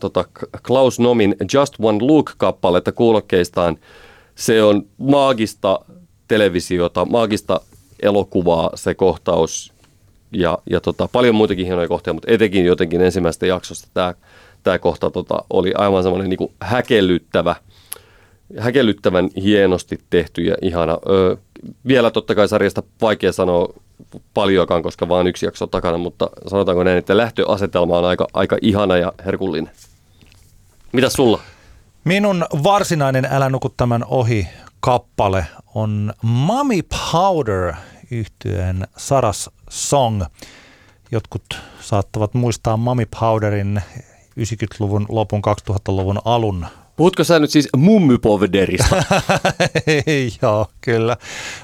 tota, Klaus Nomin Just One Look-kappaletta kuulokkeistaan. Se on maagista televisiota, maagista elokuvaa se kohtaus. Ja, ja tota, paljon muitakin hienoja kohtia, mutta etenkin jotenkin ensimmäisestä jaksosta tämä, tämä kohta tota, oli aivan semmoinen niin kuin häkellyttävä, häkellyttävän hienosti tehty ja ihana. Öö, vielä totta kai sarjasta vaikea sanoa paljoakaan, koska vaan yksi jakso takana, mutta sanotaanko näin, että lähtöasetelma on aika, aika ihana ja herkullinen. Mitäs sulla? Minun varsinainen Älä nuku tämän ohi -kappale on Mummy Powder -yhtyeen Saras Song. Jotkut saattavat muistaa Mummy Powderin yhdeksänkymmentäluvun lopun kaksituhattaluvun alun Puhutko sä nyt siis mummypovderista? Joo, kyllä.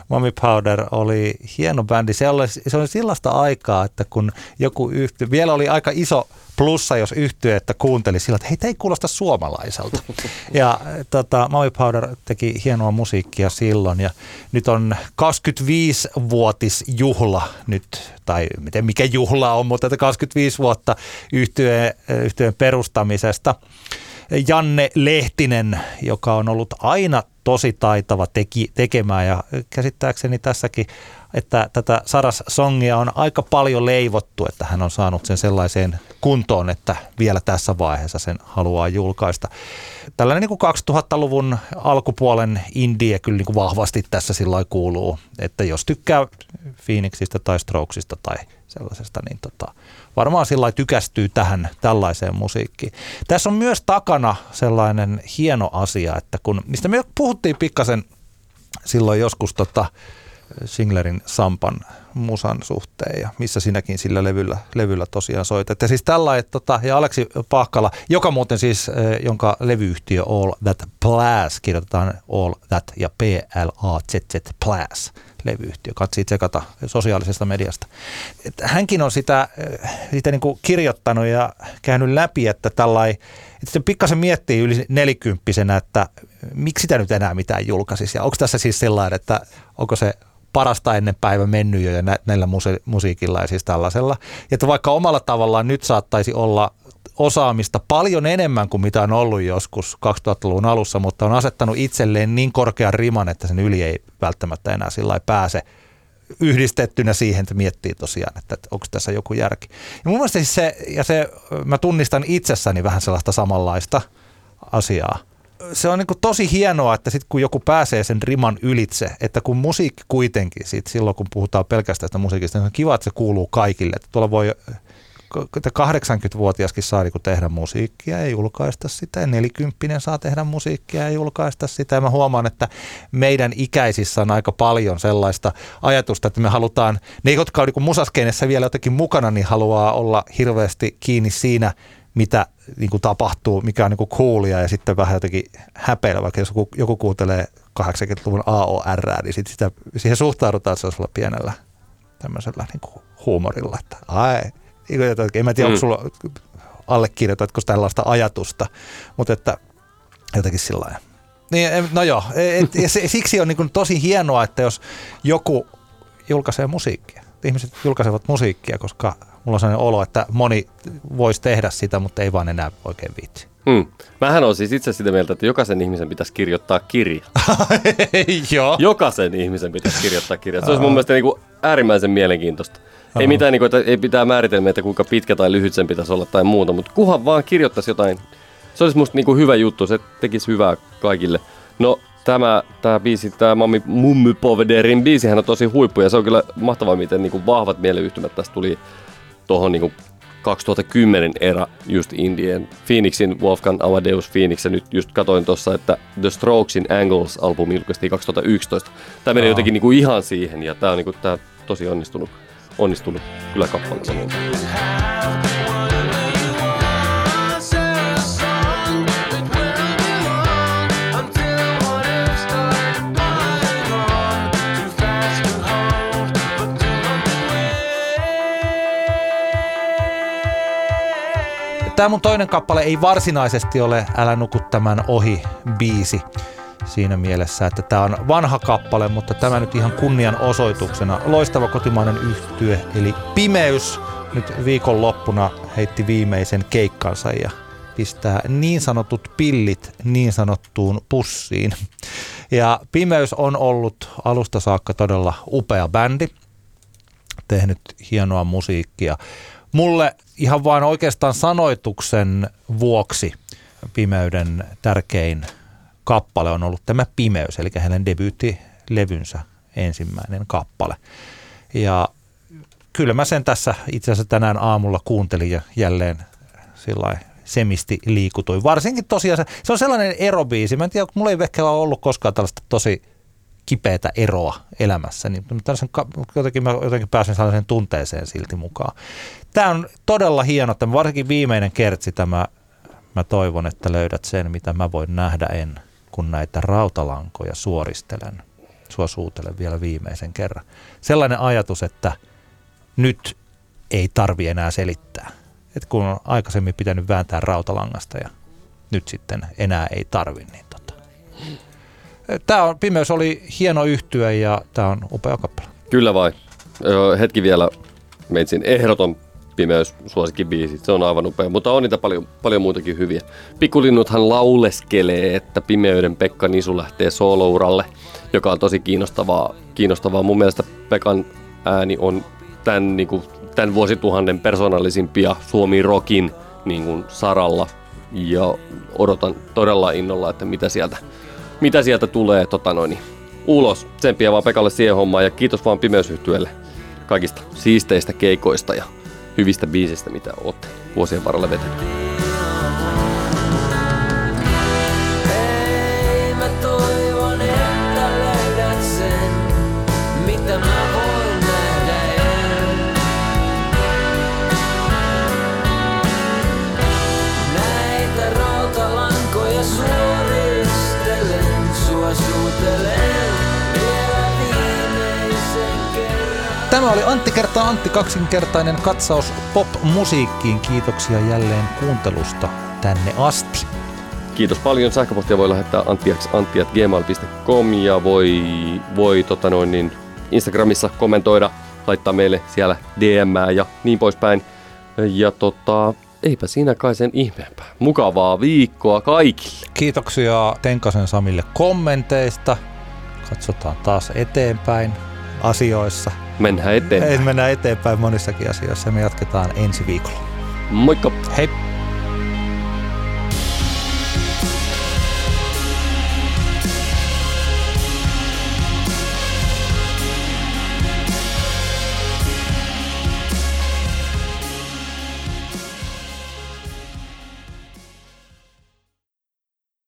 Mummy Powder oli hieno bändi. Se oli, se oli sellaista aikaa, että kun joku yhtyi, vielä oli aika iso plussa, jos yhtyi, että kuunteli sillä, että hei, te ei kuulosta suomalaiselta. Ja tota, Mummy Powder teki hienoa musiikkia silloin ja nyt on kaksikymmentäviisivuotisjuhla nyt, tai miten mikä juhla on, mutta kaksikymmentäviisi vuotta yhtyeen, yhtyeen perustamisesta. Janne Lehtinen, joka on ollut aina tosi taitava teki, tekemään ja käsittääkseni tässäkin, että tätä Saras Songia on aika paljon leivottu, että hän on saanut sen sellaiseen kuntoon, että vielä tässä vaiheessa sen haluaa julkaista. Tällainen niin kuin kaksituhattaluvun alkupuolen indie kyllä niin kuin vahvasti tässä sillä kuuluu, että jos tykkää Phoenixista tai Strokesista tai sellaisesta, niin tota, varmaan sillä tykästyy tähän tällaiseen musiikkiin. Tässä on myös takana sellainen hieno asia, että kun, mistä me puhuttiin pikkasen silloin joskus tota Singlerin Sampan musan suhteen ja missä sinäkin sillä levyllä, levyllä tosiaan soitat. Ja siis tällainen, tota, ja Aleksi Pahkala, joka muuten siis, jonka levyyhtiö All That Plaz, kirjoitetaan All That ja P L A Z Z Plaz. Levyyhtiö, katsii tsekata sosiaalisesta mediasta. Että hänkin on sitä, sitä niin kuin kirjoittanut ja käynyt läpi, että tällainen, että pikkasen miettii yli nelikymppisenä, että miksi sitä nyt enää mitään julkaisisi. Ja onko tässä siis sellainen, että onko se parasta ennen päivä mennyt jo ja näillä musiikilla ja siis tällaisella. Että vaikka omalla tavallaan nyt saattaisi olla osaamista paljon enemmän kuin mitä on ollut joskus kaksituhattaluvun alussa, mutta on asettanut itselleen niin korkean riman, että sen yli ei välttämättä enää sillä lailla pääse yhdistettynä siihen, että miettii tosiaan, että onko tässä joku järki. Ja mun mielestä siis se, ja se, mä tunnistan itsessäni vähän sellaista samanlaista asiaa. Se on niin kuin tosi hienoa, että sitten kun joku pääsee sen riman ylitse, että kun musiikki kuitenkin, sit silloin kun puhutaan pelkästään sitä musiikista, niin on kiva, että se kuuluu kaikille, että tuolla voi kahdeksankymmentävuotiaskin saa niin tehdä musiikkia ja julkaista sitä, ja nelikymppinen saa tehdä musiikkia ja julkaista sitä. Ja mä huomaan, että meidän ikäisissä on aika paljon sellaista ajatusta, että me halutaan, ne jotka on niin musaskeinessä vielä jotenkin mukana, niin haluaa olla hirveästi kiinni siinä, mitä niin kuin tapahtuu, mikä on niin kuin coolia ja sitten vähän jotenkin häpeillä, vaikka jos joku, joku kuuntelee kahdeksankymmentäluvun A O R:ää, niin sit sitä, siihen suhtaudutaan sellaisella pienellä tämmöisellä niin kuin huumorilla, että ai, en mä tiedä, onko sulla allekirjoitatko tällaista ajatusta, mutta että jotenkin sillä lailla. No joo, et, et, siksi on niin kuin tosi hienoa, että jos joku julkaisee musiikkia, ihmiset julkaisevat musiikkia, koska mulla on sellainen olo, että moni voisi tehdä sitä, mutta ei vaan enää oikein viitsi. Hmm. Mähän on siis itse sitä mieltä, että jokaisen ihmisen pitäisi kirjoittaa kirja. Joo. Jokaisen ihmisen pitäisi kirjoittaa kirja. Se olisi mun mielestä niin kuin äärimmäisen mielenkiintoista. Aha. Ei mitään, niin kuin, että ei pitää määritelmiä, että kuinka pitkä tai lyhyt sen pitäisi olla tai muuta, mutta kunhan vaan kirjoittaisi jotain. Se olisi musta niin kuin hyvä juttu, se tekisi hyvää kaikille. No tämä, tämä biisi, tämä Mami Mummy Povederin biisihän on tosi huippu ja se on kyllä mahtavaa, miten niin kuin vahvat mieleyhtymät tästä tuli tuohon niin kaksituhattakymmenen era just indien. Phoenixin Wolfgang Amadeus Phoenix, ja nyt just katoin tuossa, että The Strokesin Angles-albumi julkaistiin kaksituhattayksitoista. Tämä menee jotenkin niin kuin ihan siihen, ja tämä on, niin kuin, tämä on tosi onnistunut. Onnistunut kyllä kappale sanoa. Tämä mun toinen kappale ei varsinaisesti ole Älä nuku tämän ohi biisi. Siinä mielessä, että tämä on vanha kappale, mutta tämä nyt ihan kunnian osoituksena. Loistava kotimainen yhtye, eli Pimeys nyt viikonloppuna heitti viimeisen keikkansa ja pistää niin sanotut pillit niin sanottuun pussiin. Ja Pimeys on ollut alusta saakka todella upea bändi, tehnyt hienoa musiikkia. Mulle ihan vaan oikeastaan sanoituksen vuoksi Pimeyden tärkein kappale on ollut tämä Pimeys, eli hänen debyyttilevynsä ensimmäinen kappale. Ja kyllä mä sen tässä itse asiassa tänään aamulla kuuntelin ja jälleen sillai semisti liikutuin. Varsinkin tosiaan se on sellainen erobiisi. Mä en tiedä, mulla ei ehkä ole ollut koskaan tällaista tosi kipeätä eroa elämässä, niin jotenkin mä jotenkin pääsin sellaiseen tunteeseen silti mukaan. Tämä on todella hieno, tämä varsinkin viimeinen kertsi tämä Mä toivon, että löydät sen, mitä mä voin nähdä en, kun näitä rautalankoja suoristelen. Sua suutelen vielä viimeisen kerran. Sellainen ajatus, että nyt ei tarvi enää selittää. Et kun on aikaisemmin pitänyt vääntää rautalangasta ja nyt sitten enää ei tarvi, niin tota. Tää on, Pimeys oli hieno yhtye ja tää on upea kappale. Kyllä vai. Öö, hetki vielä. Meitsin ehdoton Pimeys, suosikin biisi. Se on aivan upea, mutta on niitä paljon, paljon muitakin hyviä. Pikkulinnuthan lauleskelee, että Pimeyden Pekka Nisu lähtee soolouralle, joka on tosi kiinnostavaa. kiinnostavaa. Mun mielestä Pekan ääni on tämän, niin kuin, tämän vuosituhannen persoonallisimpia Suomi-rokin niin kuin saralla. Ja odotan todella innolla, että mitä sieltä, mitä sieltä tulee tota noin, ulos. Tsempiä vaan Pekalle siihen hommaan ja kiitos vaan Pimeysyhtyölle kaikista siisteistä keikoista ja hyvistä biisistä, mitä olette vuosien varrella vetänyt. Hei, mä toivon, että löydät sen, mitä mä voin nähdä en. Näitä rautalankoja suoristelen, sua suutelen. Tämä oli Antti kertaa Antti kaksinkertainen katsaus pop-musiikkiin. Kiitoksia jälleen kuuntelusta tänne asti. Kiitos paljon. Sähköpostia voi lähettää anttiaks anttiat gmail piste com ja voi, voi tota noin, niin Instagramissa kommentoida, laittaa meille siellä D M:ää ja niin poispäin. Ja tota, eipä siinä kai sen ihmeempää. Mukavaa viikkoa kaikille. Kiitoksia Tenkasen Samille kommenteista. Katsotaan taas eteenpäin asioissa. Mennään eteenpäin. Mennään eteenpäin monissakin asioissa ja me jatketaan ensi viikolla. Moikka! Hei!